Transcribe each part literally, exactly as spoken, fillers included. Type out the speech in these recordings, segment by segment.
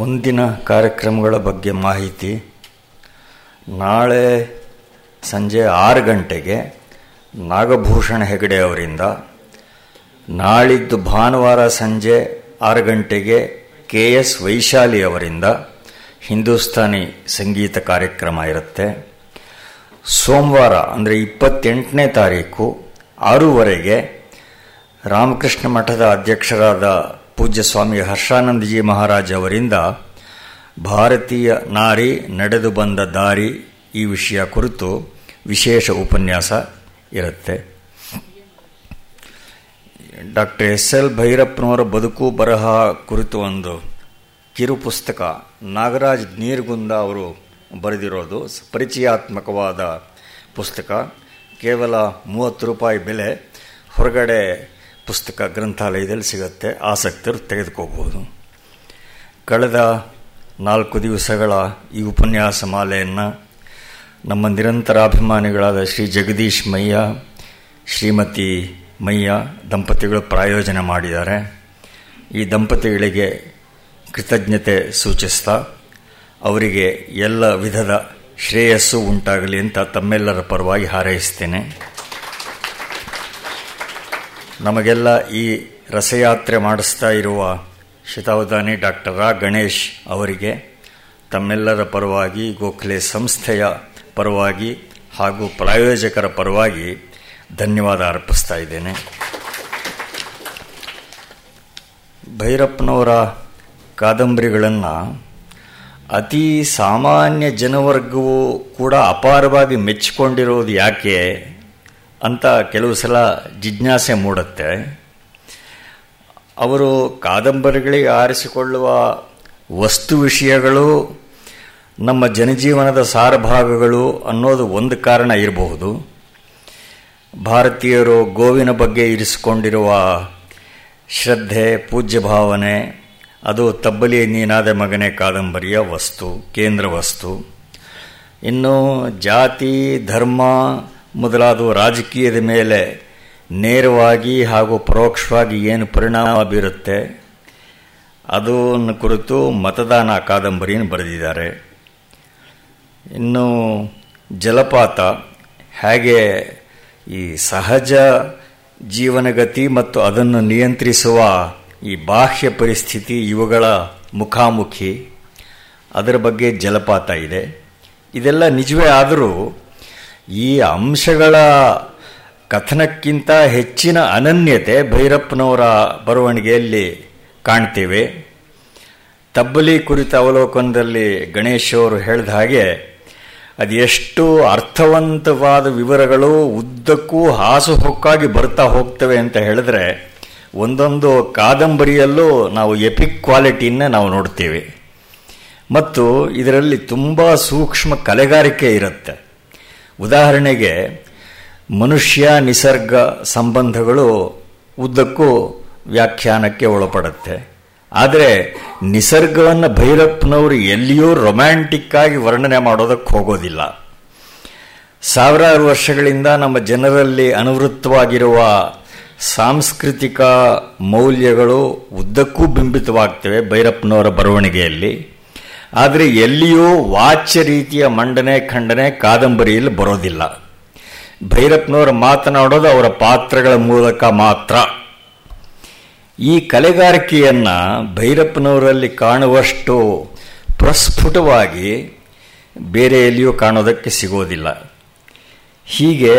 ಮುಂದಿನ ಕಾರ್ಯಕ್ರಮಗಳ ಬಗ್ಗೆ ಮಾಹಿತಿ ನಾಳೆ ಸಂಜೆ ಆರು ಗಂಟೆಗೆ ನಾಗಭೂಷಣ್ ಹೆಗಡೆ ಅವರಿಂದ, ನಾಳಿದ್ದು ಭಾನುವಾರ ಸಂಜೆ ಆರು ಗಂಟೆಗೆ ಕೆ ಎಸ್ ವೈಶಾಲಿ ಅವರಿಂದ ಹಿಂದೂಸ್ತಾನಿ ಸಂಗೀತ ಕಾರ್ಯಕ್ರಮ ಇರುತ್ತೆ. ಸೋಮವಾರ ಅಂದರೆ ಇಪ್ಪತ್ತೆಂಟನೇ ತಾರೀಕು ಆರೂವರೆಗೆ ರಾಮಕೃಷ್ಣ ಮಠದ ಅಧ್ಯಕ್ಷರಾದ ಪೂಜ್ಯಸ್ವಾಮಿ ಹರ್ಷಾನಂದಜಿ ಮಹಾರಾಜ್ ಅವರಿಂದ ಭಾರತೀಯ ನಾರಿ ನಡೆದು ಬಂದ ದಾರಿ ಈ ವಿಷಯ ಕುರಿತು ವಿಶೇಷ ಉಪನ್ಯಾಸ ಇರುತ್ತೆ. ಡಾಕ್ಟರ್ ಎಸ್ ಎಲ್ ಭೈರಪ್ಪನವರ ಬದುಕು ಬರಹ ಕುರಿತು ಒಂದು ಕಿರು ಪುಸ್ತಕ ನಾಗರಾಜ್ ನೀರ್ಗುಂದ ಅವರು ಬರೆದಿರೋದು ಪರಿಚಯಾತ್ಮಕವಾದ ಪುಸ್ತಕ. ಕೇವಲ ಮೂವತ್ತು ರೂಪಾಯಿ ಬೆಲೆ. ಹೊರಗಡೆ ಪುಸ್ತಕ ಗ್ರಂಥಾಲಯದಲ್ಲಿ ಸಿಗುತ್ತೆ, ಆಸಕ್ತರು ತೆಗೆದುಕೋಬೋದು. ಕಳೆದ ನಾಲ್ಕು ದಿವಸಗಳ ಈ ಉಪನ್ಯಾಸ ಮಾಲೆಯನ್ನು ನಮ್ಮ ನಿರಂತರ ಅಭಿಮಾನಿಗಳಾದ ಶ್ರೀ ಜಗದೀಶ್ ಮಯ್ಯ, ಶ್ರೀಮತಿ ಮಯ್ಯ ದಂಪತಿಗಳು ಪ್ರಾಯೋಜನ ಮಾಡಿದ್ದಾರೆ. ಈ ದಂಪತಿಗಳಿಗೆ ಕೃತಜ್ಞತೆ ಸೂಚಿಸ್ತಾ ಅವರಿಗೆ ಎಲ್ಲ ವಿಧದ ಶ್ರೇಯಸ್ಸು ಉಂಟಾಗಲಿ ಅಂತ ತಮ್ಮೆಲ್ಲರ ಪರವಾಗಿ ಹಾರೈಸ್ತೇನೆ. ನಮಗೆಲ್ಲ ಈ ರಸಯಾತ್ರೆ ಮಾಡಿಸ್ತಾ ಇರುವ ಶತಾವಧಾನಿ ಡಾಕ್ಟರ್ ಆ ಗಣೇಶ್ ಅವರಿಗೆ ತಮ್ಮೆಲ್ಲರ ಪರವಾಗಿ, ಗೋಖಲೆ ಸಂಸ್ಥೆಯ ಪರವಾಗಿ ಹಾಗೂ ಪ್ರಾಯೋಜಕರ ಪರವಾಗಿ ಧನ್ಯವಾದ ಅರ್ಪಿಸ್ತಾ ಇದ್ದೇನೆ. ಭೈರಪ್ಪನವರ ಕಾದಂಬರಿಗಳನ್ನು ಅತಿ ಸಾಮಾನ್ಯ ಜನವರ್ಗವೂ ಕೂಡ ಅಪಾರವಾಗಿ ಮೆಚ್ಚಿಕೊಂಡಿರೋದು ಯಾಕೆ ಅಂತ ಕೆಲವು ಸಲ ಜಿಜ್ಞಾಸೆ ಮೂಡುತ್ತೆ. ಅವರು ಕಾದಂಬರಿಗಳಿಗೆ ಆರಿಸಿಕೊಳ್ಳುವ ವಸ್ತು ವಿಷಯಗಳು ನಮ್ಮ ಜನಜೀವನದ ಸಾರಭಾಗಗಳು ಅನ್ನೋದು ಒಂದು ಕಾರಣ ಇರಬಹುದು. ಭಾರತೀಯರು ಗೋವಿನ ಬಗ್ಗೆ ಇರಿಸಿಕೊಂಡಿರುವ ಶ್ರದ್ಧೆ, ಪೂಜ್ಯ ಭಾವನೆ ಅದು ತಬ್ಬಲಿ ನೀನಾದೆ ಮಗನೇ ಕಾದಂಬರಿಯ ವಸ್ತು, ಕೇಂದ್ರ ವಸ್ತು. ಇನ್ನು ಜಾತಿ, ಧರ್ಮ ಮೊದಲಾದ ರಾಜಕೀಯದ ಮೇಲೆ ನೇರವಾಗಿ ಹಾಗೂ ಪರೋಕ್ಷವಾಗಿ ಏನು ಪರಿಣಾಮ ಬೀರುತ್ತೆ ಅದನ್ನು ಕುರಿತು ಮತದಾನ ಕಾದಂಬರಿಯನ್ನು ಬರೆದಿದ್ದಾರೆ. ಇನ್ನು ಜಲಪಾತ ಹಾಗೆ ಈ ಸಹಜ ಜೀವನಗತಿ ಮತ್ತು ಅದನ್ನು ನಿಯಂತ್ರಿಸುವ ಈ ಬಾಹ್ಯ ಪರಿಸ್ಥಿತಿ ಇವುಗಳ ಮುಖಾಮುಖಿ ಅದರ ಬಗ್ಗೆ ಜಲಪಾತ ಇದೆ. ಇದೆಲ್ಲ ನಿಜವೇ ಆದರೂ ಈ ಅಂಶಗಳ ಕಥನಕ್ಕಿಂತ ಹೆಚ್ಚಿನ ಅನನ್ಯತೆ ಭೈರಪ್ಪನವರ ಬರವಣಿಗೆಯಲ್ಲಿ ಕಾಣ್ತೇವೆ. ತಬ್ಬಲಿ ಕುರಿತ ಅವಲೋಕನದಲ್ಲಿ ಗಣೇಶ್ ಅವರು ಹೇಳಿದ ಹಾಗೆ ಅದೆಷ್ಟು ಅರ್ಥವಂತವಾದ ವಿವರಗಳು ಉದ್ದಕ್ಕೂ ಹಾಸುಹೊಕ್ಕಾಗಿ ಬರ್ತಾ ಹೋಗ್ತವೆ ಅಂತ ಹೇಳಿದ್ರೆ ಒಂದೊಂದು ಕಾದಂಬರಿಯಲ್ಲೂ ನಾವು ಎಪಿಕ್ ಕ್ವಾಲಿಟಿಯನ್ನು ನಾವು ನೋಡ್ತೀವಿ. ಮತ್ತು ಇದರಲ್ಲಿ ತುಂಬ ಸೂಕ್ಷ್ಮ ಕಲೆಗಾರಿಕೆ ಇರುತ್ತೆ. ಉದಾಹರಣೆಗೆ ಮನುಷ್ಯ ನಿಸರ್ಗ ಸಂಬಂಧಗಳು ಉದ್ದಕ್ಕೂ ವ್ಯಾಖ್ಯಾನಕ್ಕೆ ಒಳಪಡುತ್ತೆ. ಆದರೆ ನಿಸರ್ಗವನ್ನು ಭೈರಪ್ಪನವರು ಎಲ್ಲಿಯೂ ರೊಮ್ಯಾಂಟಿಕ್ಕಾಗಿ ವರ್ಣನೆ ಮಾಡೋದಕ್ಕೆ ಹೋಗೋದಿಲ್ಲ. ಸಾವಿರಾರು ವರ್ಷಗಳಿಂದ ನಮ್ಮ ಜನರಲ್ಲಿ ಅನುವೃತ್ತವಾಗಿರುವ ಸಾಂಸ್ಕೃತಿಕ ಮೌಲ್ಯಗಳು ಉದ್ದಕ್ಕೂ ಬಿಂಬಿತವಾಗ್ತವೆ ಭೈರಪ್ಪನವರ ಬರವಣಿಗೆಯಲ್ಲಿ. ಆದರೆ ಎಲ್ಲಿಯೂ ವಾಚ್ಯ ರೀತಿಯ ಮಂಡನೆ ಖಂಡನೆ ಕಾದಂಬರಿಯಲ್ಲಿ ಬರೋದಿಲ್ಲ. ಭೈರಪ್ಪನವರು ಮಾತನಾಡೋದು ಅವರ ಪಾತ್ರಗಳ ಮೂಲಕ ಮಾತ್ರ. ಈ ಕಲೆಗಾರಿಕೆಯನ್ನು ಭೈರಪ್ಪನವರಲ್ಲಿ ಕಾಣುವಷ್ಟು ಪ್ರಸ್ಫುಟವಾಗಿ ಬೇರೆ ಎಲ್ಲಿಯೂ ಕಾಣೋದಕ್ಕೆ ಸಿಗೋದಿಲ್ಲ. ಹೀಗೆ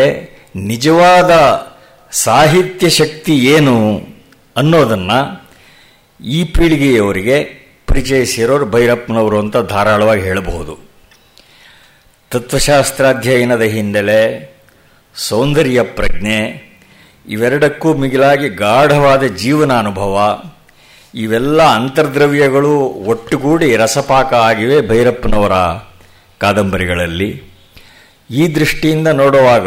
ನಿಜವಾದ ಸಾಹಿತ್ಯ ಶಕ್ತಿ ಏನು ಅನ್ನೋದನ್ನು ಈ ಪೀಳಿಗೆಯವರಿಗೆ ಪರಿಚಯಿಸಿರೋರು ಭೈರಪ್ಪನವರು ಅಂತ ಧಾರಾಳವಾಗಿ ಹೇಳಬಹುದು. ತತ್ವಶಾಸ್ತ್ರಾಧ್ಯಯನದ ಹಿನ್ನೆಲೆ, ಸೌಂದರ್ಯ ಪ್ರಜ್ಞೆ ಇವೆರಡಕ್ಕೂ ಮಿಗಿಲಾಗಿ ಗಾಢವಾದ ಜೀವನ ಅನುಭವ ಇವೆಲ್ಲ ಅಂತರ್ದ್ರವ್ಯಗಳು ಒಟ್ಟುಗೂಡಿ ರಸಪಾಕ ಆಗಿವೆ ಭೈರಪ್ಪನವರ ಕಾದಂಬರಿಗಳಲ್ಲಿ. ಈ ದೃಷ್ಟಿಯಿಂದ ನೋಡುವಾಗ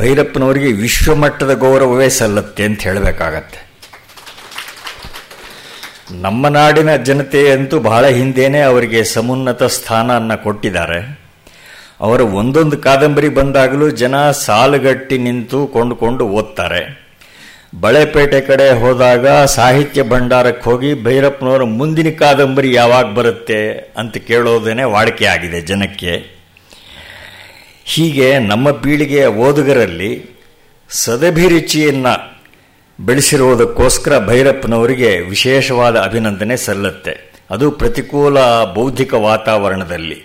ಭೈರಪ್ಪನವರಿಗೆ ವಿಶ್ವಮಟ್ಟದ ಗೌರವವೇ ಸಲ್ಲತ್ತೆ ಅಂತ ಹೇಳಬೇಕಾಗತ್ತೆ. ನಮ್ಮ ನಾಡಿನ ಜನತೆಯಂತೂ ಬಹಳ ಹಿಂದೇನೆ ಅವರಿಗೆ ಸಮುನ್ನತ ಸ್ಥಾನವನ್ನು ಕೊಟ್ಟಿದ್ದಾರೆ. ಅವರ ಒಂದೊಂದು ಕಾದಂಬರಿ ಬಂದಾಗಲೂ ಜನ ಸಾಲುಗಟ್ಟಿ ನಿಂತು ಕೊಂಡುಕೊಂಡು ಓದ್ತಾರೆ. ಬಳೆಪೇಟೆ ಕಡೆ ಹೋದಾಗ ಸಾಹಿತ್ಯ ಭಂಡಾರಕ್ಕೆ ಹೋಗಿ ಭೈರಪ್ಪನವರ ಮುಂದಿನ ಕಾದಂಬರಿ ಯಾವಾಗ ಬರುತ್ತೆ ಅಂತ ಕೇಳೋದೇ ವಾಡಿಕೆ ಆಗಿದೆ ಜನಕ್ಕೆ. ಹೀಗೆ ನಮ್ಮ ಪೀಳಿಗೆಯ ಓದುಗರಲ್ಲಿ ಸದಭಿರುಚಿಯನ್ನು ಬೆಳೆಸಿರುವುದಕ್ಕೋಸ್ಕರ ಭೈರಪ್ಪನವರಿಗೆ ವಿಶೇಷವಾದ ಅಭಿನಂದನೆ ಸಲ್ಲತ್ತೆ, ಅದು ಪ್ರತಿಕೂಲ ಬೌದ್ಧಿಕ ವಾತಾವರಣದಲ್ಲಿ.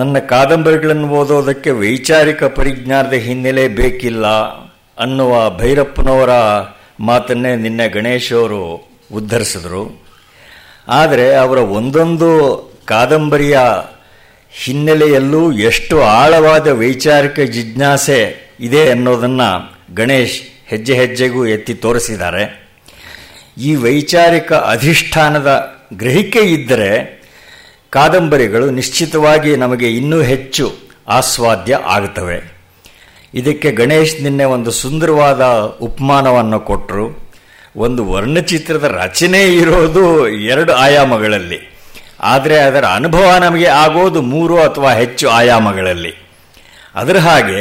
ನನ್ನ ಕಾದಂಬರಿಗಳನ್ನು ಓದೋದಕ್ಕೆ ವೈಚಾರಿಕ ಪರಿಜ್ಞಾನದ ಹಿನ್ನೆಲೆ ಬೇಕಿಲ್ಲ ಅನ್ನುವ ಭೈರಪ್ಪನವರ ಮಾತನ್ನೇ ನಿನ್ನೆ ಗಣೇಶ್ ಅವರು ಉದ್ಧರಿಸಿದರು. ಆದರೆ ಅವರ ಒಂದೊಂದು ಕಾದಂಬರಿಯ ಹಿನ್ನೆಲೆಯಲ್ಲೂ ಎಷ್ಟು ಆಳವಾದ ವೈಚಾರಿಕ ಜಿಜ್ಞಾಸೆ ಇದೆ ಅನ್ನೋದನ್ನು ಗಣೇಶ್ ಹೆಜ್ಜೆ ಹೆಜ್ಜೆಗೂ ಎತ್ತಿ ತೋರಿಸಿದ್ದಾರೆ. ಈ ವೈಚಾರಿಕ ಅಧಿಷ್ಠಾನದ ಗ್ರಹಿಕೆ ಇದ್ದರೆ ಕಾದಂಬರಿಗಳು ನಿಶ್ಚಿತವಾಗಿ ನಮಗೆ ಇನ್ನೂ ಹೆಚ್ಚು ಆಸ್ವಾದ್ಯ ಆಗುತ್ತವೆ. ಇದಕ್ಕೆ ಗಣೇಶ್ ನಿನ್ನೆ ಒಂದು ಸುಂದರವಾದ ಉಪಮಾನವನ್ನು ಕೊಟ್ಟರು. ಒಂದು ವರ್ಣಚಿತ್ರದ ರಚನೆ ಇರೋದು ಎರಡು ಆಯಾಮಗಳಲ್ಲಿ, ಆದರೆ ಅದರ ಅನುಭವ ನಮಗೆ ಆಗೋದು ಮೂರು ಅಥವಾ ಹೆಚ್ಚು ಆಯಾಮಗಳಲ್ಲಿ. ಅದರ ಹಾಗೆ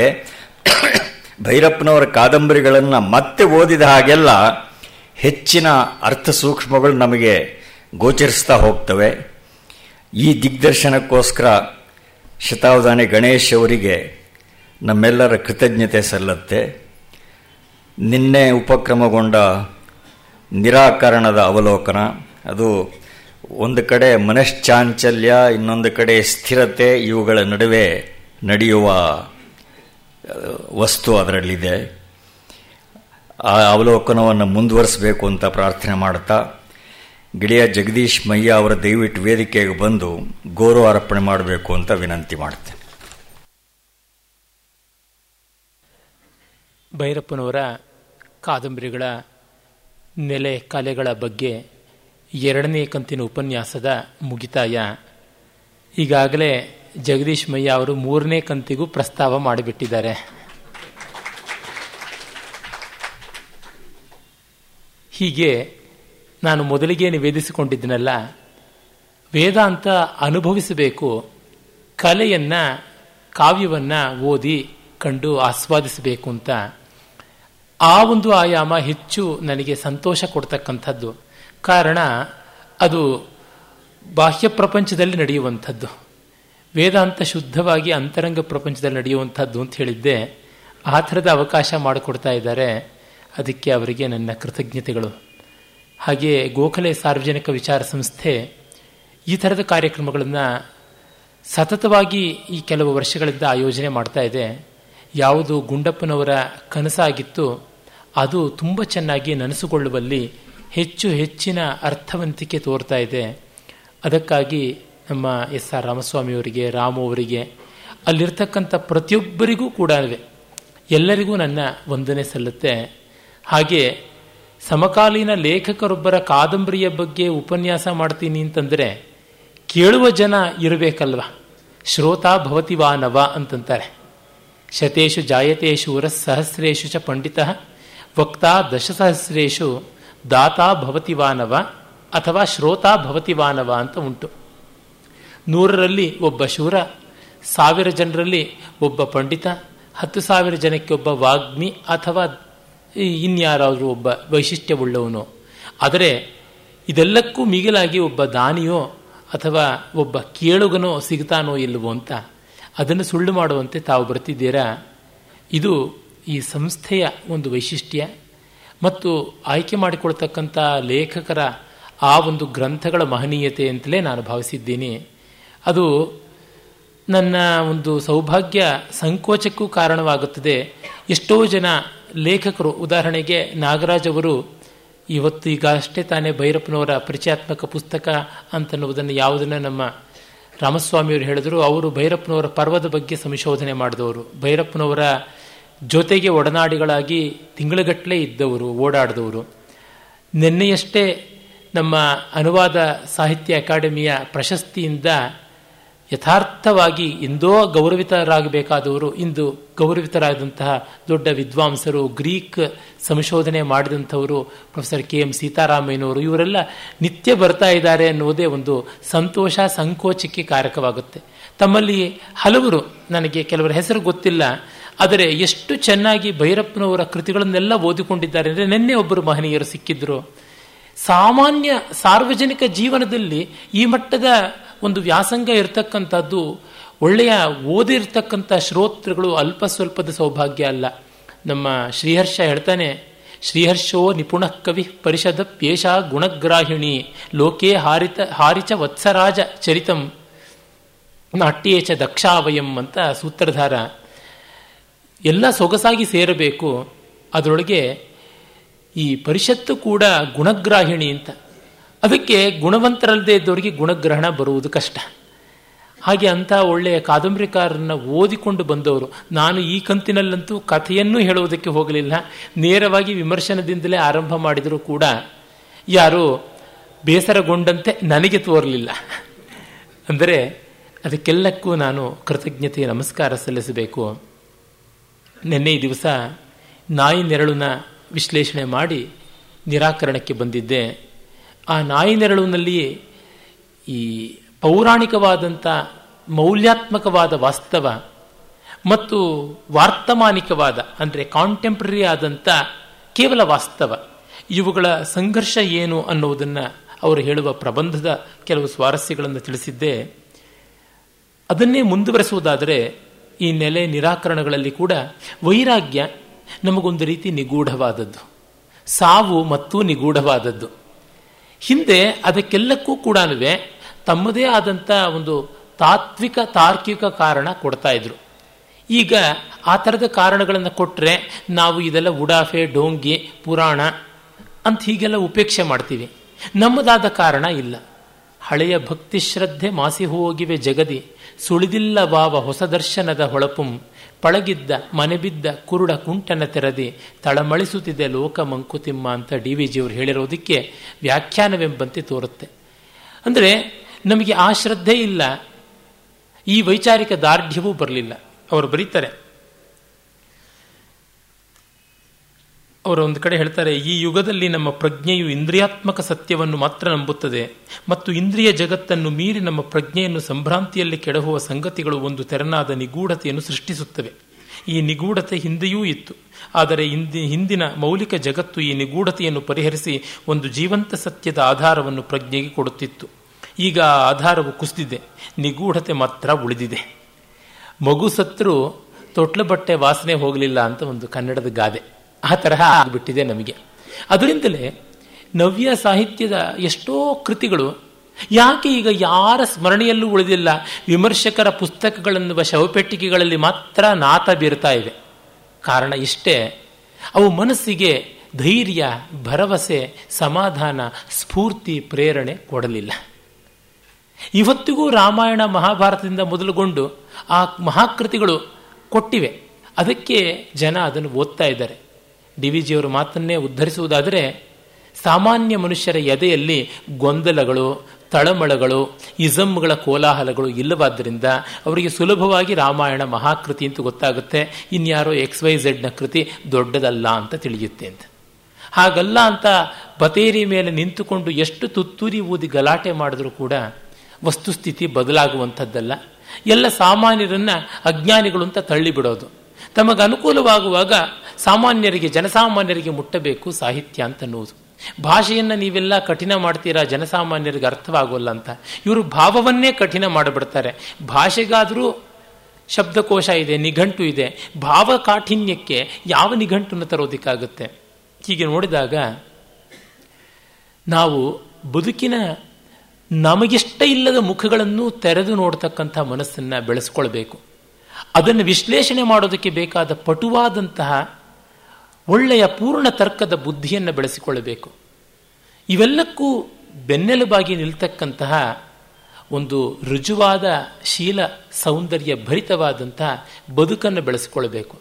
ಭೈರಪ್ಪನವರ ಕಾದಂಬರಿಗಳನ್ನು ಮತ್ತೆ ಓದಿದ ಹಾಗೆಲ್ಲ ಹೆಚ್ಚಿನ ಅರ್ಥ ಸೂಕ್ಷ್ಮಗಳು ನಮಗೆ ಗೋಚರಿಸ್ತಾ ಹೋಗ್ತವೆ. ಈ ದಿಗ್ದರ್ಶನಕ್ಕೋಸ್ಕರ ಶತಾವಧಾನಿ ಗಣೇಶ್ ಅವರಿಗೆ ನಮ್ಮೆಲ್ಲರ ಕೃತಜ್ಞತೆ ಸಲ್ಲತ್ತೆ. ನಿನ್ನೆ ಉಪಕ್ರಮಗೊಂಡ ನಿರಾಕರಣದ ಅವಲೋಕನ, ಅದು ಒಂದು ಕಡೆ ಮನಶ್ಚಾಂಚಲ್ಯ, ಇನ್ನೊಂದು ಕಡೆ ಸ್ಥಿರತೆ, ಇವುಗಳ ನಡುವೆ ನಡೆಯುವ ವಸ್ತು ಅದರಲ್ಲಿದೆ. ಆ ಅವಲೋಕನವನ್ನು ಮುಂದುವರಿಸಬೇಕು ಅಂತ ಪ್ರಾರ್ಥನೆ ಮಾಡ್ತಾ ಗೆಳೆಯ ಜಗದೀಶ್ ಮಯ್ಯ ಅವರ ದಯವಿಟ್ಟು ವೇದಿಕೆಗೆ ಬಂದು ಗೌರವ ಅರ್ಪಣೆ ಮಾಡಬೇಕು ಅಂತ ವಿನಂತಿ ಮಾಡ್ತೇನೆ. ಭೈರಪ್ಪನವರ ಕಾದಂಬರಿಗಳ ನೆಲೆ ಕಲೆಗಳ ಬಗ್ಗೆ ಎರಡನೇ ಕಂತಿನ ಉಪನ್ಯಾಸದ ಮುಗಿತಾಯ. ಈಗಾಗಲೇ ಜಗದೀಶ್ ಮಯ್ಯ ಅವರು ಮೂರನೇ ಕಂತಿಗೂ ಪ್ರಸ್ತಾವ ಮಾಡಿಬಿಟ್ಟಿದ್ದಾರೆ. ಹೀಗೆ ನಾನು ಮೊದಲಿಗೆ ನಿವೇದಿಸಿಕೊಂಡಿದ್ದನಲ್ಲ, ವೇದಾಂತ ಅನುಭವಿಸಬೇಕು, ಕಲೆಯನ್ನು ಕಾವ್ಯವನ್ನು ಓದಿ ಕಂಡು ಆಸ್ವಾದಿಸಬೇಕು ಅಂತ. ಆ ಒಂದು ಆಯಾಮ ಹೆಚ್ಚು ನನಗೆ ಸಂತೋಷ ಕೊಡ್ತಕ್ಕಂಥದ್ದು. ಕಾರಣ ಅದು ಬಾಹ್ಯ ಪ್ರಪಂಚದಲ್ಲಿ ನಡೆಯುವಂಥದ್ದು, ವೇದಾಂತ ಶುದ್ಧವಾಗಿ ಅಂತರಂಗ ಪ್ರಪಂಚದಲ್ಲಿ ನಡೆಯುವಂಥದ್ದು ಅಂತ ಹೇಳಿದ್ದೆ. ಆ ಥರದ ಅವಕಾಶ ಮಾಡಿಕೊಡ್ತಾ ಇದ್ದಾರೆ, ಅದಕ್ಕೆ ಅವರಿಗೆ ನನ್ನ ಕೃತಜ್ಞತೆಗಳು. ಹಾಗೆಯೇ ಗೋಖಲೆ ಸಾರ್ವಜನಿಕ ವಿಚಾರ ಸಂಸ್ಥೆ ಈ ಥರದ ಕಾರ್ಯಕ್ರಮಗಳನ್ನು ಸತತವಾಗಿ ಈ ಕೆಲವು ವರ್ಷಗಳಿಂದ ಆಯೋಜನೆ ಮಾಡ್ತಾ ಇದೆ. ಯಾವುದು ಗುಂಡಪ್ಪನವರ ಕನಸಾಗಿತ್ತು ಅದು ತುಂಬ ಚೆನ್ನಾಗಿ ನನಸುಕೊಳ್ಳುವಲ್ಲಿ ಹೆಚ್ಚು ಹೆಚ್ಚಿನ ಅರ್ಥವಂತಿಕೆ ತೋರ್ತಾ ಇದೆ. ಅದಕ್ಕಾಗಿ ನಮ್ಮ ಎಸ್ ಆರ್ ರಾಮಸ್ವಾಮಿ ಅವರಿಗೆ, ರಾಮು ಅವರಿಗೆ, ಅಲ್ಲಿರ್ತಕ್ಕಂಥ ಪ್ರತಿಯೊಬ್ಬರಿಗೂ ಕೂಡ ಎಲ್ಲರಿಗೂ ನನ್ನ ವಂದನೆ ಸಲ್ಲುತ್ತೆ. ಹಾಗೆ ಸಮಕಾಲೀನ ಲೇಖಕರೊಬ್ಬರ ಕಾದಂಬರಿಯ ಬಗ್ಗೆ ಉಪನ್ಯಾಸ ಮಾಡ್ತೀನಿ ಅಂತಂದರೆ ಕೇಳುವ ಜನ ಇರಬೇಕಲ್ವ, ಶ್ರೋತ ಭವತಿ ವಾ ನವ ಅಂತಂತಾರೆ. ಶತೇಶು ಜಾಯತೆ ಶೂರ ಸಹಸ್ರೇಶು ಚ ಪಂಡಿತ ವಕ್ತಾ ದಶಸಹಸ್ರೇಶು ದಾತಾ ಭವತಿ ವಾ ನವ ಅಥವಾ ಶ್ರೋತ ಭವತಿ ವಾ ನವ ಅಂತ ಉಂಟು. ನೂರರಲ್ಲಿ ಒಬ್ಬ ಶೂರ, ಸಾವಿರ ಜನರಲ್ಲಿ ಒಬ್ಬ ಪಂಡಿತ, ಹತ್ತು ಸಾವಿರ ಜನಕ್ಕೆ ಒಬ್ಬ ವಾಗ್ಮಿ ಅಥವಾ ಇನ್ಯಾರಾದರೂ ಒಬ್ಬ ವೈಶಿಷ್ಟ್ಯವುಳ್ಳವನು. ಆದರೆ ಇದೆಲ್ಲಕ್ಕೂ ಮಿಗಿಲಾಗಿ ಒಬ್ಬ ದಾನಿಯೋ ಅಥವಾ ಒಬ್ಬ ಕೇಳುಗನೋ ಸಿಗ್ತಾನೋ ಇಲ್ಲವೋ ಅಂತ ಅದನ್ನು ಸುಳ್ಳು ಮಾಡುವಂತೆ ತಾವು ಬರ್ತಿದ್ದೀರಾ. ಇದು ಈ ಸಂಸ್ಥೆಯ ಒಂದು ವೈಶಿಷ್ಟ್ಯ ಮತ್ತು ಆಯ್ಕೆ ಮಾಡಿಕೊಳ್ತಕ್ಕಂಥ ಲೇಖಕರ ಆ ಒಂದು ಗ್ರಂಥಗಳ ಮಹನೀಯತೆ ಅಂತಲೇ ನಾನು ಭಾವಿಸಿದ್ದೀನಿ. ಅದು ನನ್ನ ಒಂದು ಸೌಭಾಗ್ಯ ಸಂಕೋಚಕ್ಕೂ ಕಾರಣವಾಗುತ್ತದೆ. ಎಷ್ಟೋ ಜನ ಲೇಖಕರು, ಉದಾಹರಣೆಗೆ ನಾಗರಾಜ್ ಅವರು ಇವತ್ತು ಈಗ ಅಷ್ಟೇ ತಾನೇ ಭೈರಪ್ಪನವರ ಪರಿಚಯಾತ್ಮಕ ಪುಸ್ತಕ ಅಂತನ್ನುವುದನ್ನು ಯಾವುದನ್ನು ನಮ್ಮ ರಾಮಸ್ವಾಮಿಯವರು ಹೇಳಿದ್ರು, ಅವರು ಭೈರಪ್ಪನವರ ಪರ್ವದ ಬಗ್ಗೆ ಸಂಶೋಧನೆ ಮಾಡಿದವರು, ಭೈರಪ್ಪನವರ ಜೊತೆಗೆ ಒಡನಾಡಿಗಳಾಗಿ ತಿಂಗಳಗಟ್ಟಲೆ ಇದ್ದವರು, ಓಡಾಡಿದವರು. ನಿನ್ನೆಯಷ್ಟೇ ನಮ್ಮ ಅನುವಾದ ಸಾಹಿತ್ಯ ಅಕಾಡೆಮಿಯ ಪ್ರಶಸ್ತಿಯಿಂದ ಯಥಾರ್ಥವಾಗಿ ಎಂದೋ ಗೌರವಿತರಾಗಬೇಕಾದವರು ಇಂದು ಗೌರವಿತರಾದಂತಹ ದೊಡ್ಡ ವಿದ್ವಾಂಸರು, ಗ್ರೀಕ್ ಸಂಶೋಧನೆ ಮಾಡಿದಂಥವರು ಪ್ರೊಫೆಸರ್ ಕೆ ಎಂ ಸೀತಾರಾಮಯ್ಯನವರು, ಇವರೆಲ್ಲ ನಿತ್ಯ ಬರ್ತಾ ಇದ್ದಾರೆ ಅನ್ನುವುದೇ ಒಂದು ಸಂತೋಷ ಸಂಕೋಚಕ್ಕೆ ಕಾರಕವಾಗುತ್ತೆ. ತಮ್ಮಲ್ಲಿ ಹಲವರು, ನನಗೆ ಕೆಲವರ ಹೆಸರು ಗೊತ್ತಿಲ್ಲ, ಆದರೆ ಎಷ್ಟು ಚೆನ್ನಾಗಿ ಭೈರಪ್ಪನವರ ಕೃತಿಗಳನ್ನೆಲ್ಲ ಓದಿಕೊಂಡಿದ್ದಾರೆ ಅಂದರೆ, ನಿನ್ನೆ ಒಬ್ಬರು ಮಹನೀಯರು ಸಿಕ್ಕಿದ್ರು. ಸಾಮಾನ್ಯ ಸಾರ್ವಜನಿಕ ಜೀವನದಲ್ಲಿ ಈ ಮಟ್ಟದ ಒಂದು ವ್ಯಾಸಂಗ ಇರತಕ್ಕಂಥದ್ದು ಒಳ್ಳೆಯ ಓದಿರ್ತಕ್ಕಂಥ ಶ್ರೋತೃಗಳು ಅಲ್ಪ ಸ್ವಲ್ಪದ ಸೌಭಾಗ್ಯ ಅಲ್ಲ. ನಮ್ಮ ಶ್ರೀಹರ್ಷ ಹೇಳ್ತಾನೆ, ಶ್ರೀಹರ್ಷೋ ನಿಪುಣ ಕವಿ ಪರಿಷದ ಪ್ಯೇಷ ಗುಣಗ್ರಾಹಿಣಿ ಲೋಕೇ ಹಾರಿತ ಹಾರಿಚ ವತ್ಸರಾಜ ಚರಿತಂ ನಾಟ್ಯೇ ಚ ದಕ್ಷಾವಯಂ ಅಂತ ಸೂತ್ರಧಾರ. ಎಲ್ಲ ಸೊಗಸಾಗಿ ಸೇರಬೇಕು, ಅದರೊಳಗೆ ಈ ಪರಿಷತ್ತು ಕೂಡ ಗುಣಗ್ರಾಹಿಣಿ ಅಂತ. ಅದಕ್ಕೆ ಗುಣವಂತರಲ್ಲದೆ ಇದ್ದವರಿಗೆ ಗುಣಗ್ರಹಣ ಬರುವುದು ಕಷ್ಟ. ಹಾಗೆ ಅಂಥ ಒಳ್ಳೆಯ ಕಾದಂಬರಿಕಾರರನ್ನು ಓದಿಕೊಂಡು ಬಂದವರು. ನಾನು ಈ ಕಂತಿನಲ್ಲಂತೂ ಕಥೆಯನ್ನೂ ಹೇಳುವುದಕ್ಕೆ ಹೋಗಲಿಲ್ಲ, ನೇರವಾಗಿ ವಿಮರ್ಶನದಿಂದಲೇ ಆರಂಭ ಮಾಡಿದರೂ ಕೂಡ ಯಾರೂ ಬೇಸರಗೊಂಡಂತೆ ನನಗೆ ತೋರಲಿಲ್ಲ. ಅಂದರೆ ಅದಕ್ಕೆಲ್ಲಕ್ಕೂ ನಾನು ಕೃತಜ್ಞತೆಯ ನಮಸ್ಕಾರ ಸಲ್ಲಿಸಬೇಕು. ನಿನ್ನೆ ಈ ದಿವಸ ನಾಯಿ ನೆರಳನ್ನ ವಿಶ್ಲೇಷಣೆ ಮಾಡಿ ನಿರಾಕರಣಕ್ಕೆ ಬಂದಿದ್ದೆ. ಆ ನಾಯಿ ನೆರಳಿನಲ್ಲಿ ಈ ಪೌರಾಣಿಕವಾದಂಥ ಮೌಲ್ಯಾತ್ಮಕವಾದ ವಾಸ್ತವ ಮತ್ತು ವಾರ್ತಮಾನಿಕವಾದ ಅಂದರೆ ಕಾಂಟೆಂಪ್ರರಿ ಆದಂಥ ಕೇವಲ ವಾಸ್ತವ, ಇವುಗಳ ಸಂಘರ್ಷ ಏನು ಅನ್ನೋದನ್ನು ಅವರು ಹೇಳುವ ಪ್ರಬಂಧದ ಕೆಲವು ಸ್ವಾರಸ್ಯಗಳನ್ನು ತಿಳಿಸಿದ್ದೆ. ಅದನ್ನೇ ಮುಂದುವರೆಸುವುದಾದರೆ ಈ ನೆಲೆ ನಿರಾಕರಣಗಳಲ್ಲಿ ಕೂಡ ವೈರಾಗ್ಯ ನಮಗೊಂದು ರೀತಿ ನಿಗೂಢವಾದದ್ದು, ಸಾವು ಮತ್ತೂ ನಿಗೂಢವಾದದ್ದು. ಹಿಂದೆ ಅದಕ್ಕೆಲ್ಲಕ್ಕೂ ಕೂಡ ತಮ್ಮದೇ ಆದಂಥ ಒಂದು ತಾತ್ವಿಕ ತಾರ್ಕಿಕ ಕಾರಣ ಕೊಡ್ತಾ ಇದ್ರು. ಈಗ ಆ ಥರದ ಕಾರಣಗಳನ್ನು ಕೊಟ್ಟರೆ ನಾವು ಇದೆಲ್ಲ ಉಡಾಫೆ ಡೋಂಗಿ ಪುರಾಣ ಅಂತ ಹೀಗೆಲ್ಲ ಉಪೇಕ್ಷೆ ಮಾಡ್ತೀವಿ. ನಮ್ಮದಾದ ಕಾರಣ ಇಲ್ಲ. ಹಳೆಯ ಭಕ್ತಿ ಶ್ರದ್ಧೆ ಮಾಸಿ ಹೋಗಿವೆ ಜಗದಿ ಸುಳಿದಿಲ್ಲ ಬಾವ ಹೊಸ ದರ್ಶನದ ಹೊಳಪುಂ ಪಳಗಿದ್ದ ಮನೆಬಿದ್ದ ಕುರುಡ ಕುಂಟನ ತೆರದಿ ತಳಮಳಿಸುತ್ತಿದೆ ಲೋಕ ಮಂಕುತಿಮ್ಮ ಅಂತ ಡಿ ವಿ ಜಿ ಅವರು ಹೇಳಿರೋದಕ್ಕೆ ವ್ಯಾಖ್ಯಾನವೆಂಬಂತೆ ತೋರುತ್ತೆ. ಅಂದರೆ ನಮಗೆ ಆ ಶ್ರದ್ಧೆ ಇಲ್ಲ, ಈ ವೈಚಾರಿಕ ದಾರ್ಢ್ಯವೂ ಬರಲಿಲ್ಲ. ಅವರು ಬರೀತಾರೆ, ಅವರು ಒಂದು ಕಡೆ ಹೇಳ್ತಾರೆ, ಈ ಯುಗದಲ್ಲಿ ನಮ್ಮ ಪ್ರಜ್ಞೆಯು ಇಂದ್ರಿಯಾತ್ಮಕ ಸತ್ಯವನ್ನು ಮಾತ್ರ ನಂಬುತ್ತದೆ ಮತ್ತು ಇಂದ್ರಿಯ ಜಗತ್ತನ್ನು ಮೀರಿ ನಮ್ಮ ಪ್ರಜ್ಞೆಯನ್ನು ಸಂಭ್ರಾಂತಿಯಲ್ಲಿ ಕೆಡಹುವ ಸಂಗತಿಗಳು ಒಂದು ತೆರನಾದ ನಿಗೂಢತೆಯನ್ನು ಸೃಷ್ಟಿಸುತ್ತವೆ. ಈ ನಿಗೂಢತೆ ಹಿಂದೆಯೂ ಇತ್ತು, ಆದರೆ ಹಿಂದಿ ಹಿಂದಿನ ಮೌಲಿಕ ಜಗತ್ತು ಈ ನಿಗೂಢತೆಯನ್ನು ಪರಿಹರಿಸಿ ಒಂದು ಜೀವಂತ ಸತ್ಯದ ಆಧಾರವನ್ನು ಪ್ರಜ್ಞೆಗೆ ಕೊಡುತ್ತಿತ್ತು. ಈಗ ಆ ಆಧಾರವು ಕುಸಿದಿದೆ, ನಿಗೂಢತೆ ಮಾತ್ರ ಉಳಿದಿದೆ. ಮಗು ಸತ್ರು ತೊಟ್ಲ ಬಟ್ಟೆ ವಾಸನೆ ಹೋಗಲಿಲ್ಲ ಅಂತ ಒಂದು ಕನ್ನಡದ ಗಾದೆ. ಆ ತರಹ ಆಗಿಬಿಟ್ಟಿದೆ ನಮಗೆ. ಅದರಿಂದಲೇ ನವ್ಯ ಸಾಹಿತ್ಯದ ಎಷ್ಟೋ ಕೃತಿಗಳು ಯಾಕೆ ಈಗ ಯಾರ ಸ್ಮರಣೆಯಲ್ಲೂ ಉಳಿದಿಲ್ಲ, ವಿಮರ್ಶಕರ ಪುಸ್ತಕಗಳೆನ್ನುವ ಶವಪೆಟ್ಟಿಗೆಗಳಲ್ಲಿ ಮಾತ್ರ ನಾತ ಬೀರ್ತಾ ಇವೆ. ಕಾರಣ ಇಷ್ಟೇ, ಅವು ಮನಸ್ಸಿಗೆ ಧೈರ್ಯ, ಭರವಸೆ, ಸಮಾಧಾನ, ಸ್ಫೂರ್ತಿ, ಪ್ರೇರಣೆ ಕೊಡಲಿಲ್ಲ. ಇವತ್ತಿಗೂ ರಾಮಾಯಣ ಮಹಾಭಾರತದಿಂದ ಮೊದಲುಗೊಂಡು ಆ ಮಹಾಕೃತಿಗಳು ಕೊಟ್ಟಿವೆ, ಅದಕ್ಕೆ ಜನ ಅದನ್ನು ಓದ್ತಾ ಇದ್ದಾರೆ. ಡಿ ವಿ ಜಿಯವರು ಮಾತನ್ನೇ ಉದ್ಧರಿಸುವುದಾದರೆ, ಸಾಮಾನ್ಯ ಮನುಷ್ಯರ ಎದೆಯಲ್ಲಿ ಗೊಂದಲಗಳು, ತಳಮಳಗಳು, ಇಸಮ್ಗಳ ಕೋಲಾಹಲಗಳು ಇಲ್ಲವಾದ್ದರಿಂದ ಅವರಿಗೆ ಸುಲಭವಾಗಿ ರಾಮಾಯಣ ಮಹಾಕೃತಿ ಅಂತ ಗೊತ್ತಾಗುತ್ತೆ, ಇನ್ಯಾರೋ ಎಕ್ಸ್ ವೈ ಝೆಡ್ನ ಕೃತಿ ದೊಡ್ಡದಲ್ಲ ಅಂತ ತಿಳಿಯುತ್ತೆ ಅಂತ. ಹಾಗಲ್ಲ ಅಂತ ಬತೇರಿ ಮೇಲೆ ನಿಂತುಕೊಂಡು ಎಷ್ಟು ತುತ್ತೂರಿ ಊದಿ ಗಲಾಟೆ ಮಾಡಿದ್ರೂ ಕೂಡ ವಸ್ತುಸ್ಥಿತಿ ಬದಲಾಗುವಂಥದ್ದಲ್ಲ. ಎಲ್ಲ ಸಾಮಾನ್ಯರನ್ನು ಅಜ್ಞಾನಿಗಳು ಅಂತ ತಳ್ಳಿಬಿಡೋದು. ತಮಗೆ ಅನುಕೂಲವಾಗುವಾಗ ಸಾಮಾನ್ಯರಿಗೆ, ಜನಸಾಮಾನ್ಯರಿಗೆ ಮುಟ್ಟಬೇಕು ಸಾಹಿತ್ಯ ಅಂತನ್ನುವುದು. ಭಾಷೆಯನ್ನು ನೀವೆಲ್ಲ ಕಠಿಣ ಮಾಡ್ತೀರಾ, ಜನಸಾಮಾನ್ಯರಿಗೆ ಅರ್ಥವಾಗೋಲ್ಲ ಅಂತ ಇವರು ಭಾವವನ್ನೇ ಕಠಿಣ ಮಾಡಿಬಿಡ್ತಾರೆ. ಭಾಷೆಗಾದರೂ ಶಬ್ದಕೋಶ ಇದೆ, ನಿಘಂಟು ಇದೆ, ಭಾವ ಕಾಠಿಣ್ಯಕ್ಕೆ ಯಾವ ನಿಘಂಟನ್ನು ತರೋದಕ್ಕಾಗುತ್ತೆ? ಹೀಗೆ ನೋಡಿದಾಗ ನಾವು ಬದುಕಿನ ನಮಗಿಷ್ಟ ಇಲ್ಲದ ಮುಖಗಳನ್ನು ತೆರೆದು ನೋಡ್ತಕ್ಕಂಥ ಮನಸ್ಸನ್ನು ಬೆಳೆಸ್ಕೊಳ್ಬೇಕು. ಅದನ್ನು ವಿಶ್ಲೇಷಣೆ ಮಾಡೋದಕ್ಕೆ ಬೇಕಾದ ಪಟುವಾದಂತಹ ಒಳ್ಳೆಯ ಪೂರ್ಣ ತರ್ಕದ ಬುದ್ಧಿಯನ್ನು ಬೆಳೆಸಿಕೊಳ್ಳಬೇಕು. ಇವೆಲ್ಲಕ್ಕೂ ಬೆನ್ನೆಲುಬಾಗಿ ನಿಲ್ತಕ್ಕಂತಹ ಒಂದು ರುಜುವಾದ ಶೀಲ ಸೌಂದರ್ಯ ಭರಿತವಾದಂತಹ ಬದುಕನ್ನು ಬೆಳೆಸಿಕೊಳ್ಳಬೇಕು.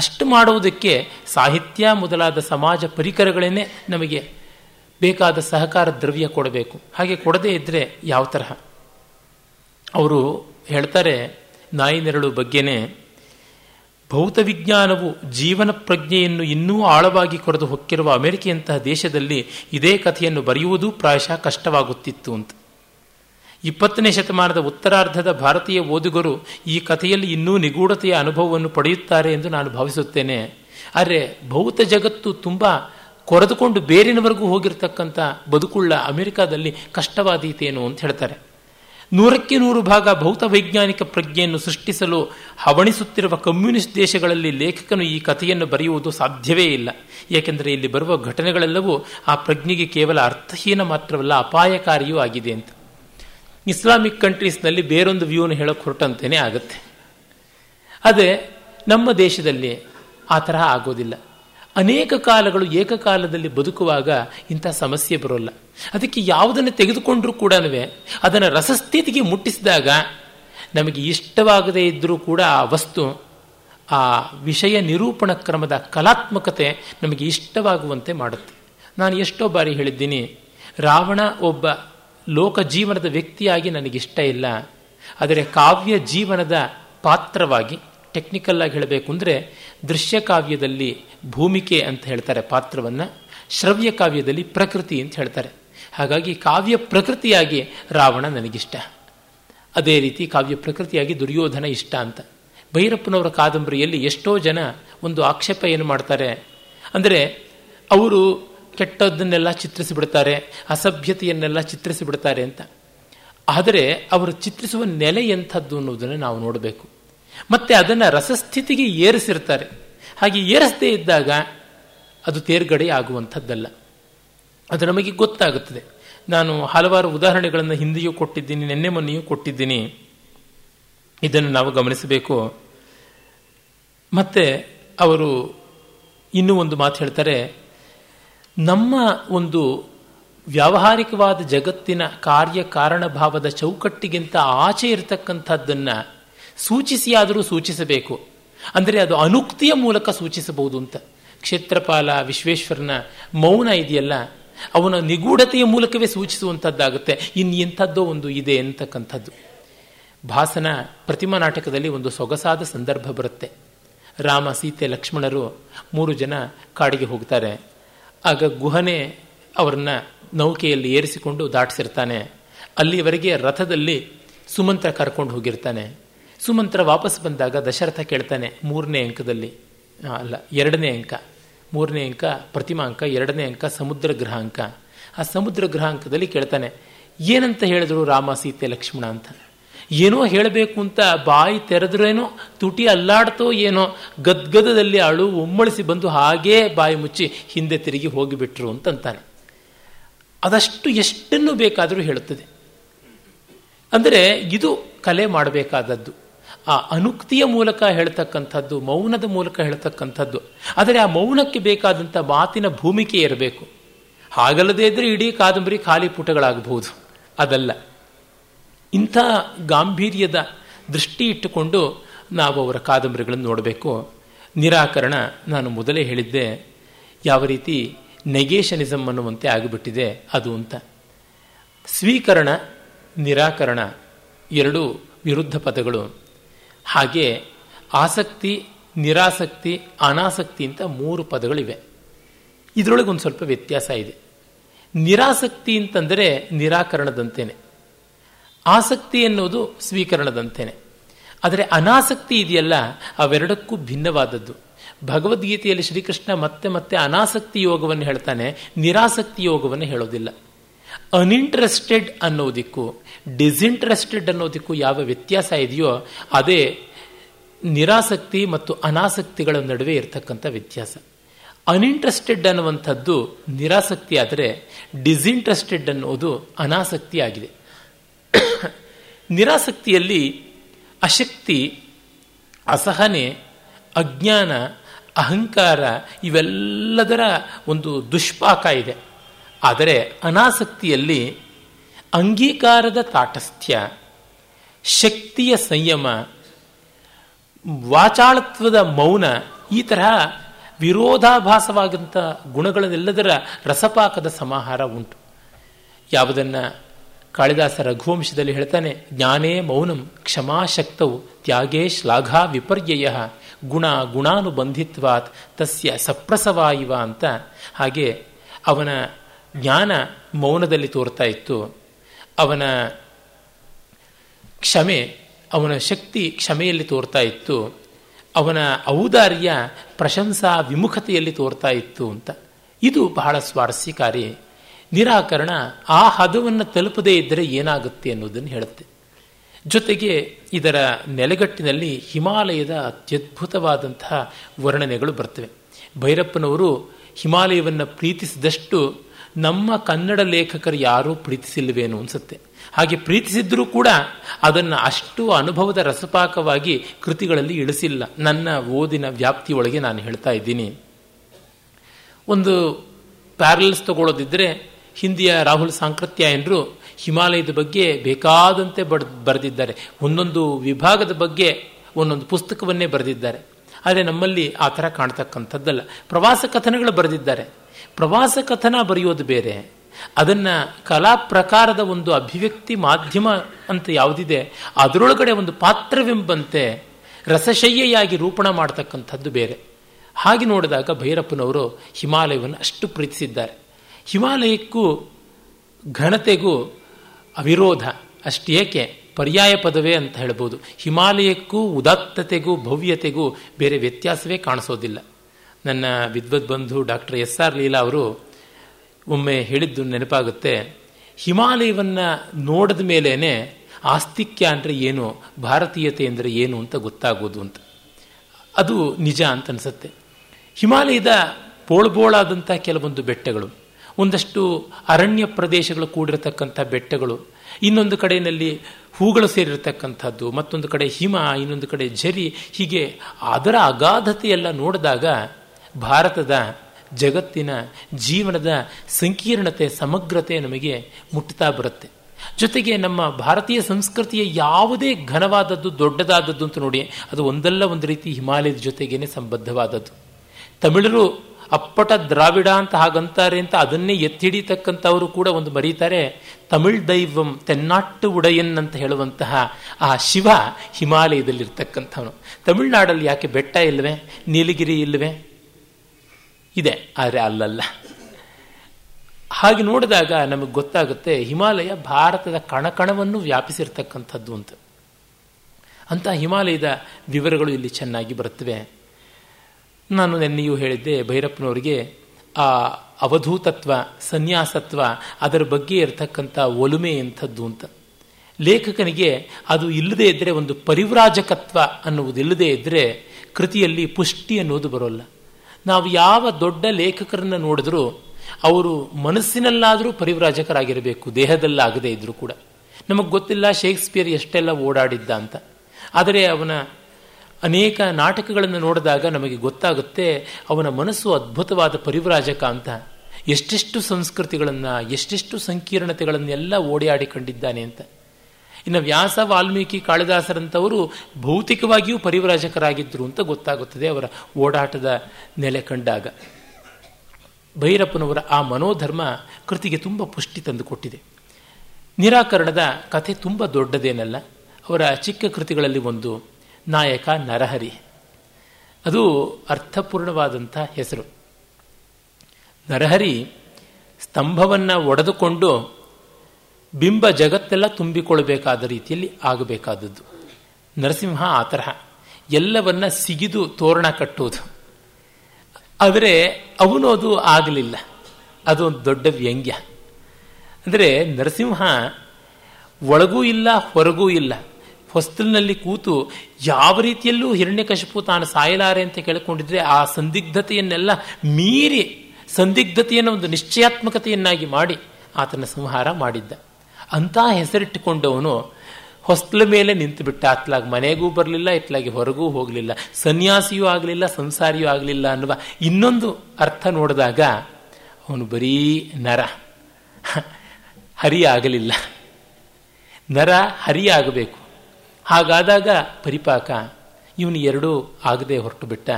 ಅಷ್ಟು ಮಾಡುವುದಕ್ಕೆ ಸಾಹಿತ್ಯ ಮೊದಲಾದ ಸಮಾಜ ಪರಿಕರಗಳೇನೆ ನಮಗೆ ಬೇಕಾದ ಸಹಕಾರ ದ್ರವ್ಯ ಕೊಡಬೇಕು. ಹಾಗೆ ಕೊಡದೇ ಇದ್ದರೆ ಯಾವ ತರಹ? ಅವರು ಹೇಳ್ತಾರೆ ನಾಯಿ ನೆರಳು ಬಗ್ಗೆನೇ, ಭೌತವಿಜ್ಞಾನವು ಜೀವನ ಪ್ರಜ್ಞೆಯನ್ನು ಇನ್ನೂ ಆಳವಾಗಿ ಕೊರೆದು ಹೊಕ್ಕಿರುವ ಅಮೆರಿಕೆಯಂತಹ ದೇಶದಲ್ಲಿ ಇದೇ ಕಥೆಯನ್ನು ಬರೆಯುವುದು ಪ್ರಾಯಶಃ ಕಷ್ಟವಾಗುತ್ತಿತ್ತು ಅಂತ. ಇಪ್ಪತ್ತನೇ ಶತಮಾನದ ಉತ್ತರಾರ್ಧದ ಭಾರತೀಯ ಓದುಗರು ಈ ಕಥೆಯಲ್ಲಿ ಇನ್ನೂ ನಿಗೂಢತೆಯ ಅನುಭವವನ್ನು ಪಡೆಯುತ್ತಾರೆ ಎಂದು ನಾನು ಭಾವಿಸುತ್ತೇನೆ. ಆದರೆ ಭೌತ ಜಗತ್ತು ತುಂಬ ಕೊರೆದುಕೊಂಡು ಬೇರಿನವರೆಗೂ ಹೋಗಿರ್ತಕ್ಕಂಥ ಬದುಕುಳ್ಳ ಅಮೆರಿಕಾದಲ್ಲಿ ಕಷ್ಟವಾದೀತೇನು ಅಂತ ಹೇಳ್ತಾರೆ. ನೂರಕ್ಕೆ ನೂರು ಭಾಗ ಭೌತ ವೈಜ್ಞಾನಿಕ ಪ್ರಜ್ಞೆಯನ್ನು ಸೃಷ್ಟಿಸಲು ಹವಣಿಸುತ್ತಿರುವ ಕಮ್ಯುನಿಸ್ಟ್ ದೇಶಗಳಲ್ಲಿ ಲೇಖಕನು ಈ ಕಥೆಯನ್ನು ಬರೆಯುವುದು ಸಾಧ್ಯವೇ ಇಲ್ಲ. ಏಕೆಂದರೆ ಇಲ್ಲಿ ಬರುವ ಘಟನೆಗಳೆಲ್ಲವೂ ಆ ಪ್ರಜ್ಞೆಗೆ ಕೇವಲ ಅರ್ಥಹೀನ ಮಾತ್ರವಲ್ಲ, ಅಪಾಯಕಾರಿಯೂ ಆಗಿದೆ ಅಂತ. ಇಸ್ಲಾಮಿಕ್ ಕಂಟ್ರೀಸ್ನಲ್ಲಿ ಬೇರೊಂದು ವ್ಯೂನ ಹೇಳೋಕ್ಕೆ ಹೊರಟಂತೆಯೇ ಆಗುತ್ತೆ. ಅದೇ ನಮ್ಮ ದೇಶದಲ್ಲಿ ಆ ತರಹ ಆಗೋದಿಲ್ಲ. ಅನೇಕ ಕಾಲಗಳು ಏಕಕಾಲದಲ್ಲಿ ಬದುಕುವಾಗ ಇಂಥ ಸಮಸ್ಯೆ ಬರೋಲ್ಲ. ಅದಕ್ಕೆ ಯಾವುದನ್ನು ತೆಗೆದುಕೊಂಡ್ರೂ ಕೂಡ ಅದನ್ನು ರಸಸ್ಥಿತಿಗೆ ಮುಟ್ಟಿಸಿದಾಗ ನಮಗೆ ಇಷ್ಟವಾಗದೇ ಇದ್ದರೂ ಕೂಡ ಆ ವಸ್ತು, ಆ ವಿಷಯ ನಿರೂಪಣ ಕ್ರಮದ ಕಲಾತ್ಮಕತೆ ನಮಗೆ ಇಷ್ಟವಾಗುವಂತೆ ಮಾಡುತ್ತೆ. ನಾನು ಎಷ್ಟೋ ಬಾರಿ ಹೇಳಿದ್ದೀನಿ, ರಾವಣ ಒಬ್ಬ ಲೋಕ ಜೀವನದ ವ್ಯಕ್ತಿಯಾಗಿ ನನಗಿಷ್ಟ ಇಲ್ಲ. ಆದರೆ ಕಾವ್ಯ ಜೀವನದ ಪಾತ್ರವಾಗಿ, ಟೆಕ್ನಿಕಲ್ ಆಗಿ ಹೇಳಬೇಕು ಅಂದರೆ, ದೃಶ್ಯಕಾವ್ಯದಲ್ಲಿ ಭೂಮಿಕೆ ಅಂತ ಹೇಳ್ತಾರೆ ಪಾತ್ರವನ್ನು, ಶ್ರವ್ಯ ಕಾವ್ಯದಲ್ಲಿ ಪ್ರಕೃತಿ ಅಂತ ಹೇಳ್ತಾರೆ. ಹಾಗಾಗಿ ಕಾವ್ಯ ಪ್ರಕೃತಿಯಾಗಿ ರಾವಣ ನನಗಿಷ್ಟ. ಅದೇ ರೀತಿ ಕಾವ್ಯ ಪ್ರಕೃತಿಯಾಗಿ ದುರ್ಯೋಧನ ಇಷ್ಟ ಅಂತ. ಭೈರಪ್ಪನವರ ಕಾದಂಬರಿಯಲ್ಲಿ ಎಷ್ಟೋ ಜನ ಒಂದು ಆಕ್ಷೇಪ ಏನು ಮಾಡ್ತಾರೆ ಅಂದರೆ, ಅವರು ಕೆಟ್ಟದ್ದನ್ನೆಲ್ಲ ಚಿತ್ರಿಸಿಬಿಡ್ತಾರೆ, ಅಸಭ್ಯತೆಯನ್ನೆಲ್ಲ ಚಿತ್ರಿಸಿಬಿಡ್ತಾರೆ ಅಂತ. ಆದರೆ ಅವರು ಚಿತ್ರಿಸುವ ನೆಲೆ ಎಂಥದ್ದು ಅನ್ನೋದನ್ನು ನಾವು ನೋಡಬೇಕು. ಮತ್ತೆ ಅದನ್ನು ರಸಸ್ಥಿತಿಗೆ ಏರಿಸಿರ್ತಾರೆ. ಹಾಗೆ ಏರಿಸದೇ ಇದ್ದಾಗ ಅದು ತೇರ್ಗಡೆ ಆಗುವಂಥದ್ದಲ್ಲ, ಅದು ನಮಗೆ ಗೊತ್ತಾಗುತ್ತದೆ. ನಾನು ಹಲವಾರು ಉದಾಹರಣೆಗಳನ್ನು ಹಿಂದೆಯೂ ಕೊಟ್ಟಿದ್ದೀನಿ, ನೆನ್ನೆ ಮೊನ್ನೆಯೂ ಕೊಟ್ಟಿದ್ದೀನಿ. ಇದನ್ನು ನಾವು ಗಮನಿಸಬೇಕು. ಮತ್ತೆ ಅವರು ಇನ್ನೂ ಒಂದು ಮಾತು ಹೇಳ್ತಾರೆ, ನಮ್ಮ ಒಂದು ವ್ಯಾವಹಾರಿಕವಾದ ಜಗತ್ತಿನ ಕಾರ್ಯ ಕಾರಣಭಾವದ ಚೌಕಟ್ಟಿಗಿಂತ ಆಚೆ ಇರತಕ್ಕಂಥದ್ದನ್ನು ಸೂಚಿಸಿ ಆದರೂ ಸೂಚಿಸಬೇಕು. ಅಂದರೆ ಅದು ಅನುಕ್ತಿಯ ಮೂಲಕ ಸೂಚಿಸಬಹುದು ಅಂತ. ಕ್ಷೇತ್ರಪಾಲ ವಿಶ್ವೇಶ್ವರನ ಮೌನ ಇದೆಯಲ್ಲ, ಅವನ ನಿಗೂಢತೆಯ ಮೂಲಕವೇ ಸೂಚಿಸುವಂಥದ್ದಾಗುತ್ತೆ ಇನ್ನು ಎಂಥದ್ದೋ ಒಂದು ಇದೆ ಅಂತಕ್ಕಂಥದ್ದು. ಭಾಸನ ಪ್ರತಿಮಾ ನಾಟಕದಲ್ಲಿ ಒಂದು ಸೊಗಸಾದ ಸಂದರ್ಭ ಬರುತ್ತೆ. ರಾಮ, ಸೀತೆ, ಲಕ್ಷ್ಮಣರು ಮೂರು ಜನ ಕಾಡಿಗೆ ಹೋಗ್ತಾರೆ. ಆಗ ಗುಹನೆ ಅವರನ್ನ ನೌಕೆಯಲ್ಲಿ ಏರಿಸಿಕೊಂಡು ದಾಟಿಸಿರ್ತಾನೆ. ಅಲ್ಲಿವರೆಗೆ ರಥದಲ್ಲಿ ಸುಮಂತ್ರ ಕರ್ಕೊಂಡು ಹೋಗಿರ್ತಾನೆ. ಸುಮಂತ್ರ ವಾಪಸ್ ಬಂದಾಗ ದಶರಥ ಕೇಳ್ತಾನೆ, ಮೂರನೇ ಅಂಕದಲ್ಲಿ ಅಲ್ಲ ಎರಡನೇ ಅಂಕ, ಮೂರನೇ ಅಂಕ ಪ್ರತಿಮಾ ಅಂಕ, ಎರಡನೇ ಅಂಕ ಸಮುದ್ರ ಗ್ರಹ ಅಂಕ. ಆ ಸಮುದ್ರ ಗ್ರಹ ಅಂಕದಲ್ಲಿ ಕೇಳ್ತಾನೆ, ಏನಂತ ಹೇಳಿದ್ರು ರಾಮ, ಸೀತೆ, ಲಕ್ಷ್ಮಣ ಅಂತ. ಏನೋ ಹೇಳಬೇಕು ಅಂತ ಬಾಯಿ ತೆರೆದ್ರೇನೋ, ತುಟಿ ಅಲ್ಲಾಡ್ತೋ ಏನೋ, ಗದ್ಗದದಲ್ಲಿ ಅಳು ಒಮ್ಮಳಿಸಿ ಬಂದು ಹಾಗೇ ಬಾಯಿ ಮುಚ್ಚಿ ಹಿಂದೆ ತಿರುಗಿ ಹೋಗಿಬಿಟ್ರು ಅಂತಂತಾನೆ. ಅದಷ್ಟು ಎಷ್ಟನ್ನು ಬೇಕಾದರೂ ಹೇಳುತ್ತದೆ. ಅಂದರೆ ಇದು ಕಲೆ ಮಾಡಬೇಕಾದದ್ದು, ಆ ಅನುಕ್ತಿಯ ಮೂಲಕ ಹೇಳ್ತಕ್ಕಂಥದ್ದು, ಮೌನದ ಮೂಲಕ ಹೇಳ್ತಕ್ಕಂಥದ್ದು. ಆದರೆ ಆ ಮೌನಕ್ಕೆ ಬೇಕಾದಂಥ ಮಾತಿನ ಭೂಮಿಕೆ ಇರಬೇಕು. ಹಾಗಲ್ಲದೇ ಇದ್ದರೆ ಇಡೀ ಕಾದಂಬರಿ ಖಾಲಿ ಪುಟಗಳಾಗಬಹುದು, ಅದಲ್ಲ. ಇಂಥ ಗಾಂಭೀರ್ಯದ ದೃಷ್ಟಿ ಇಟ್ಟುಕೊಂಡು ನಾವು ಅವರ ಕಾದಂಬರಿಗಳನ್ನು ನೋಡಬೇಕು. ನಿರಾಕರಣ, ನಾನು ಮೊದಲೇ ಹೇಳಿದ್ದೆ ಯಾವ ರೀತಿ ನೆಗೇಷನಿಸಮ್ ಅನ್ನುವಂತೆ ಆಗಿಬಿಟ್ಟಿದೆ ಅದು ಅಂತ. ಸ್ವೀಕರಣ, ನಿರಾಕರಣ ಎರಡು ವಿರುದ್ಧ ಪದಗಳು. ಹಾಗೆ ಆಸಕ್ತಿ, ನಿರಾಸಕ್ತಿ, ಅನಾಸಕ್ತಿ ಅಂತ ಮೂರು ಪದಗಳಿವೆ. ಇದರೊಳಗೆ ಒಂದು ಸ್ವಲ್ಪ ವ್ಯತ್ಯಾಸ ಇದೆ. ನಿರಾಸಕ್ತಿ ಅಂತಂದರೆ ನಿರಾಕರಣದಂತೇನೆ, ಆಸಕ್ತಿ ಎನ್ನುವುದು ಸ್ವೀಕರಣದಂತೇನೆ. ಆದರೆ ಅನಾಸಕ್ತಿ ಇದೆಯಲ್ಲ, ಅವೆರಡಕ್ಕೂ ಭಿನ್ನವಾದದ್ದು. ಭಗವದ್ಗೀತೆಯಲ್ಲಿ ಶ್ರೀಕೃಷ್ಣ ಮತ್ತೆ ಮತ್ತೆ ಅನಾಸಕ್ತಿ ಯೋಗವನ್ನು ಹೇಳ್ತಾನೆ, ನಿರಾಸಕ್ತಿ ಯೋಗವನ್ನು ಹೇಳೋದಿಲ್ಲ. ಅನ್ಇಂಟ್ರೆಸ್ಟೆಡ್ ಅನ್ನೋದಕ್ಕೂ ಡಿಸ್ಇಂಟ್ರೆಸ್ಟೆಡ್ ಅನ್ನೋದಕ್ಕೂ ಯಾವ ವ್ಯತ್ಯಾಸ ಇದೆಯೋ ಅದೇ ನಿರಾಸಕ್ತಿ ಮತ್ತು ಅನಾಸಕ್ತಿಗಳ ನಡುವೆ ಇರತಕ್ಕಂಥ ವ್ಯತ್ಯಾಸ. ಅನ್ಇಂಟ್ರೆಸ್ಟೆಡ್ ಅನ್ನುವಂಥದ್ದು ನಿರಾಸಕ್ತಿ ಆದರೆ, ಡಿಸ್ಇಂಟ್ರೆಸ್ಟೆಡ್ ಅನ್ನೋದು ಅನಾಸಕ್ತಿ ಆಗಿದೆ. ನಿರಾಸಕ್ತಿಯಲ್ಲಿ ಅಶಕ್ತಿ, ಅಸಹನೆ, ಅಜ್ಞಾನ, ಅಹಂಕಾರ ಇವೆಲ್ಲದರ ಒಂದು ದುಷ್ಪಾಕ ಇದೆ. ಆದರೆ ಅನಾಸಕ್ತಿಯಲ್ಲಿ ಅಂಗೀಕಾರದ ತಾಟಸ್ಥ್ಯ, ಶಕ್ತಿಯ ಸಂಯಮ, ವಾಚಾಳತ್ವದ ಮೌನ, ಈ ತರಹ ವಿರೋಧಾಭಾಸವಾದಂಥ ಗುಣಗಳನ್ನೆಲ್ಲದರ ರಸಪಾಕದ ಸಮಾಹಾರ ಉಂಟು. ಯಾವುದನ್ನು ಕಾಳಿದಾಸ ರಘುವಂಶದಲ್ಲಿ ಹೇಳ್ತಾನೆ, ಜ್ಞಾನೇ ಮೌನಂ ಕ್ಷಮಾಶಕ್ತವು ತ್ಯಾಗೇ ಶ್ಲಾಘಾ ವಿಪರ್ಯಯ ಗುಣ ಗುಣಾನುಬಂಧಿತ್ವಾತ್ ತಸ್ಯ ಸಪ್ರಸವಾಯಿವ ಅಂತ. ಹಾಗೆ ಅವನ ಜ್ಞಾನ ಮೌನದಲ್ಲಿ ತೋರ್ತಾ ಇತ್ತು, ಅವನ ಕ್ಷಮೆ, ಅವನ ಶಕ್ತಿ ಕ್ಷಮೆಯಲ್ಲಿ ತೋರ್ತಾ ಇತ್ತು, ಅವನ ಔದಾರ್ಯ ಪ್ರಶಂಸಾ ವಿಮುಖತೆಯಲ್ಲಿ ತೋರ್ತಾ ಇತ್ತು ಅಂತ. ಇದು ಬಹಳ ಸ್ವಾರಸ್ಯಕಾರಿ. ನಿರಾಕರಣ ಆ ಹದವನ್ನು ತಲುಪದೇ ಇದ್ದರೆ ಏನಾಗುತ್ತೆ ಅನ್ನೋದನ್ನು ಹೇಳುತ್ತೆ. ಜೊತೆಗೆ ಇದರ ನೆಲೆಗಟ್ಟಿನಲ್ಲಿ ಹಿಮಾಲಯದ ಅತ್ಯದ್ಭುತವಾದಂತಹ ವರ್ಣನೆಗಳು ಬರ್ತವೆ. ಭೈರಪ್ಪನವರು ಹಿಮಾಲಯವನ್ನು ಪ್ರೀತಿಸಿದಷ್ಟು ನಮ್ಮ ಕನ್ನಡ ಲೇಖಕರು ಯಾರೂ ಪ್ರೀತಿಸಿಲ್ವೇನೋ ಅನಿಸುತ್ತೆ. ಹಾಗೆ ಪ್ರೀತಿಸಿದ್ರೂ ಕೂಡ ಅದನ್ನು ಅಷ್ಟು ಅನುಭವದ ರಸಪಾಕವಾಗಿ ಕೃತಿಗಳಲ್ಲಿ ಇಳಿಸಿಲ್ಲ. ನನ್ನ ಓದಿನ ವ್ಯಾಪ್ತಿಯೊಳಗೆ ನಾನು ಹೇಳ್ತಾ ಇದ್ದೀನಿ. ಒಂದು ಪ್ಯಾರಲ್ಸ್ ತಗೊಳ್ಳೋದಿದ್ದರೆ, ಹಿಂದಿಯ ರಾಹುಲ್ ಸಾಂಕೃತ್ಯಾಯನರು ಹಿಮಾಲಯದ ಬಗ್ಗೆ ಬೇಕಾದಂತೆ ಬಡ್ ಬರೆದಿದ್ದಾರೆ. ಒಂದೊಂದು ವಿಭಾಗದ ಬಗ್ಗೆ ಒಂದೊಂದು ಪುಸ್ತಕವನ್ನೇ ಬರೆದಿದ್ದಾರೆ. ಆದರೆ ನಮ್ಮಲ್ಲಿ ಆ ಥರ ಕಾಣ್ತಕ್ಕಂಥದ್ದಲ್ಲ. ಪ್ರವಾಸ ಕಥನಗಳು ಬರೆದಿದ್ದಾರೆ. ಪ್ರವಾಸ ಕಥನ ಬರೆಯೋದು ಬೇರೆ, ಅದನ್ನು ಕಲಾ ಪ್ರಕಾರದ ಒಂದು ಅಭಿವ್ಯಕ್ತಿ ಮಾಧ್ಯಮ ಅಂತ ಯಾವುದಿದೆ ಅದರೊಳಗಡೆ ಒಂದು ಪಾತ್ರವೆಂಬಂತೆ ರಸಶಯ್ಯಾಗಿ ರೂಪಣ ಮಾಡ್ತಕ್ಕಂಥದ್ದು ಬೇರೆ. ಹಾಗೆ ನೋಡಿದಾಗ ಭೈರಪ್ಪನವರು ಹಿಮಾಲಯವನ್ನು ಅಷ್ಟು ಪ್ರೀತಿಸಿದ್ದಾರೆ. ಹಿಮಾಲಯಕ್ಕೂ ಘನತೆಗೂ ಅವಿರೋಧ. ಅಷ್ಟೇಕೆ ಪರ್ಯಾಯ ಪದವೇ ಅಂತ ಹೇಳ್ಬೋದು. ಹಿಮಾಲಯಕ್ಕೂ ಉದಾತ್ತತೆಗೂ ಭವ್ಯತೆಗೂ ಬೇರೆ ವ್ಯತ್ಯಾಸವೇ ಕಾಣಿಸೋದಿಲ್ಲ. ನನ್ನ ವಿದ್ವತ್ ಬಂಧು ಡಾಕ್ಟರ್ ಎಸ್ ಆರ್ ಲೀಲಾ ಅವರು ಒಮ್ಮೆ ಹೇಳಿದ್ದು ನೆನಪಾಗುತ್ತೆ. ಹಿಮಾಲಯವನ್ನು ನೋಡಿದ ಮೇಲೇ ಆಸ್ತಿಕ್ಯ ಅಂದರೆ ಏನು, ಭಾರತೀಯತೆ ಅಂದರೆ ಏನು ಅಂತ ಗೊತ್ತಾಗೋದು ಅಂತ. ಅದು ನಿಜ ಅಂತ ಅನಿಸುತ್ತೆ. ಹಿಮಾಲಯದ ಬೋಳ್ಬೋಳಾದಂಥ ಕೆಲವೊಂದು ಬೆಟ್ಟಗಳು, ಒಂದಷ್ಟು ಅರಣ್ಯ ಪ್ರದೇಶಗಳು ಕೂಡಿರತಕ್ಕಂಥ ಬೆಟ್ಟಗಳು, ಇನ್ನೊಂದು ಕಡೆಯಲ್ಲಿ ಹೂಗಳು ಸೇರಿರತಕ್ಕಂಥದ್ದು, ಮತ್ತೊಂದು ಕಡೆ ಹಿಮ, ಇನ್ನೊಂದು ಕಡೆ ಝರಿ, ಹೀಗೆ ಅದರ ಅಗಾಧತೆಯೆಲ್ಲ ನೋಡಿದಾಗ ಭಾರತದ, ಜಗತ್ತಿನ, ಜೀವನದ ಸಂಕೀರ್ಣತೆ, ಸಮಗ್ರತೆ ನಮಗೆ ಮುಟ್ತಾ ಬರುತ್ತೆ. ಜೊತೆಗೆ ನಮ್ಮ ಭಾರತೀಯ ಸಂಸ್ಕೃತಿಯ ಯಾವುದೇ ಘನವಾದದ್ದು, ದೊಡ್ಡದಾದದ್ದು ಅಂತ ನೋಡಿ ಅದು ಒಂದಲ್ಲ ಒಂದು ರೀತಿ ಹಿಮಾಲಯದ ಜೊತೆಗೇನೆ ಸಂಬದ್ಧವಾದದ್ದು. ತಮಿಳರು ಅಪ್ಪಟ ದ್ರಾವಿಡ ಅಂತ ಹಾಗಂತಾರೆ ಅಂತ ಅದನ್ನೇ ಎತ್ತಿಡಿತಕ್ಕಂಥವರು ಕೂಡ ಒಂದು ಮರೀತಾರೆ. ತಮಿಳ್ ದೈವಂ ತೆನ್ನಾಟ್ಟು ಉಡಯನ್ ಅಂತ ಹೇಳುವಂತಹ ಆ ಶಿವ ಹಿಮಾಲಯದಲ್ಲಿರ್ತಕ್ಕಂಥವನು. ತಮಿಳ್ನಾಡಲ್ಲಿ ಯಾಕೆ ಬೆಟ್ಟ ಇಲ್ಲವೇ, ನೀಲಗಿರಿ ಇಲ್ಲವೇ? ಇದೆ, ಆದರೆ ಅಲ್ಲಲ್ಲ. ಹಾಗೆ ನೋಡಿದಾಗ ನಮಗೆ ಗೊತ್ತಾಗುತ್ತೆ ಹಿಮಾಲಯ ಭಾರತದ ಕಣಕಣವನ್ನು ವ್ಯಾಪಿಸಿರ್ತಕ್ಕಂಥದ್ದು ಅಂತ. ಅಂತ ಹಿಮಾಲಯದ ವಿವರಗಳು ಇಲ್ಲಿ ಚೆನ್ನಾಗಿ ಬರುತ್ತವೆ. ನಾನು ನೆನ್ನೆಯೂ ಹೇಳಿದ್ದೆ, ಭೈರಪ್ಪನವರಿಗೆ ಆ ಅವಧೂತತ್ವ, ಸನ್ಯಾಸತ್ವ, ಅದರ ಬಗ್ಗೆ ಇರತಕ್ಕಂಥ ಒಲುಮೆ ಎಂಥದ್ದು ಅಂತ. ಲೇಖಕನಿಗೆ ಅದು ಇಲ್ಲದೇ ಇದ್ದರೆ, ಒಂದು ಪರಿವ್ರಾಜಕತ್ವ ಅನ್ನುವುದಿಲ್ಲದೇ ಇದ್ದರೆ ಕೃತಿಯಲ್ಲಿ ಪುಷ್ಟಿ ಅನ್ನೋದು ಬರೋಲ್ಲ. ನಾವು ಯಾವ ದೊಡ್ಡ ಲೇಖಕರನ್ನ ನೋಡಿದ್ರೂ ಅವರು ಮನಸ್ಸಿನಲ್ಲಾದರೂ ಪರಿವ್ರಾಜಕರಾಗಿರಬೇಕು, ದೇಹದಲ್ಲಾಗದೇ ಇದ್ರೂ ಕೂಡ. ನಮಗೆ ಗೊತ್ತಿಲ್ಲ ಶೇಕ್ಸ್ಪಿಯರ್ ಎಷ್ಟೆಲ್ಲ ಓಡಾಡಿದ್ದ ಅಂತ, ಆದರೆ ಅವನ ಅನೇಕ ನಾಟಕಗಳನ್ನು ನೋಡಿದಾಗ ನಮಗೆ ಗೊತ್ತಾಗುತ್ತೆ ಅವನ ಮನಸ್ಸು ಅದ್ಭುತವಾದ ಪರಿವ್ರಾಜಕ ಅಂತ. ಎಷ್ಟೆಷ್ಟು ಸಂಸ್ಕೃತಿಗಳನ್ನು, ಎಷ್ಟೆಷ್ಟು ಸಂಕೀರ್ಣತೆಗಳನ್ನೆಲ್ಲ ಓಡಾಡಿ ಕಂಡಿದ್ದಾನೆ ಅಂತ. ಇನ್ನು ವ್ಯಾಸ, ವಾಲ್ಮೀಕಿ, ಕಾಳಿದಾಸರಂಥವರು ಭೌತಿಕವಾಗಿಯೂ ಪರಿವ್ರಾಜಕರಾಗಿದ್ದರು ಅಂತ ಗೊತ್ತಾಗುತ್ತದೆ ಅವರ ಓಡಾಟದ ನೆಲೆ ಕಂಡಾಗ. ಭೈರಪ್ಪನವರ ಆ ಮನೋಧರ್ಮ ಕೃತಿಗೆ ತುಂಬ ಪುಷ್ಟಿ ತಂದುಕೊಟ್ಟಿದೆ. ನಿರಾಕರಣದ ಕಥೆ ತುಂಬ ದೊಡ್ಡದೇನಲ್ಲ, ಅವರ ಚಿಕ್ಕ ಕೃತಿಗಳಲ್ಲಿ ಒಂದು ನಾಯಕ ನರಹರಿ. ಅದು ಅರ್ಥಪೂರ್ಣವಾದಂಥ ಹೆಸರು. ನರಹರಿ ಸ್ತಂಭವನ್ನು ಒಡೆದುಕೊಂಡು ಬಿಂಬ ಜಗತ್ತೆಲ್ಲ ತುಂಬಿಕೊಳ್ಳಬೇಕಾದ ರೀತಿಯಲ್ಲಿ ಆಗಬೇಕಾದದ್ದು. ನರಸಿಂಹ ಆ ತರಹ ಎಲ್ಲವನ್ನ ಸಿಗಿದು ತೋರಣ ಕಟ್ಟೋದು. ಆದರೆ ಅವನು ಅದು ಆಗಲಿಲ್ಲ. ಅದೊಂದು ದೊಡ್ಡ ವ್ಯಂಗ್ಯ. ಅಂದರೆ ನರಸಿಂಹ ಒಳಗೂ ಇಲ್ಲ, ಹೊರಗೂ ಇಲ್ಲ. ಹೊಸ್ತಲಿನಲ್ಲಿ ಕೂತು ಯಾವ ರೀತಿಯಲ್ಲೂ ಹಿರಣ್ಯಕಶಿಪು ತಾನು ಸಾಯಲಾರೆ ಅಂತ ಕೇಳಿಕೊಂಡಿದ್ರೆ, ಆ ಸಂದಿಗ್ಧತೆಯನ್ನೆಲ್ಲ ಮೀರಿ ಸಂದಿಗ್ಧತೆಯನ್ನು ಒಂದು ನಿಶ್ಚಯಾತ್ಮಕತೆಯನ್ನಾಗಿ ಮಾಡಿ ಆತನ ಸಂಹಾರ ಮಾಡಿದ್ದ. ಅಂಥ ಹೆಸರಿಟ್ಟುಕೊಂಡವನು ಹೊಸ್ತಲ ಮೇಲೆ ನಿಂತು ಬಿಟ್ಟ. ಅತ್ಲಾಗಿ ಮನೆಗೂ ಬರಲಿಲ್ಲ, ಇತ್ಲಾಗಿ ಹೊರಗೂ ಹೋಗಲಿಲ್ಲ, ಸನ್ಯಾಸಿಯೂ ಆಗಲಿಲ್ಲ, ಸಂಸಾರಿಯೂ ಆಗಲಿಲ್ಲ ಅನ್ನುವ ಇನ್ನೊಂದು ಅರ್ಥ ನೋಡಿದಾಗ ಅವನು ಬರೀ ನರ, ಹರಿ ಆಗಲಿಲ್ಲ. ನರ ಹರಿ ಆಗಬೇಕು. ಹಾಗಾದಾಗ ಪರಿಪಾಕ. ಇವನು ಎರಡೂ ಆಗದೆ ಹೊರಟು ಬಿಟ್ಟ.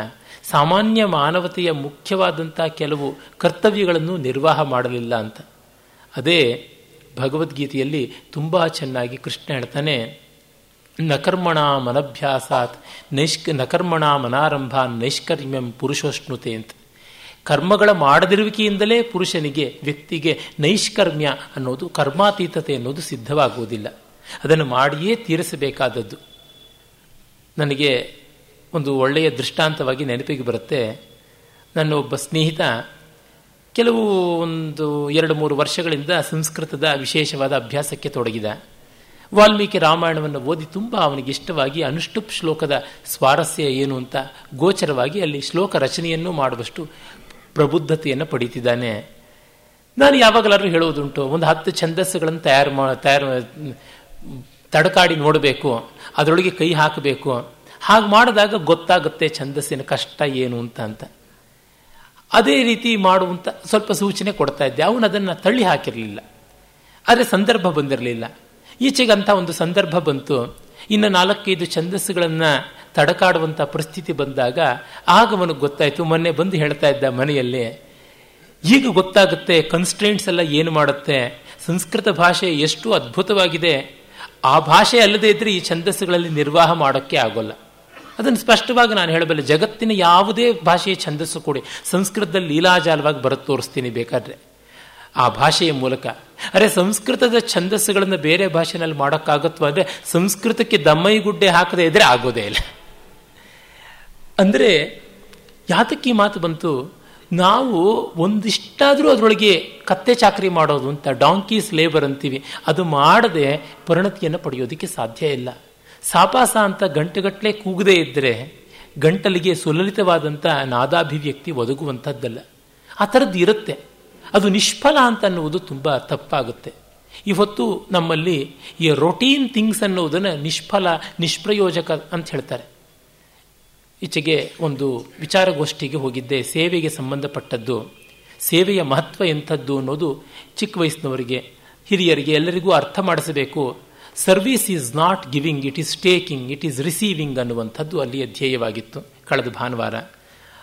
ಸಾಮಾನ್ಯ ಮಾನವತೆಯ ಮುಖ್ಯವಾದಂಥ ಕೆಲವು ಕರ್ತವ್ಯಗಳನ್ನು ನಿರ್ವಾಹ ಮಾಡಲಿಲ್ಲ ಅಂತ. ಅದೇ ಭಗವದ್ಗೀತೆಯಲ್ಲಿ ತುಂಬ ಚೆನ್ನಾಗಿ ಕೃಷ್ಣ ಹೇಳ್ತಾನೆ, ನಕರ್ಮಣ ಮನಭ್ಯಾಸಾತ್ ನೈಷ್ಕ ನಕರ್ಮಣ ಮನಾರಂಭ ನೈಷ್ಕರ್ಮ್ಯಂ ಪುರುಷೋಷ್ಣುತೆ ಅಂತ. ಕರ್ಮಗಳ ಮಾಡದಿರುವಿಕೆಯಿಂದಲೇ ಪುರುಷನಿಗೆ, ವ್ಯಕ್ತಿಗೆ ನೈಷ್ಕರ್ಮ್ಯ ಅನ್ನೋದು, ಕರ್ಮಾತೀತತೆ ಅನ್ನೋದು ಸಿದ್ಧವಾಗುವುದಿಲ್ಲ. ಅದನ್ನು ಮಾಡಿಯೇ ತೀರಿಸಬೇಕಾದದ್ದು. ನನಗೆ ಒಂದು ಒಳ್ಳೆಯ ದೃಷ್ಟಾಂತವಾಗಿ ನೆನಪಿಗೆ ಬರುತ್ತೆ. ನನ್ನ ಒಬ್ಬ ಸ್ನೇಹಿತ ಕೆಲವು ಒಂದು ಎರಡು ಮೂರು ವರ್ಷಗಳಿಂದ ಸಂಸ್ಕೃತದ ವಿಶೇಷವಾದ ಅಭ್ಯಾಸಕ್ಕೆ ತೊಡಗಿದ. ವಾಲ್ಮೀಕಿ ರಾಮಾಯಣವನ್ನು ಓದಿ ತುಂಬ ಅವನಿಗೆ ಇಷ್ಟವಾಗಿ ಅನುಷ್ಠುಪ್ ಶ್ಲೋಕದ ಸ್ವಾರಸ್ಯ ಏನು ಅಂತ ಗೋಚರವಾಗಿ ಅಲ್ಲಿ ಶ್ಲೋಕ ರಚನೆಯನ್ನು ಮಾಡುವಷ್ಟು ಪ್ರಬುದ್ಧತೆಯನ್ನು ಪಡೀತಿದ್ದಾನೆ. ನಾನು ಯಾವಾಗಲಾದರೂ ಹೇಳುವುದುಂಟು, ಒಂದು ಹತ್ತು ಛಂದಸ್ಸುಗಳನ್ನು ತಯಾರು ಮಾ ತಯಾರು ತಡಕಾಡಿ ನೋಡಬೇಕು, ಅದರೊಳಗೆ ಕೈ ಹಾಕಬೇಕು. ಹಾಗೆ ಮಾಡಿದಾಗ ಗೊತ್ತಾಗುತ್ತೆ ಛಂದಸ್ಸಿನ ಕಷ್ಟ ಏನು ಅಂತ ಅಂತ ಅದೇ ರೀತಿ ಮಾಡುವಂಥ ಸ್ವಲ್ಪ ಸೂಚನೆ ಕೊಡ್ತಾ ಇದ್ದೆ. ಅವನು ಅದನ್ನು ತಳ್ಳಿ ಹಾಕಿರಲಿಲ್ಲ, ಆದರೆ ಸಂದರ್ಭ ಬಂದಿರಲಿಲ್ಲ. ಈಚೆಗಂಥ ಒಂದು ಸಂದರ್ಭ ಬಂತು, ಇನ್ನು ನಾಲ್ಕೈದು ಛಂದಸ್ಸುಗಳನ್ನು ತಡಕಾಡುವಂಥ ಪರಿಸ್ಥಿತಿ ಬಂದಾಗ ಆಗ ಅವನಿಗೆ ಗೊತ್ತಾಯಿತು. ಮೊನ್ನೆ ಬಂದು ಹೇಳ್ತಾ ಇದ್ದ ಮನೆಯಲ್ಲಿ, ಈಗ ಗೊತ್ತಾಗುತ್ತೆ ಕನ್ಸ್ಟ್ರೇಂಟ್ಸ್ ಎಲ್ಲ ಏನು ಮಾಡುತ್ತೆ, ಸಂಸ್ಕೃತ ಭಾಷೆ ಎಷ್ಟು ಅದ್ಭುತವಾಗಿದೆ, ಆ ಭಾಷೆ ಅಲ್ಲದೇ ಇದ್ದರೆ ಈ ಛಂದಸ್ಸುಗಳಲ್ಲಿ ನಿರ್ವಾಹ ಮಾಡೋಕ್ಕೆ ಆಗೋಲ್ಲ. ಅದನ್ನು ಸ್ಪಷ್ಟವಾಗಿ ನಾನು ಹೇಳಬಲ್ಲೆ. ಜಗತ್ತಿನ ಯಾವುದೇ ಭಾಷೆಯ ಛಂದಸ್ಸು ಕೂಡ ಸಂಸ್ಕೃತದಲ್ಲಿ ಲೀಲಾಜಾಲವಾಗಿ ಬರೆದು ತೋರಿಸ್ತೀನಿ ಬೇಕಾದರೆ ಆ ಭಾಷೆಯ ಮೂಲಕ. ಅರೆ, ಸಂಸ್ಕೃತದ ಛಂದಸ್ಸುಗಳನ್ನು ಬೇರೆ ಭಾಷೆನಲ್ಲಿ ಮಾಡೋಕ್ಕಾಗತ್ವ ಅಂದರೆ ಸಂಸ್ಕೃತಕ್ಕೆ ದಮ್ಮೈಗುಡ್ಡೆ ಹಾಕದೇ ಇದ್ದರೆ ಆಗೋದೇ ಇಲ್ಲ. ಅಂದರೆ ಯಾತಕ್ಕೆ ಈ ಮಾತು ಬಂತು, ನಾವು ಒಂದಿಷ್ಟಾದರೂ ಅದರೊಳಗೆ ಕತ್ತೆ ಚಾಕರಿ ಮಾಡೋದು ಅಂತ ಡಾಂಕೀಸ್ ಲೇಬರ್ ಅಂತೀವಿ, ಅದು ಮಾಡದೆ ಪರಿಣತಿಯನ್ನು ಪಡೆಯೋದಕ್ಕೆ ಸಾಧ್ಯ ಇಲ್ಲ. ಸಾಪಾಸ ಅಂತ ಗಂಟೆಗಟ್ಟಲೆ ಕೂಗದೇ ಇದ್ದರೆ ಗಂಟಲಿಗೆ ಸುಲಲಿತವಾದಂಥ ನಾದಾಭಿವ್ಯಕ್ತಿ ಒದಗುವಂಥದ್ದಲ್ಲ. ಆ ಥರದ್ದು ಇರುತ್ತೆ, ಅದು ನಿಷ್ಫಲ ಅಂತ ಅನ್ನುವುದು ತುಂಬ ತಪ್ಪಾಗುತ್ತೆ. ಇವತ್ತು ನಮ್ಮಲ್ಲಿ ಈ ರೊಟೀನ್ ಥಿಂಗ್ಸ್ ಅನ್ನೋದನ್ನು ನಿಷ್ಫಲ ನಿಷ್ಪ್ರಯೋಜಕ ಅಂತ ಹೇಳ್ತಾರೆ. ಈಚೆಗೆ ಒಂದು ವಿಚಾರಗೋಷ್ಠಿಗೆ ಹೋಗಿದ್ದೆ, ಸೇವೆಗೆ ಸಂಬಂಧಪಟ್ಟದ್ದು, ಸೇವೆಯ ಮಹತ್ವ ಎಂಥದ್ದು ಅನ್ನೋದು ಚಿಕ್ಕ ವಯಸ್ಸಿನವರಿಗೆ ಹಿರಿಯರಿಗೆ ಎಲ್ಲರಿಗೂ ಅರ್ಥ ಮಾಡಿಸಬೇಕು. Service is not giving, it is taking, it is receiving ಅನ್ನುವಂಥದ್ದು ಅಲ್ಲಿಯ ಧ್ಯೇಯವಾಗಿತ್ತು. ಕಳೆದ ಭಾನುವಾರ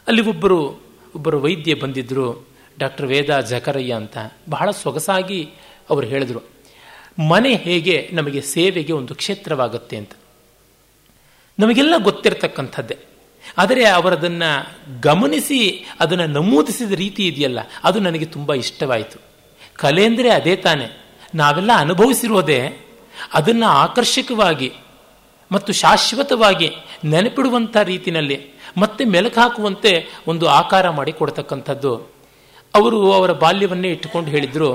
ಅಲ್ಲಿ ಒಬ್ಬರು ಒಬ್ಬರು ವೈದ್ಯ ಬಂದಿದ್ದರು, ಡಾಕ್ಟರ್ ವೇದ ಜಕರಯ್ಯ ಅಂತ. ಬಹಳ ಸೊಗಸಾಗಿ ಅವರು ಹೇಳಿದರು, ಮನೆ ಹೇಗೆ ನಮಗೆ ಸೇವೆಗೆ ಒಂದು ಕ್ಷೇತ್ರವಾಗುತ್ತೆ ಅಂತ. ನಮಗೆಲ್ಲ ಗೊತ್ತಿರತಕ್ಕಂಥದ್ದೇ, ಆದರೆ ಅವರದನ್ನು ಗಮನಿಸಿ ಅದನ್ನು ನಮೂದಿಸಿದ ರೀತಿ ಇದೆಯಲ್ಲ, ಅದು ನನಗೆ ತುಂಬ ಇಷ್ಟವಾಯಿತು. ಕಲೆ ಅಂದರೆ ಅದೇ ತಾನೆ, ನಾವೆಲ್ಲ ಅನುಭವಿಸಿರೋದೇ, ಅದನ್ನು ಆಕರ್ಷಕವಾಗಿ ಮತ್ತು ಶಾಶ್ವತವಾಗಿ ನೆನಪಿಡುವಂಥ ರೀತಿಯಲ್ಲಿ ಮತ್ತೆ ಮೆಲುಕು ಹಾಕುವಂತೆ ಒಂದು ಆಕಾರ ಮಾಡಿ ಕೊಡ್ತಕ್ಕಂಥದ್ದು. ಅವರು ಅವರ ಬಾಲ್ಯವನ್ನೇ ಇಟ್ಟುಕೊಂಡು ಹೇಳಿದರು,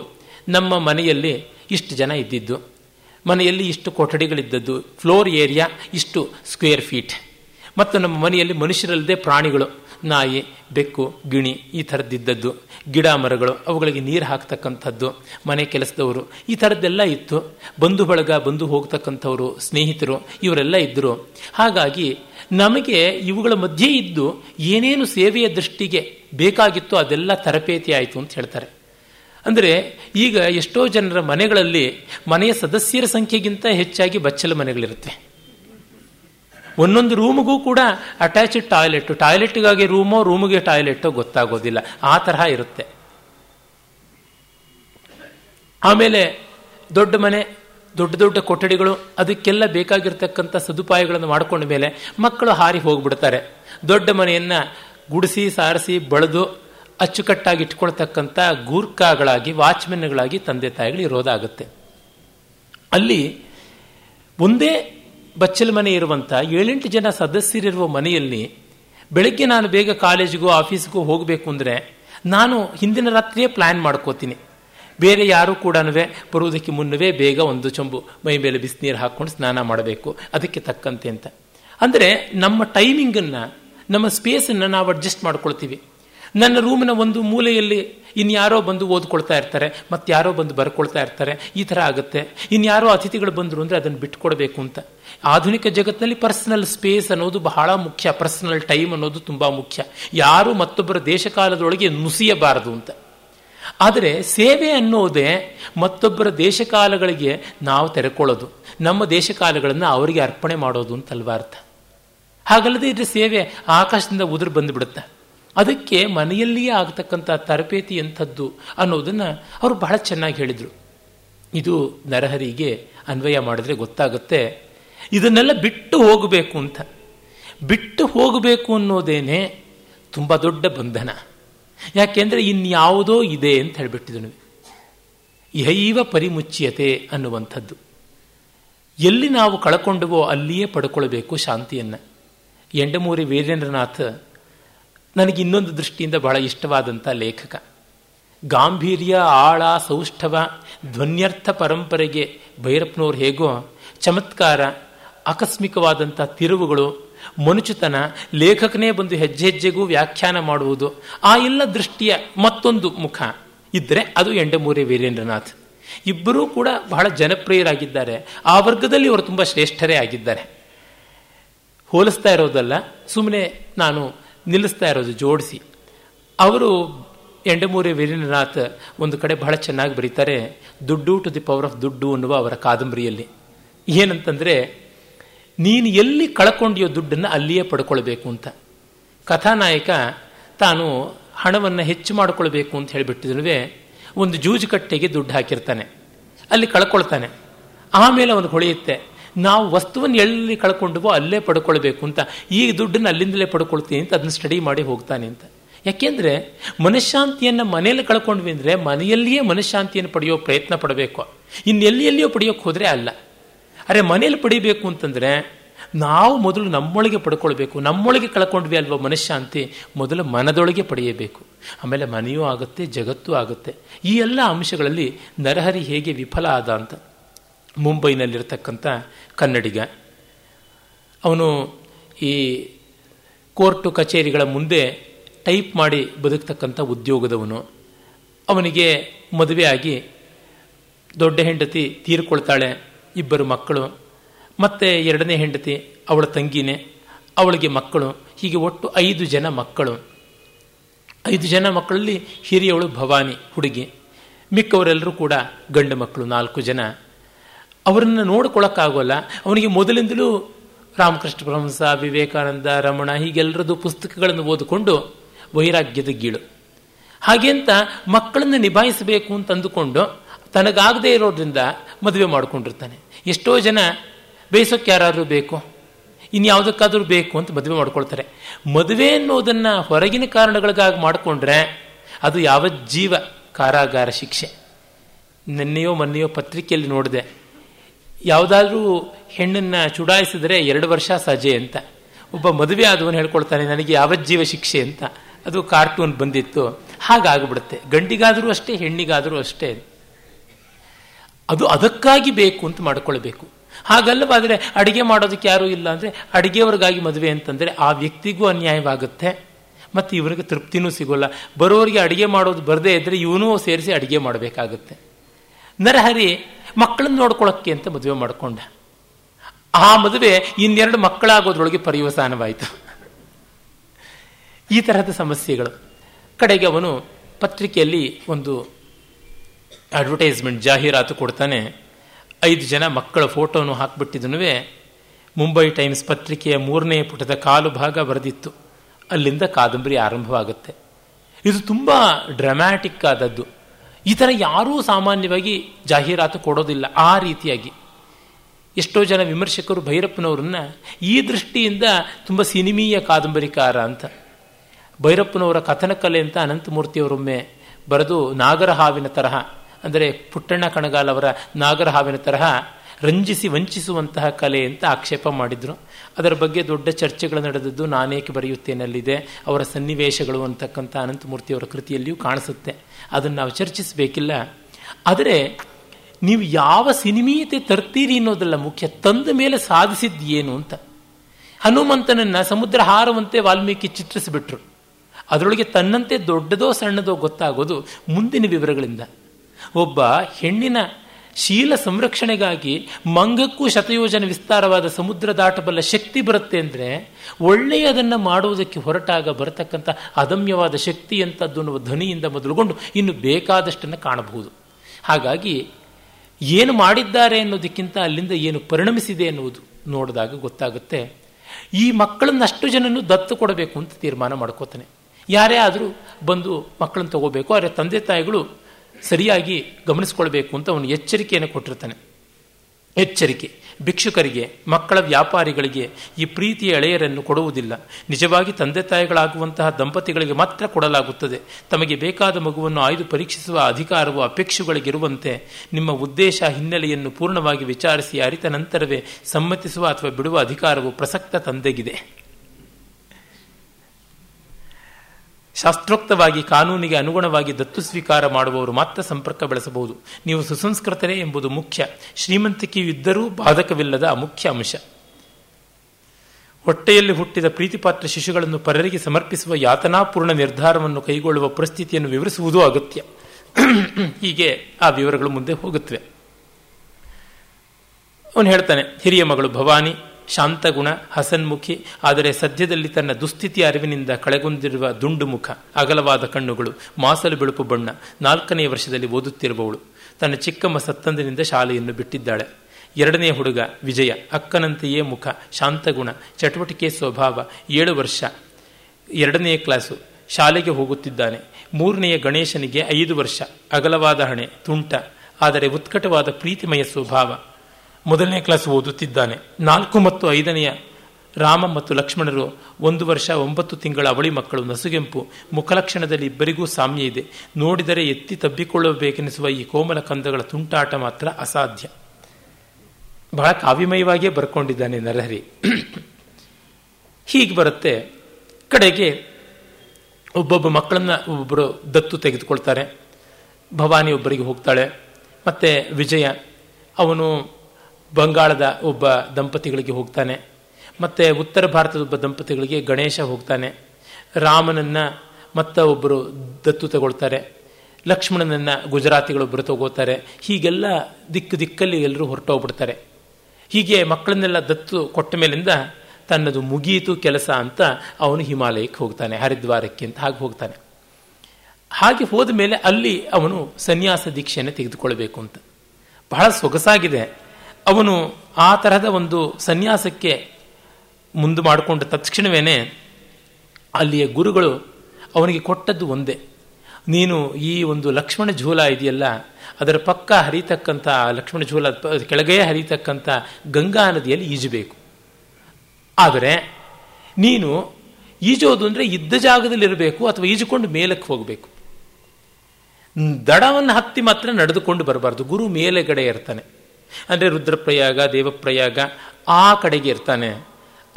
ನಮ್ಮ ಮನೆಯಲ್ಲಿ ಇಷ್ಟು ಜನ ಇದ್ದಿದ್ದು, ಮನೆಯಲ್ಲಿ ಇಷ್ಟು ಕೊಠಡಿಗಳಿದ್ದದ್ದು, ಫ್ಲೋರ್ ಏರಿಯಾ ಇಷ್ಟು ಸ್ಕ್ವೇರ್ ಫೀಟ್, ಮತ್ತು ನಮ್ಮ ಮನೆಯಲ್ಲಿ ಮನುಷ್ಯರಲ್ಲದೆ ಪ್ರಾಣಿಗಳು, ನಾಯಿ, ಬೆಕ್ಕು, ಗಿಣಿ ಈ ಥರದ್ದಿದ್ದದ್ದು, ಗಿಡ ಮರಗಳು, ಅವುಗಳಿಗೆ ನೀರು ಹಾಕ್ತಕ್ಕಂಥದ್ದು, ಮನೆ ಕೆಲಸದವರು ಈ ಥರದ್ದೆಲ್ಲ ಇತ್ತು. ಬಂಧು ಬಳಗ ಬಂದು ಹೋಗ್ತಕ್ಕಂಥವರು, ಸ್ನೇಹಿತರು ಇವರೆಲ್ಲ ಇದ್ದರು. ಹಾಗಾಗಿ ನಮಗೆ ಇವುಗಳ ಮಧ್ಯೆ ಇದ್ದು ಏನೇನು ಸೇವೆಯ ದೃಷ್ಟಿಗೆ ಬೇಕಾಗಿತ್ತು ಅದೆಲ್ಲ ತರಬೇತಿ ಆಯಿತು ಅಂತ ಹೇಳ್ತಾರೆ. ಅಂದರೆ ಈಗ ಎಷ್ಟೋ ಜನರ ಮನೆಗಳಲ್ಲಿ ಮನೆಯ ಸದಸ್ಯರ ಸಂಖ್ಯೆಗಿಂತ ಹೆಚ್ಚಾಗಿ ಬಚ್ಚಲ ಮನೆಗಳಿರುತ್ತೆ. ಒಂದೊಂದು ರೂಮ್ಗೂ ಕೂಡ ಅಟ್ಯಾಚ್ಡ್ ಟಾಯ್ಲೆಟ್, ಟಾಯ್ಲೆಟ್ಗಾಗಿ ರೂಮೋ ರೂಮ್ಗೆ ಟಾಯ್ಲೆಟೋ ಗೊತ್ತಾಗೋದಿಲ್ಲ, ಆ ತರಹ ಇರುತ್ತೆ. ಆಮೇಲೆ ದೊಡ್ಡ ಮನೆ, ದೊಡ್ಡ ದೊಡ್ಡ ಕೊಠಡಿಗಳು, ಅದಕ್ಕೆಲ್ಲ ಬೇಕಾಗಿರ್ತಕ್ಕಂಥ ಸದುಪಾಯಗಳನ್ನು ಮಾಡಿಕೊಂಡ ಮೇಲೆ ಮಕ್ಕಳು ಹಾರಿ ಹೋಗ್ಬಿಡ್ತಾರೆ. ದೊಡ್ಡ ಮನೆಯನ್ನು ಗುಡಿಸಿ ಸಾರಿಸಿ ಬಳಿದು ಅಚ್ಚುಕಟ್ಟಾಗಿ ಇಟ್ಕೊಳ್ತಕ್ಕಂಥ ಗೂರ್ಖಾಗಳಾಗಿ ವಾಚ್ಮೆನ್ಗಳಾಗಿ ತಂದೆ ತಾಯಿಗಳು ಇರೋದಾಗುತ್ತೆ. ಅಲ್ಲಿ ಒಂದೇ ಬಚ್ಚಲ ಮನೆ ಇರುವಂಥ ಏಳೆಂಟು ಜನ ಸದಸ್ಯರಿರುವ ಮನೆಯಲ್ಲಿ ಬೆಳಗ್ಗೆ ನಾನು ಬೇಗ ಕಾಲೇಜಿಗೂ ಆಫೀಸ್ಗೂ ಹೋಗಬೇಕು ಅಂದರೆ ನಾನು ಹಿಂದಿನ ರಾತ್ರಿಯೇ ಪ್ಲ್ಯಾನ್ ಮಾಡ್ಕೋತೀನಿ. ಬೇರೆ ಯಾರೂ ಕೂಡ ಬರುವುದಕ್ಕೆ ಮುನ್ನವೇ ಬೇಗ ಒಂದು ಚೊಂಬು ಮೈ ಮೇಲೆ ಬಿಸಿನೀರು ಹಾಕ್ಕೊಂಡು ಸ್ನಾನ ಮಾಡಬೇಕು ಅದಕ್ಕೆ ತಕ್ಕಂತೆ ಅಂತ. ಅಂದರೆ ನಮ್ಮ ಟೈಮಿಂಗನ್ನು, ನಮ್ಮ ಸ್ಪೇಸನ್ನು ನಾವು ಅಡ್ಜಸ್ಟ್ ಮಾಡ್ಕೊಳ್ತೀವಿ. ನನ್ನ ರೂಮಿನ ಒಂದು ಮೂಲೆಯಲ್ಲಿ ಇನ್ಯಾರೋ ಬಂದು ಓದ್ಕೊಳ್ತಾ ಇರ್ತಾರೆ, ಮತ್ತು ಯಾರೋ ಬಂದು ಬರ್ಕೊಳ್ತಾ ಇರ್ತಾರೆ, ಈ ಥರ ಆಗುತ್ತೆ. ಇನ್ಯಾರೋ ಅತಿಥಿಗಳು ಬಂದರು ಅಂದರೆ ಅದನ್ನು ಬಿಟ್ಕೊಡ್ಬೇಕು ಅಂತ. ಆಧುನಿಕ ಜಗತ್ತಿನಲ್ಲಿ ಪರ್ಸನಲ್ ಸ್ಪೇಸ್ ಅನ್ನೋದು ಬಹಳ ಮುಖ್ಯ, ಪರ್ಸನಲ್ ಟೈಮ್ ಅನ್ನೋದು ತುಂಬ ಮುಖ್ಯ. ಯಾರೂ ಮತ್ತೊಬ್ಬರ ದೇಶಕಾಲದೊಳಗೆ ನುಸಿಯಬಾರದು ಅಂತ. ಆದರೆ ಸೇವೆ ಅನ್ನೋದೇ ಮತ್ತೊಬ್ಬರ ದೇಶಕಾಲಗಳಿಗೆ ನಾವು ತೆರೆಕೊಳ್ಳೋದು, ನಮ್ಮ ದೇಶಕಾಲಗಳನ್ನು ಅವರಿಗೆ ಅರ್ಪಣೆ ಮಾಡೋದು ಅಂತಲ್ವಾ ಅರ್ಥ. ಹಾಗಲ್ಲದೆ ಇದ್ರೆ ಸೇವೆ ಆಕಾಶದಿಂದ ಉದುರು ಬಂದುಬಿಡುತ್ತೆ. ಅದಕ್ಕೆ ಮನೆಯಲ್ಲಿಯೇ ಆಗ್ತಕ್ಕಂಥ ತರಬೇತಿ ಎಂಥದ್ದು ಅನ್ನೋದನ್ನು ಅವರು ಬಹಳ ಚೆನ್ನಾಗಿ ಹೇಳಿದರು. ಇದು ನರಹರಿಗೆ ಅನ್ವಯ ಮಾಡಿದ್ರೆ ಗೊತ್ತಾಗುತ್ತೆ, ಇದನ್ನೆಲ್ಲ ಬಿಟ್ಟು ಹೋಗಬೇಕು ಅಂತ. ಬಿಟ್ಟು ಹೋಗಬೇಕು ಅನ್ನೋದೇನೆ ತುಂಬ ದೊಡ್ಡ ಬಂಧನ. ಯಾಕೆಂದರೆ ಇನ್ಯಾವುದೋ ಇದೆ ಅಂತ ಹೇಳಿಬಿಟ್ಟಿದ್ವಿ. ಇಹೈವ ಪರಿಮುಚ್ಯತೆ ಅನ್ನುವಂಥದ್ದು ಎಲ್ಲಿ ನಾವು ಕಳ್ಕೊಂಡವೋ ಅಲ್ಲಿಯೇ ಪಡ್ಕೊಳ್ಬೇಕು ಶಾಂತಿಯನ್ನು. ಎಂಡಮೂರಿ ವೀರೇಂದ್ರನಾಥ ನನಗೆ ಇನ್ನೊಂದು ದೃಷ್ಟಿಯಿಂದ ಬಹಳ ಇಷ್ಟವಾದಂಥ ಲೇಖಕ. ಗಾಂಭೀರ್ಯ, ಆಳ, ಸೌಷ್ಠವ, ಧ್ವನ್ಯರ್ಥ ಪರಂಪರೆಗೆ ಭೈರಪ್ಪನವ್ರು ಹೇಗೋ ಚಮತ್ಕಾರ, ಆಕಸ್ಮಿಕವಾದಂಥ ತಿರುವುಗಳು, ಮನುಚುತನ, ಲೇಖಕನೇ ಬಂದು ಹೆಜ್ಜೆ ಹೆಜ್ಜೆಗೂ ವ್ಯಾಖ್ಯಾನ ಮಾಡುವುದು, ಆ ಎಲ್ಲ ದೃಷ್ಟಿಯ ಮತ್ತೊಂದು ಮುಖ ಇದ್ದರೆ ಅದು ಎಂಡಮೂರಿ ವೀರೇಂದ್ರನಾಥ್. ಇಬ್ಬರೂ ಕೂಡ ಬಹಳ ಜನಪ್ರಿಯರಾಗಿದ್ದಾರೆ, ಆ ವರ್ಗದಲ್ಲಿ ಅವರು ತುಂಬ ಶ್ರೇಷ್ಠರೇ ಆಗಿದ್ದಾರೆ. ಹೋಲಿಸ್ತಾ ಇರೋದಲ್ಲ, ಸುಮ್ಮನೆ ನಾನು ನಿಲ್ಲಿಸ್ತಾ ಇರೋದು ಜೋಡಿಸಿ. ಅವರು ಎಂಡಮೂರಿ ವೀರೇಂದ್ರನಾಥ್ ಒಂದು ಕಡೆ ಬಹಳ ಚೆನ್ನಾಗಿ ಬರೀತಾರೆ, ದುಡ್ಡು ಟು ದಿ ಪವರ್ ಆಫ್ ದುಡ್ಡು ಅನ್ನುವ ಅವರ ಕಾದಂಬರಿಯಲ್ಲಿ. ಏನಂತಂದರೆ, ನೀನು ಎಲ್ಲಿ ಕಳ್ಕೊಂಡಿಯೋ ದುಡ್ಡನ್ನು ಅಲ್ಲಿಯೇ ಪಡ್ಕೊಳ್ಬೇಕು ಅಂತ. ಕಥಾನಾಯಕ ತಾನು ಹಣವನ್ನು ಹೆಚ್ಚು ಮಾಡಿಕೊಳ್ಬೇಕು ಅಂತ ಹೇಳಿಬಿಟ್ಟಿದ್ರೂ ಒಂದು ಜೂಜು ಕಟ್ಟೆಗೆ ದುಡ್ಡು ಹಾಕಿರ್ತಾನೆ, ಅಲ್ಲಿ ಕಳ್ಕೊಳ್ತಾನೆ. ಆಮೇಲೆ ಅವನು ಹೊಳೆಯುತ್ತೆ, ನಾವು ವಸ್ತುವನ್ನು ಎಲ್ಲಿ ಕಳ್ಕೊಂಡವೋ ಅಲ್ಲೇ ಪಡ್ಕೊಳ್ಬೇಕು ಅಂತ, ಈ ದುಡ್ಡನ್ನು ಅಲ್ಲಿಂದಲೇ ಪಡ್ಕೊಳ್ತೀನಿ ಅಂತ ಅದನ್ನು ಸ್ಟಡಿ ಮಾಡಿ ಹೋಗ್ತಾನೆ ಅಂತ. ಯಾಕೆಂದರೆ ಮನಃಶಾಂತಿಯನ್ನು ಮನೆಯಲ್ಲಿ ಕಳ್ಕೊಂಡ್ವಿ ಅಂದರೆ ಮನೆಯಲ್ಲಿಯೇ ಮನಃಶಾಂತಿಯನ್ನು ಪಡೆಯೋ ಪ್ರಯತ್ನ ಪಡಬೇಕು, ಇನ್ನೆಲ್ಲಿಯಲ್ಲಿಯೋ ಪಡೆಯೋಕ್ಕೆ ಹೋದರೆ ಅಲ್ಲ. ಅರೆ, ಮನೆಯಲ್ಲಿ ಪಡಿಬೇಕು ಅಂತಂದರೆ ನಾವು ಮೊದಲು ನಮ್ಮೊಳಗೆ ಪಡ್ಕೊಳ್ಬೇಕು. ನಮ್ಮೊಳಗೆ ಕಳ್ಕೊಂಡ್ವಿ ಅಲ್ವ ಮನಃಶಾಂತಿ, ಮೊದಲು ಮನದೊಳಗೆ ಪಡೆಯಬೇಕು, ಆಮೇಲೆ ಮನೆಯೂ ಆಗುತ್ತೆ, ಜಗತ್ತೂ ಆಗುತ್ತೆ. ಈ ಎಲ್ಲ ಅಂಶಗಳಲ್ಲಿ ನರಹರಿ ಹೇಗೆ ವಿಫಲ ಆದ ಅಂತ. ಮುಂಬೈನಲ್ಲಿರ್ತಕ್ಕಂಥ ಕನ್ನಡಿಗ, ಅವನು ಈ ಕೋರ್ಟು ಕಚೇರಿಗಳ ಮುಂದೆ ಟೈಪ್ ಮಾಡಿ ಬದುಕ್ತಕ್ಕಂಥ ಉದ್ಯೋಗದವನು. ಅವನಿಗೆ ಮದುವೆಯಾಗಿ ದೊಡ್ಡ ಹೆಂಡತಿ ತೀರ್ಕೊಳ್ತಾಳೆ, ಇಬ್ಬರು ಮಕ್ಕಳು, ಮತ್ತು ಎರಡನೇ ಹೆಂಡತಿ ಅವಳ ತಂಗಿನೇ, ಅವಳಿಗೆ ಮಕ್ಕಳು, ಹೀಗೆ ಒಟ್ಟು ಐದು ಜನ ಮಕ್ಕಳು. ಐದು ಜನ ಮಕ್ಕಳಲ್ಲಿ ಹಿರಿಯವಳು ಭವಾನಿ ಹುಡುಗಿ, ಮಿಕ್ಕವರೆಲ್ಲರೂ ಕೂಡ ಗಂಡು ಮಕ್ಕಳು, ನಾಲ್ಕು ಜನ. ಅವರನ್ನು ನೋಡ್ಕೊಳ್ಳೋಕ್ಕಾಗೋಲ್ಲ. ಅವನಿಗೆ ಮೊದಲಿಂದಲೂ ರಾಮಕೃಷ್ಣ ಪರಮಹಂಸ, ವಿವೇಕಾನಂದ, ರಮಣ ಹೀಗೆಲ್ಲರದ್ದು ಪುಸ್ತಕಗಳನ್ನು ಓದಿಕೊಂಡು ವೈರಾಗ್ಯದ ಗೀಳು. ಹಾಗೆಂತ ಮಕ್ಕಳನ್ನು ನಿಭಾಯಿಸಬೇಕು ಅಂತ ಅಂದುಕೊಂಡು ತನಗಾಗದೇ ಇರೋದ್ರಿಂದ ಮದುವೆ ಮಾಡಿಕೊಂಡಿರ್ತಾನೆ. ಎಷ್ಟೋ ಜನ ಬೇಯಿಸೋಕ್ಕೆ ಯಾರಾದರೂ ಬೇಕು, ಇನ್ಯಾವುದಕ್ಕಾದರೂ ಬೇಕು ಅಂತ ಮದುವೆ ಮಾಡ್ಕೊಳ್ತಾರೆ. ಮದುವೆ ಅನ್ನೋದನ್ನು ಹೊರಗಿನ ಕಾರಣಗಳಿಗಾಗಿ ಮಾಡಿಕೊಂಡ್ರೆ ಅದು ಯಾವ ಜೀವ ಕಾರಾಗಾರ ಶಿಕ್ಷೆ. ನೆನ್ನೆಯೋ ಮೊನ್ನೆಯೋ ಪತ್ರಿಕೆಯಲ್ಲಿ ನೋಡಿದೆ, ಯಾವುದಾದ್ರೂ ಹೆಣ್ಣನ್ನು ಚುಡಾಯಿಸಿದರೆ ಎರಡು ವರ್ಷ ಸಜೆ ಅಂತ ಒಬ್ಬ ಮದುವೆ ಆದವನು ಹೇಳ್ಕೊಳ್ತಾನೆ, ನನಗೆ ಯಾವಜ್ಜೀವ ಶಿಕ್ಷೆ ಅಂತ. ಅದು ಕಾರ್ಟೂನ್ ಬಂದಿತ್ತು. ಹಾಗಾಗ್ಬಿಡುತ್ತೆ, ಗಂಡಿಗಾದರೂ ಅಷ್ಟೇ, ಹೆಣ್ಣಿಗಾದರೂ ಅಷ್ಟೇ. ಅದು ಅದಕ್ಕಾಗಿ ಬೇಕು ಅಂತ ಮಾಡಿಕೊಳ್ಬೇಕು. ಹಾಗಲ್ಲವಾದರೆ ಅಡುಗೆ ಮಾಡೋದಕ್ಕೆ ಯಾರೂ ಇಲ್ಲ ಅಂದರೆ ಅಡುಗೆಯವ್ರಿಗಾಗಿ ಮದುವೆ ಅಂತಂದರೆ ಆ ವ್ಯಕ್ತಿಗೂ ಅನ್ಯಾಯವಾಗುತ್ತೆ, ಮತ್ತು ಇವರಿಗೆ ತೃಪ್ತಿನೂ ಸಿಗೋಲ್ಲ. ಬರೋರಿಗೆ ಅಡುಗೆ ಮಾಡೋದು ಬರದೇ ಇದ್ದರೆ ಇವನೂ ಸೇರಿಸಿ ಅಡುಗೆ ಮಾಡಬೇಕಾಗುತ್ತೆ. ನರಹರಿ ಮಕ್ಕಳನ್ನು ನೋಡ್ಕೊಳ್ಳೋಕ್ಕೆ ಅಂತ ಮದುವೆ ಮಾಡಿಕೊಂಡ. ಆ ಮದುವೆ ಇನ್ನೆರಡು ಮಕ್ಕಳಾಗೋದ್ರೊಳಗೆ ಪರ್ಯವಸಾನವಾಯಿತು. ಈ ತರಹದ ಸಮಸ್ಯೆಗಳು. ಕಡೆಗೆ ಅವನು ಪತ್ರಿಕೆಯಲ್ಲಿ ಒಂದು ಅಡ್ವರ್ಟೈಸ್ಮೆಂಟ್, ಜಾಹೀರಾತು ಕೊಡ್ತಾನೆ. ಐದು ಜನ ಮಕ್ಕಳ ಫೋಟೋನು ಹಾಕಿಬಿಟ್ಟಿದ್ದನೂ ಮುಂಬೈ ಟೈಮ್ಸ್ ಪತ್ರಿಕೆಯ ಮೂರನೇ ಪುಟದ ಕಾಲು ಭಾಗ ಬರೆದಿತ್ತು. ಅಲ್ಲಿಂದ ಕಾದಂಬರಿ ಆರಂಭವಾಗುತ್ತೆ. ಇದು ತುಂಬ ಡ್ರಾಮ್ಯಾಟಿಕ್ ಆದದ್ದು. ಈ ಥರ ಯಾರೂ ಸಾಮಾನ್ಯವಾಗಿ ಜಾಹೀರಾತು ಕೊಡೋದಿಲ್ಲ. ಆ ರೀತಿಯಾಗಿ ಎಷ್ಟೋ ಜನ ವಿಮರ್ಶಕರು ಭೈರಪ್ಪನವರನ್ನು ಈ ದೃಷ್ಟಿಯಿಂದ ತುಂಬ ಸಿನಿಮೀಯ ಕಾದಂಬರಿಕಾರ ಅಂತ. ಭೈರಪ್ಪನವರ ಕಥನಕಲೆ ಅಂತ ಅನಂತಮೂರ್ತಿಯವರೊಮ್ಮೆ ಬರೆದು ನಾಗರಹಾವಿನ ತರಹ, ಅಂದರೆ ಪುಟ್ಟಣ್ಣ ಕಣಗಾಲ್ ಅವರ ನಾಗರಹಾವಿನ ತರಹ ರಂಜಿಸಿ ವಂಚಿಸುವಂತಹ ಕಲೆ ಅಂತ ಆಕ್ಷೇಪ ಮಾಡಿದರು. ಅದರ ಬಗ್ಗೆ ದೊಡ್ಡ ಚರ್ಚೆಗಳು ನಡೆದದ್ದು. ನಾನೇಕೆ ಬರೆಯುತ್ತೇನಲ್ಲಿದೆ ಅವರ ಸನ್ನಿವೇಶಗಳು ಅಂತಕ್ಕಂಥ ಅನಂತಮೂರ್ತಿಯವರ ಕೃತಿಯಲ್ಲಿಯೂ ಕಾಣಿಸುತ್ತೆ. ಅದನ್ನು ನಾವು ಚರ್ಚಿಸಬೇಕಿಲ್ಲ. ಆದರೆ ನೀವು ಯಾವ ಸಿನಿಮೀಯತೆ ತರ್ತೀರಿ ಅನ್ನೋದಲ್ಲ ಮುಖ್ಯ, ತಂದ ಮೇಲೆ ಸಾಧಿಸಿದ್ದು ಏನು ಅಂತ. ಹನುಮಂತನನ್ನು ಸಮುದ್ರ ಹಾರವಂತೆ ವಾಲ್ಮೀಕಿ ಚಿತ್ರಿಸಿಬಿಟ್ರು. ಅದರೊಳಗೆ ತನ್ನಂತೆ ದೊಡ್ಡದೋ ಸಣ್ಣದೋ ಗೊತ್ತಾಗೋದು ಮುಂದಿನ ವಿವರಗಳಿಂದ. ಒಬ್ಬ ಹೆಣ್ಣಿನ ಶೀಲ ಸಂರಕ್ಷಣೆಗಾಗಿ ಮಂಗಕ್ಕೂ ಶತಯೋಜನ ವಿಸ್ತಾರವಾದ ಸಮುದ್ರ ದಾಟಬಲ್ಲ ಶಕ್ತಿ ಬರುತ್ತೆ ಅಂದರೆ, ಒಳ್ಳೆಯದನ್ನು ಮಾಡುವುದಕ್ಕೆ ಹೊರಟಾಗ ಬರತಕ್ಕಂಥ ಅದಮ್ಯವಾದ ಶಕ್ತಿ ಅಂತದ್ದು ಅನ್ನುವ ಧ್ವನಿಯಿಂದ ಮೊದಲುಗೊಂಡು ಇನ್ನು ಬೇಕಾದಷ್ಟನ್ನು ಕಾಣಬಹುದು. ಹಾಗಾಗಿ ಏನು ಮಾಡಿದ್ದಾರೆ ಅನ್ನೋದಕ್ಕಿಂತ ಅಲ್ಲಿಂದ ಏನು ಪರಿಣಮಿಸಿದೆ ಅನ್ನುವುದು ನೋಡಿದಾಗ ಗೊತ್ತಾಗುತ್ತೆ. ಈ ಮಕ್ಕಳನ್ನಷ್ಟು ಜನನು ದತ್ತು ಕೊಡಬೇಕು ಅಂತ ತೀರ್ಮಾನ ಮಾಡ್ಕೋತಾನೆ. ಯಾರೇ ಆದರೂ ಬಂದು ಮಕ್ಕಳನ್ನು ತಗೋಬೇಕು, ಆದರೆ ತಂದೆ ತಾಯಿಗಳು ಸರಿಯಾಗಿ ಗಮನಿಸ್ಕೊಳ್ಬೇಕು ಅಂತ ಅವನು ಎಚ್ಚರಿಕೆಯನ್ನು ಕೊಟ್ಟಿರ್ತಾನೆ. ಎಚ್ಚರಿಕೆ. ಭಿಕ್ಷುಕರಿಗೆ, ಮಕ್ಕಳ ವ್ಯಾಪಾರಿಗಳಿಗೆ ಈ ಪ್ರೀತಿಯ ಎಳೆಯರನ್ನು ಕೊಡುವುದಿಲ್ಲ. ನಿಜವಾಗಿ ತಂದೆ ತಾಯಿಗಳಾಗುವಂತಹ ದಂಪತಿಗಳಿಗೆ ಮಾತ್ರ ಕೊಡಲಾಗುತ್ತದೆ. ತಮಗೆ ಬೇಕಾದ ಮಗುವನ್ನು ಆಯ್ದು ಪರೀಕ್ಷಿಸುವ ಅಧಿಕಾರವು ಅಪೇಕ್ಷೆಗಳಿಗಿರುವಂತೆ ನಿಮ್ಮ ಉದ್ದೇಶ ಹಿನ್ನೆಲೆಯನ್ನು ಪೂರ್ಣವಾಗಿ ವಿಚಾರಿಸಿ ಅರಿತ ನಂತರವೇ ಸಮ್ಮತಿಸುವ ಅಥವಾ ಬಿಡುವ ಅಧಿಕಾರವು ಪ್ರಸಕ್ತ ತಂದೆಗಿದೆ. ಶಾಸ್ತ್ರೋಕ್ತವಾಗಿ ಕಾನೂನಿಗೆ ಅನುಗುಣವಾಗಿ ದತ್ತು ಸ್ವೀಕಾರ ಮಾಡುವವರು ಮಾತ್ರ ಸಂಪರ್ಕ ಬೆಳೆಸಬಹುದು. ನೀವು ಸುಸಂಸ್ಕೃತರೇ ಎಂಬುದು ಮುಖ್ಯ. ಶ್ರೀಮಂತಿಕೆಯು ಇದ್ದರೂ ಬಾಧಕವಿಲ್ಲದ ಮುಖ್ಯ ಅಂಶ. ಹೊಟ್ಟೆಯಲ್ಲಿ ಹುಟ್ಟಿದ ಪ್ರೀತಿಪಾತ್ರ ಶಿಶುಗಳನ್ನು ಪರರಿಗೆ ಸಮರ್ಪಿಸುವ ಯಾತನಾಪೂರ್ಣ ನಿರ್ಧಾರವನ್ನು ಕೈಗೊಳ್ಳುವ ಪರಿಸ್ಥಿತಿಯನ್ನು ವಿವರಿಸುವುದು ಅಗತ್ಯ. ಹೀಗೆ ಆ ವಿವರಗಳು ಮುಂದೆ ಹೋಗುತ್ತವೆ. ಅವನು ಹೇಳ್ತಾನೆ, ಹಿರಿಯ ಮಗಳು ಭವಾನಿ ಶಾಂತಗುಣ, ಹಸನ್ಮುಖಿ, ಆದರೆ ಸದ್ಯದಲ್ಲಿ ತನ್ನ ದುಸ್ಥಿತಿಯ ಅರಿವಿನಿಂದ ಕಳೆಗೊಂಡಿರುವ ದುಂಡು ಮುಖ, ಅಗಲವಾದ ಕಣ್ಣುಗಳು, ಮಾಸಲು ಬಿಳುಪು ಬಣ್ಣ, ನಾಲ್ಕನೆಯ ವರ್ಷದಲ್ಲಿ ಓದುತ್ತಿರುವವಳು. ತನ್ನ ಚಿಕ್ಕಮ್ಮ ಸತ್ತಂದಿನಿಂದ ಶಾಲೆಯನ್ನು ಬಿಟ್ಟಿದ್ದಾಳೆ. ಎರಡನೇ ಹುಡುಗ ವಿಜಯ, ಅಕ್ಕನಂತೆಯೇ ಮುಖ, ಶಾಂತಗುಣ, ಚಟುವಟಿಕೆ ಸ್ವಭಾವ, ಏಳು ವರ್ಷ, ಎರಡನೇ ಕ್ಲಾಸು, ಶಾಲೆಗೆ ಹೋಗುತ್ತಿದ್ದಾನೆ. ಮೂರನೆಯ ಗಣೇಶನಿಗೆ ಐದು ವರ್ಷ, ಅಗಲವಾದ ಹಣೆ, ತುಂಟ, ಆದರೆ ಉತ್ಕಟವಾದ ಪ್ರೀತಿಮಯ ಸ್ವಭಾವ, ಮೊದಲನೇ ಕ್ಲಾಸ್ ಓದುತ್ತಿದ್ದಾನೆ. ನಾಲ್ಕು ಮತ್ತು ಐದನೆಯ ರಾಮ ಮತ್ತು ಲಕ್ಷ್ಮಣರು ಒಂದು ವರ್ಷ ಒಂಬತ್ತು ತಿಂಗಳ ಅವಳಿ ಮಕ್ಕಳು, ನಸುಗೆಂಪು, ಮುಖಲಕ್ಷಣದಲ್ಲಿ ಇಬ್ಬರಿಗೂ ಸಾಮ್ಯ ಇದೆ. ನೋಡಿದರೆ ಎತ್ತಿ ತಬ್ಬಿಕೊಳ್ಳಬೇಕೆನಿಸುವ ಈ ಕೋಮಲ ಕಂದಗಳ ತುಂಟಾಟ ಮಾತ್ರ ಅಸಾಧ್ಯ. ಬಹಳ ಕಾವ್ಯಮಯವಾಗಿಯೇ ಬರ್ಕೊಂಡಿದ್ದಾನೆ ನರಹರಿ. ಹೀಗೆ ಬರುತ್ತೆ. ಕಡೆಗೆ ಒಬ್ಬೊಬ್ಬ ಮಕ್ಕಳನ್ನ ಒಬ್ಬೊಬ್ಬರು ದತ್ತು ತೆಗೆದುಕೊಳ್ತಾರೆ. ಭವಾನಿ ಒಬ್ಬರಿಗೆ ಹೋಗ್ತಾಳೆ, ಮತ್ತು ವಿಜಯ ಅವನು ಬಂಗಾಳದ ಒಬ್ಬ ದಂಪತಿಗಳಿಗೆ ಹೋಗ್ತಾನೆ, ಮತ್ತು ಉತ್ತರ ಭಾರತದ ಒಬ್ಬ ದಂಪತಿಗಳಿಗೆ ಗಣೇಶ ಹೋಗ್ತಾನೆ. ರಾಮನನ್ನು ಮತ್ತ ಒಬ್ಬರು ದತ್ತು ತಗೊಳ್ತಾರೆ, ಲಕ್ಷ್ಮಣನನ್ನು ಗುಜರಾತಿಗಳೊಬ್ಬರು ತಗೋತಾರೆ. ಹೀಗೆಲ್ಲ ದಿಕ್ಕು ದಿಕ್ಕಲ್ಲಿ ಎಲ್ಲರೂ ಹೊರಟೋಗ್ಬಿಡ್ತಾರೆ. ಹೀಗೆ ಮಕ್ಕಳನ್ನೆಲ್ಲ ದತ್ತು ಕೊಟ್ಟ ಮೇಲಿಂದ ತನ್ನದು ಮುಗಿಯಿತು ಕೆಲಸ ಅಂತ ಅವನು ಹಿಮಾಲಯಕ್ಕೆ ಹೋಗ್ತಾನೆ, ಹರಿದ್ವಾರಕ್ಕೆ ಅಂತ ಹಾಗೆ ಹೋಗ್ತಾನೆ. ಹಾಗೆ ಹೋದ ಮೇಲೆ ಅಲ್ಲಿ ಅವನು ಸನ್ಯಾಸ ದೀಕ್ಷೆಯನ್ನು ತೆಗೆದುಕೊಳ್ಬೇಕು ಅಂತ ಬಹಳ ಸೊಗಸಾಗಿದೆ. ಅವನು ಆ ತರಹದ ಒಂದು ಸನ್ಯಾಸಕ್ಕೆ ಮುಂದೆ ಮಾಡಿಕೊಂಡ ತಕ್ಷಣವೇ ಅಲ್ಲಿಯ ಗುರುಗಳು ಅವನಿಗೆ ಕೊಟ್ಟದ್ದು ಒಂದೇ, ನೀನು ಈ ಒಂದು ಲಕ್ಷ್ಮಣ ಝೂಲ ಇದೆಯಲ್ಲ, ಅದರ ಪಕ್ಕ ಹರಿತಕ್ಕಂಥ ಲಕ್ಷ್ಮಣ ಝೂಲ ಕೆಳಗೇ ಹರಿತಕ್ಕಂಥ ಗಂಗಾ ನದಿಯಲ್ಲಿ ಈಜಬೇಕು. ಆದರೆ ನೀನು ಈಜೋದು ಅಂದರೆ ಇದ್ದ ಜಾಗದಲ್ಲಿರಬೇಕು ಅಥವಾ ಈಜಿಕೊಂಡು ಮೇಲಕ್ಕೆ ಹೋಗಬೇಕು. ದಡವನ್ನು ಹತ್ತಿ ಮಾತ್ರ ನಡೆದುಕೊಂಡು ಬರಬಾರ್ದು. ಗುರು ಮೇಲೆಗಡೆ ಇರ್ತಾನೆ, ಅಂದರೆ ರುದ್ರಪ್ರಯಾಗ, ದೇವಪ್ರಯಾಗ ಆ ಕಡೆಗೆ ಇರ್ತಾನೆ.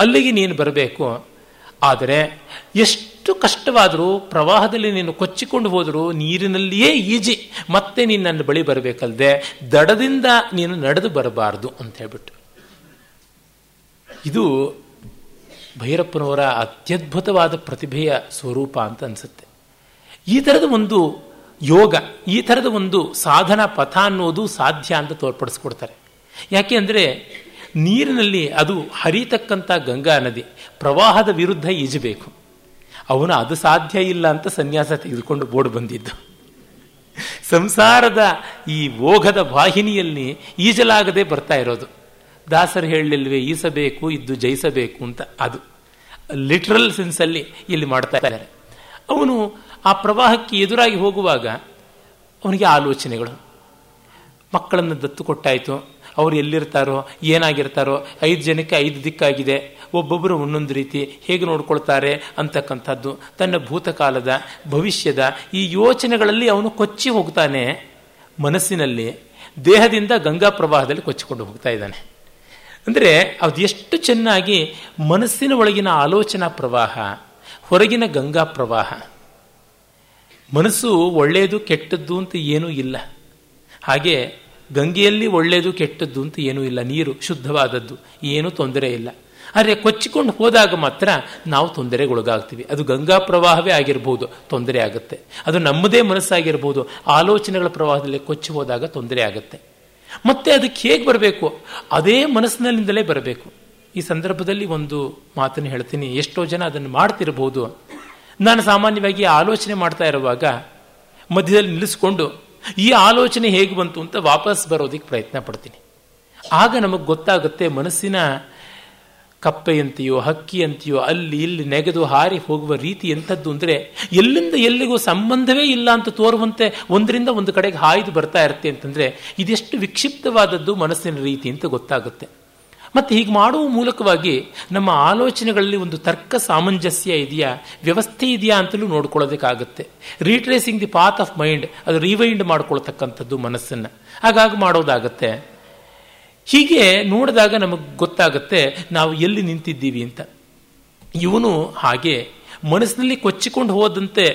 ಅಲ್ಲಿಗೆ ನೀನು ಬರಬೇಕು. ಆದರೆ ಎಷ್ಟು ಕಷ್ಟವಾದರೂ, ಪ್ರವಾಹದಲ್ಲಿ ನೀನು ಕೊಚ್ಚಿಕೊಂಡು ಹೋದರೂ ನೀರಿನಲ್ಲಿಯೇ ಈಜಿ ಮತ್ತೆ ನೀನು ನನ್ನ ಬಳಿ ಬರಬೇಕಲ್ಲದೆ ದಡದಿಂದ ನೀನು ನಡೆದು ಬರಬಾರ್ದು ಅಂತ ಹೇಳ್ಬಿಟ್ಟು. ಇದು ಭೈರಪ್ಪನವರ ಅತ್ಯದ್ಭುತವಾದ ಪ್ರತಿಭೆಯ ಸ್ವರೂಪ ಅಂತ ಅನಿಸುತ್ತೆ. ಈ ಥರದ ಒಂದು ಯೋಗ, ಈ ಥರದ ಒಂದು ಸಾಧನಾ ಪಥ ಅನ್ನೋದು ಸಾಧ್ಯ ಅಂತ ತೋರ್ಪಡಿಸ್ಕೊಡ್ತಾರೆ. ಯಾಕೆ ಅಂದರೆ ನೀರಿನಲ್ಲಿ ಅದು ಹರಿತಕ್ಕಂಥ ಗಂಗಾ ನದಿ, ಪ್ರವಾಹದ ವಿರುದ್ಧ ಈಜಬೇಕು. ಅವನು ಅದು ಸಾಧ್ಯ ಇಲ್ಲ ಅಂತ ಸನ್ಯಾಸ ತೆಗೆದುಕೊಂಡು ಬೋರ್ಡ್ ಬಂದಿದ್ದು. ಸಂಸಾರದ ಈ ಓಘದ ವಾಹಿನಿಯಲ್ಲಿ ಈಜಲಾಗದೆ ಬರ್ತಾ ಇರೋದು. ದಾಸರು ಹೇಳಲಿಲ್ವೇ, ಈಸಬೇಕು ಇದ್ದು ಜಯಿಸಬೇಕು ಅಂತ. ಅದು ಲಿಟ್ರಲ್ ಸೆನ್ಸಲ್ಲಿ ಇಲ್ಲಿ ಮಾಡ್ತಾ ಇದ್ದಾರೆ. ಅವನು ಆ ಪ್ರವಾಹಕ್ಕೆ ಎದುರಾಗಿ ಹೋಗುವಾಗ ಅವನಿಗೆ ಆಲೋಚನೆಗಳು, ಮಕ್ಕಳನ್ನು ದತ್ತು ಕೊಟ್ಟಾಯಿತು, ಅವರು ಎಲ್ಲಿರ್ತಾರೋ ಏನಾಗಿರ್ತಾರೋ, ಐದು ಜನಕ್ಕೆ ಐದು ದಿಕ್ಕಾಗಿದೆ, ಒಬ್ಬೊಬ್ಬರು ಒಂದೊಂದು ರೀತಿ ಹೇಗೆ ನೋಡ್ಕೊಳ್ತಾರೆ ಅಂತಕ್ಕಂಥದ್ದು, ತನ್ನ ಭೂತಕಾಲದ ಭವಿಷ್ಯದ ಈ ಯೋಚನೆಗಳಲ್ಲಿ ಅವನು ಕೊಚ್ಚಿ ಹೋಗ್ತಾನೆ. ಮನಸ್ಸಿನಲ್ಲಿ ದೇಹದಿಂದ ಗಂಗಾ ಪ್ರವಾಹದಲ್ಲಿ ಕೊಚ್ಚಿಕೊಂಡು ಹೋಗ್ತಾ ಇದ್ದಾನೆ. ಅಂದರೆ ಅದು ಎಷ್ಟು ಚೆನ್ನಾಗಿ ಮನಸ್ಸಿನ ಒಳಗಿನ ಆಲೋಚನಾ ಪ್ರವಾಹ, ಹೊರಗಿನ ಗಂಗಾ ಪ್ರವಾಹ. ಮನಸ್ಸು ಒಳ್ಳೆಯದು ಕೆಟ್ಟದ್ದು ಅಂತ ಏನೂ ಇಲ್ಲ. ಹಾಗೆ ಗಂಗೆಯಲ್ಲಿ ಒಳ್ಳೆಯದು ಕೆಟ್ಟದ್ದು ಅಂತ ಏನೂ ಇಲ್ಲ. ನೀರು ಶುದ್ಧವಾದದ್ದು, ಏನೂ ತೊಂದರೆ ಇಲ್ಲ. ಆದರೆ ಕೊಚ್ಚಿಕೊಂಡು ಹೋದಾಗ ಮಾತ್ರ ನಾವು ತೊಂದರೆಗೊಳಗಾಗ್ತೀವಿ. ಅದು ಗಂಗಾ ಪ್ರವಾಹವೇ ಆಗಿರ್ಬೋದು, ತೊಂದರೆ ಆಗುತ್ತೆ. ಅದು ನಮ್ಮದೇ ಮನಸ್ಸಾಗಿರ್ಬೋದು, ಆಲೋಚನೆಗಳ ಪ್ರವಾಹದಲ್ಲಿ ಕೊಚ್ಚಿ ಹೋದಾಗ ತೊಂದರೆ ಆಗುತ್ತೆ. ಮತ್ತೆ ಅದಕ್ಕೆ ಹೇಗೆ ಬರಬೇಕು? ಅದೇ ಮನಸ್ಸಿನಲ್ಲಿಂದಲೇ ಬರಬೇಕು. ಈ ಸಂದರ್ಭದಲ್ಲಿ ಒಂದು ಮಾತನ್ನು ಹೇಳ್ತೀನಿ, ಎಷ್ಟೋ ಜನ ಅದನ್ನು ಮಾಡ್ತಿರ್ಬೋದು. ನಾನು ಸಾಮಾನ್ಯವಾಗಿ ಆಲೋಚನೆ ಮಾಡ್ತಾ ಇರುವಾಗ ಮಧ್ಯದಲ್ಲಿ ನಿಲ್ಲಿಸ್ಕೊಂಡು ಈ ಆಲೋಚನೆ ಹೇಗೆ ಬಂತು ಅಂತ ವಾಪಸ್ ಬರೋದಕ್ಕೆ ಪ್ರಯತ್ನ ಪಡ್ತೀನಿ. ಆಗ ನಮಗೆ ಗೊತ್ತಾಗುತ್ತೆ ಮನಸ್ಸಿನ ಕಪ್ಪೆಯಂತೆಯೋ ಹಕ್ಕಿಯಂತೆಯೋ ಅಲ್ಲಿ ಇಲ್ಲಿ ನೆಗೆದು ಹಾರಿ ಹೋಗುವ ರೀತಿ ಎಂಥದ್ದು ಅಂದರೆ ಎಲ್ಲಿಂದ ಎಲ್ಲಿಗೂ ಸಂಬಂಧವೇ ಇಲ್ಲ ಅಂತ ತೋರುವಂತೆ ಒಂದರಿಂದ ಒಂದು ಕಡೆಗೆ ಹಾಯ್ದು ಬರ್ತಾ ಇರುತ್ತೆ ಅಂತಂದರೆ ಇದೆಷ್ಟು ವಿಕ್ಷಿಪ್ತವಾದದ್ದು ಮನಸ್ಸಿನ ರೀತಿ ಅಂತ ಗೊತ್ತಾಗುತ್ತೆ. ಮತ್ತು ಹೀಗೆ ಮಾಡುವ ಮೂಲಕವಾಗಿ ನಮ್ಮ ಆಲೋಚನೆಗಳಲ್ಲಿ ಒಂದು ತರ್ಕ ಸಾಮಂಜಸ್ಯ ಇದೆಯಾ, ವ್ಯವಸ್ಥೆ ಇದೆಯಾ ಅಂತಲೂ ನೋಡ್ಕೊಳ್ಳೋದಕ್ಕಾಗುತ್ತೆ. Retracing the path of mind, ಅದು ರಿವೈಂಡ್ ಮಾಡ್ಕೊಳ್ತಕ್ಕಂಥದ್ದು ಮನಸ್ಸನ್ನು ಹಾಗಾಗಿ ಮಾಡೋದಾಗತ್ತೆ. ಹೀಗೆ ನೋಡಿದಾಗ ನಮಗೆ ಗೊತ್ತಾಗುತ್ತೆ ನಾವು ಎಲ್ಲಿ ನಿಂತಿದ್ದೀವಿ ಅಂತ. ಇವನು ಹಾಗೆ ಮನಸ್ಸಿನಲ್ಲಿ ಕೊಚ್ಚಿಕೊಂಡು ಹೋದಂತೆ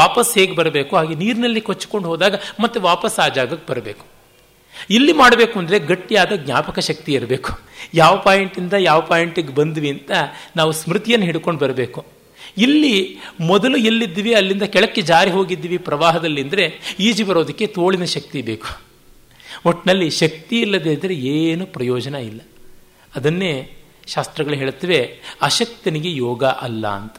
ವಾಪಸ್ ಹೇಗೆ ಬರಬೇಕು, ಹಾಗೆ ನೀರಿನಲ್ಲಿ ಕೊಚ್ಚಿಕೊಂಡು ಹೋದಾಗ ಮತ್ತೆ ವಾಪಸ್ ಆ ಜಾಗಕ್ಕೆ ಬರಬೇಕು. ಇಲ್ಲಿ ಮಾಡಬೇಕು ಅಂದರೆ ಗಟ್ಟಿಯಾದ ಜ್ಞಾಪಕ ಶಕ್ತಿ ಇರಬೇಕು. ಯಾವ ಪಾಯಿಂಟಿಂದ ಯಾವ ಪಾಯಿಂಟಿಗೆ ಬಂದ್ವಿ ಅಂತ ನಾವು ಸ್ಮೃತಿಯನ್ನು ಹಿಡ್ಕೊಂಡು ಬರಬೇಕು. ಇಲ್ಲಿ ಮೊದಲು ಎಲ್ಲಿದ್ದೀವಿ ಅಲ್ಲಿಂದ ಕೆಳಕ್ಕೆ ಜಾರಿ ಹೋಗಿದ್ದೀವಿ ಪ್ರವಾಹದಲ್ಲಿ ಅಂದರೆ ಈಜಿ ಬರೋದಕ್ಕೆ ತೋಳಿನ ಶಕ್ತಿ ಬೇಕು. ಒಟ್ಟಿನಲ್ಲಿ ಶಕ್ತಿ ಇಲ್ಲದೆ ಇದ್ದರೆ ಏನು ಪ್ರಯೋಜನ ಇಲ್ಲ. ಅದನ್ನೇ ಶಾಸ್ತ್ರಗಳು ಹೇಳುತ್ತವೆ, ಅಶಕ್ತನಿಗೆ ಯೋಗ ಅಲ್ಲ ಅಂತ.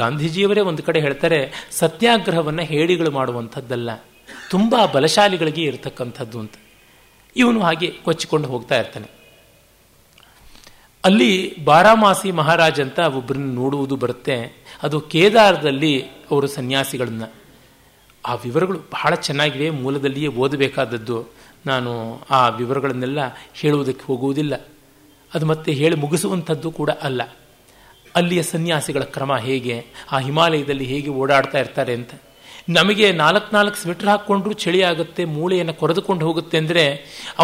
ಗಾಂಧೀಜಿಯವರೇ ಒಂದು ಕಡೆ ಹೇಳ್ತಾರೆ, ಸತ್ಯಾಗ್ರಹವನ್ನು ಹೇಡಿಗಳು ಮಾಡುವಂಥದ್ದಲ್ಲ, ತುಂಬ ಬಲಶಾಲಿಗಳಿಗೆ ಇರತಕ್ಕಂಥದ್ದು ಅಂತ. ಇವನು ಹಾಗೆ ಕೊಚ್ಚಿಕೊಂಡು ಹೋಗ್ತಾ ಇರ್ತಾನೆ. ಅಲ್ಲಿ ಬಾರಾಮಾಸಿ ಮಹಾರಾಜ್ ಅಂತ ಒಬ್ಬರನ್ನು ನೋಡುವುದು ಬರುತ್ತೆ, ಅದು ಕೇದಾರದಲ್ಲಿ ಅವರು ಸನ್ಯಾಸಿಗಳನ್ನು. ಆ ವಿವರಗಳು ಬಹಳ ಚೆನ್ನಾಗಿವೆ, ಮೂಲದಲ್ಲಿಯೇ ಓದಬೇಕಾದದ್ದು. ನಾನು ಆ ವಿವರಗಳನ್ನೆಲ್ಲ ಹೇಳುವುದಕ್ಕೆ ಹೋಗುವುದಿಲ್ಲ, ಅದು ಮತ್ತೆ ಹೇಳಿ ಮುಗಿಸುವಂಥದ್ದು ಕೂಡ ಅಲ್ಲ. ಅಲ್ಲಿಯ ಸನ್ಯಾಸಿಗಳ ಕ್ರಮ ಹೇಗೆ, ಆ ಹಿಮಾಲಯದಲ್ಲಿ ಹೇಗೆ ಓಡಾಡ್ತಾ ಇರ್ತಾರೆ ಅಂತ. ನಮಗೆ ನಾಲ್ಕು ನಾಲ್ಕು ಸ್ವೆಟರ್ ಹಾಕ್ಕೊಂಡ್ರೂ ಚಳಿ ಆಗುತ್ತೆ, ಮೂಳೆಯನ್ನು ಕೊರೆದುಕೊಂಡು ಹೋಗುತ್ತೆ ಅಂದರೆ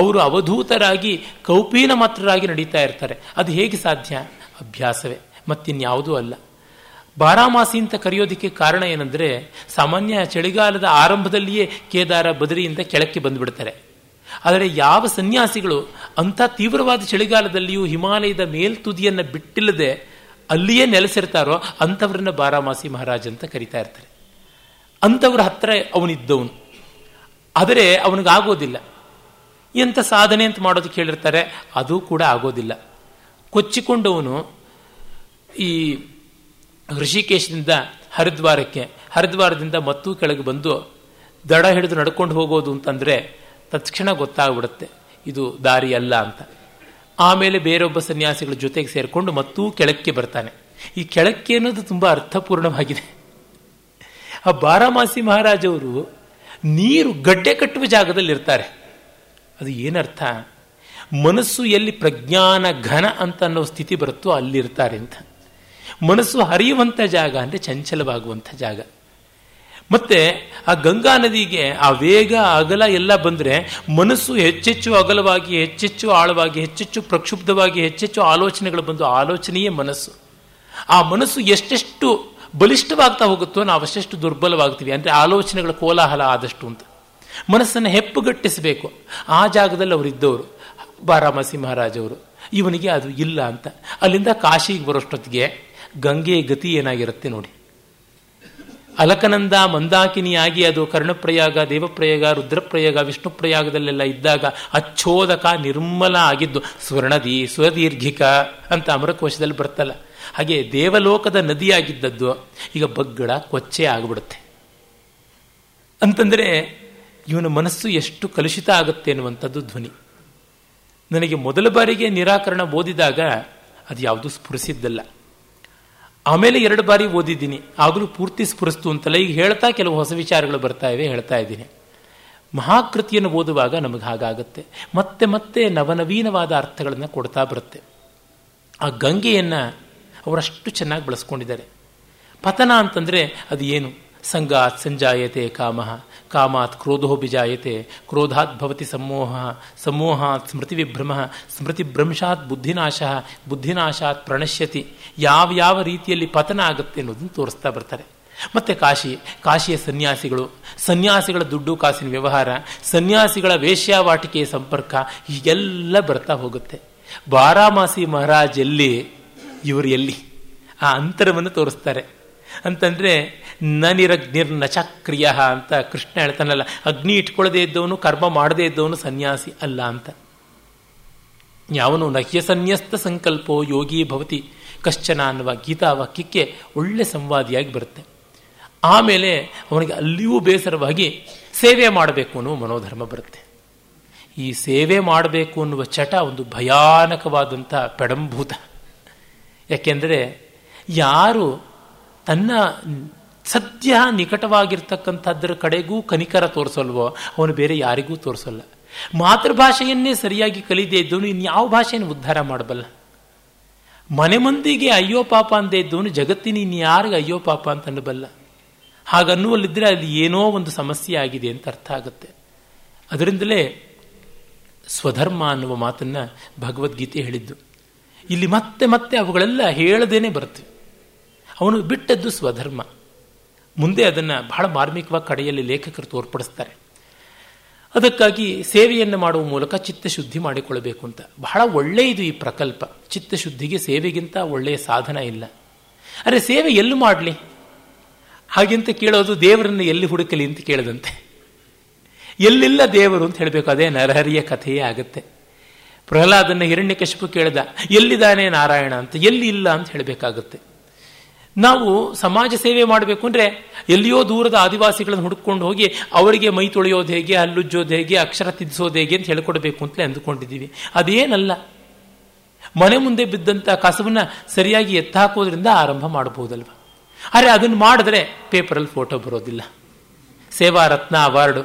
ಅವರು ಅವಧೂತರಾಗಿ ಕೌಪೀನ ಮಾತ್ರರಾಗಿ ನಡೀತಾ ಇರ್ತಾರೆ. ಅದು ಹೇಗೆ ಸಾಧ್ಯ? ಅಭ್ಯಾಸವೇ, ಮತ್ತಿನ್ಯಾವುದೂ ಅಲ್ಲ. ಬಾರಾಮಾಸಿ ಅಂತ ಕರೆಯೋದಕ್ಕೆ ಕಾರಣ ಏನಂದರೆ, ಸಾಮಾನ್ಯ ಚಳಿಗಾಲದ ಆರಂಭದಲ್ಲಿಯೇ ಕೇದಾರ ಬದರಿಯಿಂದ ಕೆಳಕ್ಕೆ ಬಂದುಬಿಡ್ತಾರೆ. ಆದರೆ ಯಾವ ಸನ್ಯಾಸಿಗಳು ಅಂಥ ತೀವ್ರವಾದ ಚಳಿಗಾಲದಲ್ಲಿಯೂ ಹಿಮಾಲಯದ ಮೇಲ್ತುದಿಯನ್ನು ಬಿಟ್ಟಿಲ್ಲದೆ ಅಲ್ಲಿಯೇ ನೆಲೆಸಿರ್ತಾರೋ ಅಂಥವ್ರನ್ನ ಬಾರಾಮಾಸಿ ಮಹಾರಾಜ್ ಅಂತ ಕರೀತಾ ಇರ್ತಾರೆ. ಅಂಥವ್ರ ಹತ್ತಿರ ಅವನಿದ್ದವನು, ಆದರೆ ಅವನಿಗಾಗೋದಿಲ್ಲ. ಎಂಥ ಸಾಧನೆ ಅಂತ ಮಾಡೋದಕ್ಕೆ ಹೇಳಿರ್ತಾರೆ, ಅದು ಕೂಡ ಆಗೋದಿಲ್ಲ. ಕೊಚ್ಚಿಕೊಂಡವನು ಈ ಋಷಿಕೇಶದಿಂದ ಹರಿದ್ವಾರಕ್ಕೆ, ಹರಿದ್ವಾರದಿಂದ ಮತ್ತೂ ಕೆಳಗೆ ಬಂದು ದಡ ಹಿಡಿದು ನಡ್ಕೊಂಡು ಹೋಗೋದು ಅಂತಂದರೆ ತತ್ಕ್ಷಣ ಗೊತ್ತಾಗ್ಬಿಡುತ್ತೆ ಇದು ದಾರಿ ಅಲ್ಲ ಅಂತ. ಆಮೇಲೆ ಬೇರೊಬ್ಬ ಸನ್ಯಾಸಿಗಳ ಜೊತೆಗೆ ಸೇರಿಕೊಂಡು ಮತ್ತೂ ಕೆಳಕ್ಕೆ ಬರ್ತಾನೆ. ಈ ಕೆಳಕ್ಕೆ ಅನ್ನೋದು ತುಂಬ ಅರ್ಥಪೂರ್ಣವಾಗಿದೆ. ಆ ಬಾರಾಮಾಸಿ ಮಹಾರಾಜವರು ನೀರು ಗಡ್ಡೆ ಕಟ್ಟುವ ಜಾಗದಲ್ಲಿ ಇರ್ತಾರೆ. ಅದು ಏನರ್ಥ? ಮನಸ್ಸು ಎಲ್ಲಿ ಪ್ರಜ್ಞಾನ ಘನ ಅಂತ ಅನ್ನೋ ಸ್ಥಿತಿ ಬರುತ್ತೋ ಅಲ್ಲಿರ್ತಾರೆ ಅಂತ. ಮನಸ್ಸು ಹರಿಯುವಂಥ ಜಾಗ ಅಂದರೆ ಚಂಚಲವಾಗುವಂಥ ಜಾಗ. ಮತ್ತು ಆ ಗಂಗಾ ನದಿಗೆ ಆ ವೇಗ ಅಗಲ ಎಲ್ಲ ಬಂದರೆ ಮನಸ್ಸು ಹೆಚ್ಚೆಚ್ಚು ಅಗಲವಾಗಿ, ಹೆಚ್ಚೆಚ್ಚು ಆಳವಾಗಿ, ಹೆಚ್ಚೆಚ್ಚು ಪ್ರಕ್ಷುಬ್ಧವಾಗಿ, ಹೆಚ್ಚೆಚ್ಚು ಆಲೋಚನೆಗಳು ಬಂದು ಆಲೋಚನೆಯೇ ಮನಸ್ಸು. ಆ ಮನಸ್ಸು ಎಷ್ಟೆಷ್ಟು ಬಲಿಷ್ಠವಾಗ್ತಾ ಹೋಗುತ್ತೋ ನಾವು ಅಷ್ಟೆಷ್ಟು ದುರ್ಬಲವಾಗ್ತೀವಿ, ಅಂದರೆ ಆಲೋಚನೆಗಳ ಕೋಲಾಹಲ ಆದಷ್ಟು ಅಂತ. ಮನಸ್ಸನ್ನು ಹೆಪ್ಪುಗಟ್ಟಿಸಬೇಕು. ಆ ಜಾಗದಲ್ಲಿ ಅವರಿದ್ದವರು ಬಾರಾಮಾಸಿ ಮಹಾರಾಜವರು. ಇವನಿಗೆ ಅದು ಇಲ್ಲ ಅಂತ. ಅಲ್ಲಿಂದ ಕಾಶಿಗೆ ಬರೋಷ್ಟೊತ್ತಿಗೆ ಗಂಗೆಯ ಗತಿ ಏನಾಗಿರುತ್ತೆ ನೋಡಿ. ಅಲಕನಂದ ಮಂದಾಕಿನಿಯಾಗಿ ಅದು ಕರ್ಣಪ್ರಯಾಗ, ದೇವಪ್ರಯಾಗ, ರುದ್ರಪ್ರಯಾಗ, ವಿಷ್ಣುಪ್ರಯಾಗದಲ್ಲೆಲ್ಲ ಇದ್ದಾಗ ಅಚ್ಛೋದಕ ನಿರ್ಮಲ ಆಗಿದ್ದು ಸ್ವರ್ಣದಿ ಸ್ವದೀರ್ಘಿಕ ಅಂತ ಅಮರಕೋಶದಲ್ಲಿ ಬರ್ತಲ್ಲ. ಹಾಗೆ ದೇವಲೋಕದ ನದಿಯಾಗಿದ್ದದ್ದು ಈಗ ಬಗ್ಗಡ ಕೊಚ್ಚೆ ಆಗಿಬಿಡುತ್ತೆ. ಅಂತಂದರೆ ಇವನ ಮನಸ್ಸು ಎಷ್ಟು ಕಲುಷಿತ ಆಗುತ್ತೆ ಎನ್ನುವಂಥದ್ದು ಧ್ವನಿ. ನನಗೆ ಮೊದಲ ಬಾರಿಗೆ ನಿರಾಕರಣ ಓದಿದಾಗ ಅದು ಯಾವುದೂ ಸ್ಫುರಿಸಿದ್ದಲ್ಲ. ಆಮೇಲೆ ಎರಡು ಬಾರಿ ಓದಿದ್ದೀನಿ, ಆಗಲೂ ಪೂರ್ತಿ ಸ್ಫುರಿಸ್ತು ಅಂತಲ್ಲ. ಈಗ ಹೇಳ್ತಾ ಕೆಲವು ಹೊಸ ವಿಚಾರಗಳು ಬರ್ತಾ ಇವೆ, ಹೇಳ್ತಾ ಇದ್ದೀನಿ. ಮಹಾಕೃತಿಯನ್ನು ಓದುವಾಗ ನಮಗೆ ಹಾಗಾಗುತ್ತೆ. ಮತ್ತೆ ಮತ್ತೆ ನವನವೀನವಾದ ಅರ್ಥಗಳನ್ನು ಕೊಡ್ತಾ ಬರುತ್ತೆ. ಆ ಗಂಗೆಯನ್ನು ಅವರಷ್ಟು ಚೆನ್ನಾಗಿ ಬಳಸ್ಕೊಂಡಿದ್ದಾರೆ. ಪತನ ಅಂತಂದರೆ ಅದು ಏನು? ಸಂಗಾತ್ ಸಂಜಾಯತೆ ಕಾಮಃ, ಕಾಮಾತ್ ಕ್ರೋಧೋಭಿಜಾಯತೆ, ಕ್ರೋಧಾತ್ ಭವತಿ ಸಮೋಹ, ಸಮೋಹಾತ್ ಸ್ಮೃತಿ ವಿಭ್ರಮ, ಸ್ಮೃತಿ ಭ್ರಂಶಾತ್ ಬುದ್ಧಿನಾಶಃ, ಬುದ್ಧಿನಾಶಾತ್ ಪ್ರಣಶ್ಯತಿ. ಯಾವ ಯಾವ ರೀತಿಯಲ್ಲಿ ಪತನ ಆಗುತ್ತೆ ಅನ್ನೋದನ್ನು ತೋರಿಸ್ತಾ ಬರ್ತಾರೆ. ಮತ್ತು ಕಾಶಿ, ಕಾಶಿಯ ಸನ್ಯಾಸಿಗಳು, ಸನ್ಯಾಸಿಗಳ ದುಡ್ಡು ಕಾಸಿನ ವ್ಯವಹಾರ, ಸನ್ಯಾಸಿಗಳ ವೇಶ್ಯಾವಾಟಿಕೆಯ ಸಂಪರ್ಕ, ಹೀಗೆಲ್ಲ ಬರ್ತಾ ಹೋಗುತ್ತೆ. ಬಾರಾಮಾಸಿ ಮಹಾರಾಜ್ ಎಲ್ಲಿ, ಇವರು ಎಲ್ಲಿ, ಆ ಅಂತರವನ್ನು ತೋರಿಸ್ತಾರೆ. ಅಂತಂದರೆ ನನಿರಗ್ನಿರ್ನ ಚಕ್ರಿಯ ಅಂತ ಕೃಷ್ಣ ಹೇಳ್ತಾನಲ್ಲ, ಅಗ್ನಿ ಇಟ್ಕೊಳ್ಳದೇ ಇದ್ದವನು, ಕರ್ಮ ಮಾಡದೇ ಇದ್ದವನು ಸನ್ಯಾಸಿ ಅಲ್ಲ ಅಂತ. ಯಾವನು ನಹ್ಯಸನ್ಯಸ್ತ ಸಂಕಲ್ಪೋ ಯೋಗಿ ಭವತಿ ಕಶ್ಚನ ಅನ್ನುವ ಗೀತಾ ವಾಕ್ಯಕ್ಕೆ ಒಳ್ಳೆ ಸಂವಾದಿಯಾಗಿ ಬರುತ್ತೆ. ಆಮೇಲೆ ಅವನಿಗೆ ಅಲ್ಲಿಯೂ ಬೇಸರವಾಗಿ ಸೇವೆ ಮಾಡಬೇಕು ಅನ್ನೋ ಮನೋಧರ್ಮ ಬರುತ್ತೆ. ಈ ಸೇವೆ ಮಾಡಬೇಕು ಅನ್ನುವ ಚಟ ಒಂದು ಭಯಾನಕವಾದಂಥ ಪೆಡಂಭೂತ. ಯಾಕೆಂದರೆ ಯಾರು ತನ್ನ ಸತ್ಯ ನಿಕಟವಾಗಿರ್ತಕ್ಕಂಥದ್ರ ಕಡೆಗೂ ಕನಿಕರ ತೋರಿಸಲ್ವೋ ಅವನು ಬೇರೆ ಯಾರಿಗೂ ತೋರಿಸಲ್ಲ. ಮಾತೃಭಾಷೆಯನ್ನೇ ಸರಿಯಾಗಿ ಕಲಿದೇ ಇದ್ದವನು ಇನ್ಯಾವ ಭಾಷೆಯನ್ನು ಉದ್ಧಾರ ಮಾಡಬಲ್ಲ. ಮನೆ ಮಂದಿಗೆ ಅಯ್ಯೋ ಪಾಪ ಅಂದೇ ಇದ್ದವನು ಜಗತ್ತಿನ ಇನ್ಯಾರಿಗೆ ಅಯ್ಯೋ ಪಾಪ ಅಂತ ಅನ್ನಬಲ್ಲ. ಹಾಗನ್ನುವಲ್ಲಿದ್ದರೆ ಅಲ್ಲಿ ಏನೋ ಒಂದು ಸಮಸ್ಯೆ ಆಗಿದೆ ಅಂತ ಅರ್ಥ ಆಗುತ್ತೆ. ಅದರಿಂದಲೇ ಸ್ವಧರ್ಮ ಅನ್ನುವ ಮಾತನ್ನು ಭಗವದ್ಗೀತೆ ಹೇಳಿದ್ದು. ಇಲ್ಲಿ ಮತ್ತೆ ಮತ್ತೆ ಅವುಗಳೆಲ್ಲ ಹೇಳದೇನೆ ಬರುತ್ತೆ. ಅವನು ಬಿಟ್ಟದ್ದು ಸ್ವಧರ್ಮ. ಮುಂದೆ ಅದನ್ನು ಬಹಳ ಮಾರ್ಮಿಕವಾಗಿ ಕಡೆಯಲ್ಲಿ ಲೇಖಕರು ತೋರ್ಪಡಿಸ್ತಾರೆ. ಅದಕ್ಕಾಗಿ ಸೇವೆಯನ್ನು ಮಾಡುವ ಮೂಲಕ ಚಿತ್ತಶುದ್ಧಿ ಮಾಡಿಕೊಳ್ಳಬೇಕು ಅಂತ ಬಹಳ ಒಳ್ಳೆಯದು ಈ ಪ್ರಕಲ್ಪ. ಚಿತ್ತಶುದ್ಧಿಗೆ ಸೇವೆಗಿಂತ ಒಳ್ಳೆಯ ಸಾಧನ ಇಲ್ಲ. ಅರೆ, ಸೇವೆ ಎಲ್ಲಿ ಮಾಡಲಿ ಹಾಗೆಂತ ಕೇಳೋದು ದೇವರನ್ನು ಎಲ್ಲಿ ಹುಡುಕಲಿ ಅಂತ ಕೇಳದಂತೆ. ಎಲ್ಲಿಲ್ಲ ದೇವರು ಅಂತ ಹೇಳಬೇಕು. ಅದೇ ನರಹರಿಯ ಕಥೆಯೇ ಆಗುತ್ತೆ. ಪ್ರಹ್ಲಾದನ್ನು ಹಿರಣ್ಯಕಶಿಪು ಕೇಳಿದ, ಎಲ್ಲಿದ್ದಾನೆ ನಾರಾಯಣ ಅಂತ. ಎಲ್ಲಿ ಇಲ್ಲ ಅಂತ ಹೇಳಬೇಕಾಗುತ್ತೆ. ನಾವು ಸಮಾಜ ಸೇವೆ ಮಾಡಬೇಕು ಅಂದರೆ ಎಲ್ಲಿಯೋ ದೂರದ ಆದಿವಾಸಿಗಳನ್ನು ಹುಡುಕೊಂಡು ಹೋಗಿ ಅವರಿಗೆ ಮೈ ತೊಳೆಯೋದು ಹೇಗೆ, ಹಲ್ಲುಜ್ಜೋದು ಹೇಗೆ, ಅಕ್ಷರ ತಿದ್ದಿಸೋದು ಹೇಗೆ ಅಂತ ಹೇಳ್ಕೊಡ್ಬೇಕು ಅಂತಲೇ ಅಂದುಕೊಂಡಿದ್ದೀವಿ. ಅದೇನಲ್ಲ. ಮನೆ ಮುಂದೆ ಬಿದ್ದಂಥ ಕಸವನ್ನು ಸರಿಯಾಗಿ ಎತ್ತಾಕೋದ್ರಿಂದ ಆರಂಭ ಮಾಡಬಹುದಲ್ವ. ಆದರೆ ಅದನ್ನು ಮಾಡಿದ್ರೆ ಪೇಪರಲ್ಲಿ ಫೋಟೋ ಬರೋದಿಲ್ಲ. ಸೇವಾ ರತ್ನ ಅವಾರ್ಡು,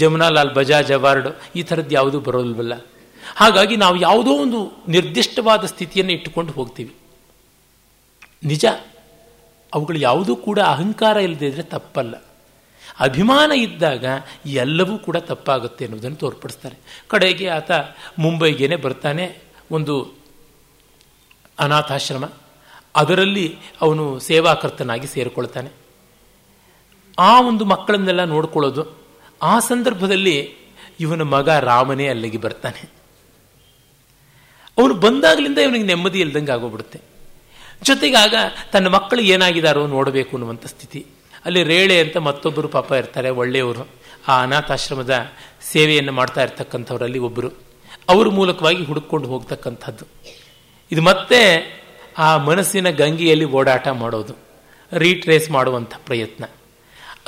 ಜಮುನಾಲಾಲ್ ಬಜಾಜ್ ಅವಾರ್ಡು ಈ ಥರದ್ದು ಯಾವುದೂ ಬರೋಲ್ವಲ್ಲ. ಹಾಗಾಗಿ ನಾವು ಯಾವುದೋ ಒಂದು ನಿರ್ದಿಷ್ಟವಾದ ಸ್ಥಿತಿಯನ್ನು ಇಟ್ಟುಕೊಂಡು ಹೋಗ್ತೀವಿ. ನಿಜ, ಅವುಗಳು ಯಾವುದೂ ಕೂಡ ಅಹಂಕಾರ ಇಲ್ಲದೇ ಇದ್ದರೆ ತಪ್ಪಲ್ಲ. ಅಭಿಮಾನ ಇದ್ದಾಗ ಎಲ್ಲವೂ ಕೂಡ ತಪ್ಪಾಗುತ್ತೆ ಅನ್ನೋದನ್ನು ತೋರ್ಪಡಿಸ್ತಾರೆ. ಕಡೆಗೆ ಆತ ಮುಂಬೈಗೇನೆ ಬರ್ತಾನೆ. ಒಂದು ಅನಾಥಾಶ್ರಮ, ಅದರಲ್ಲಿ ಅವನು ಸೇವಾಕರ್ತನಾಗಿ ಸೇರಿಕೊಳ್ತಾನೆ. ಆ ಒಂದು ಮಕ್ಕಳನ್ನೆಲ್ಲ ನೋಡ್ಕೊಳ್ಳೋದು. ಆ ಸಂದರ್ಭದಲ್ಲಿ ಇವನ ಮಗ ರಾಮನೇ ಅಲ್ಲಿಗೆ ಬರ್ತಾನೆ. ಅವನು ಬಂದಾಗಲಿಂದ ಇವನಿಗೆ ನೆಮ್ಮದಿ ಇಲ್ದಂಗೆ ಆಗೋಗ್ಬಿಡುತ್ತೆ. ಜೊತೆಗಾಗ ತನ್ನ ಮಕ್ಕಳು ಏನಾಗಿದ್ದಾರೋ ನೋಡಬೇಕು ಅನ್ನುವಂಥ ಸ್ಥಿತಿ. ಅಲ್ಲಿ ರೇಳೆ ಅಂತ ಮತ್ತೊಬ್ಬರು ಪಾಪ ಇರ್ತಾರೆ, ಒಳ್ಳೆಯವರು, ಆ ಅನಾಥಾಶ್ರಮದ ಸೇವೆಯನ್ನು ಮಾಡ್ತಾ ಇರ್ತಕ್ಕಂಥವರಲ್ಲಿ ಒಬ್ಬರು. ಅವರ ಮೂಲಕವಾಗಿ ಹುಡುಕೊಂಡು ಹೋಗ್ತಕ್ಕಂಥದ್ದು ಇದು. ಮತ್ತೆ ಆ ಮನಸ್ಸಿನ ಗಂಗೆಯಲ್ಲಿ ಓಡಾಟ ಮಾಡೋದು, ರೀಟ್ರೇಸ್ ಮಾಡುವಂಥ ಪ್ರಯತ್ನ.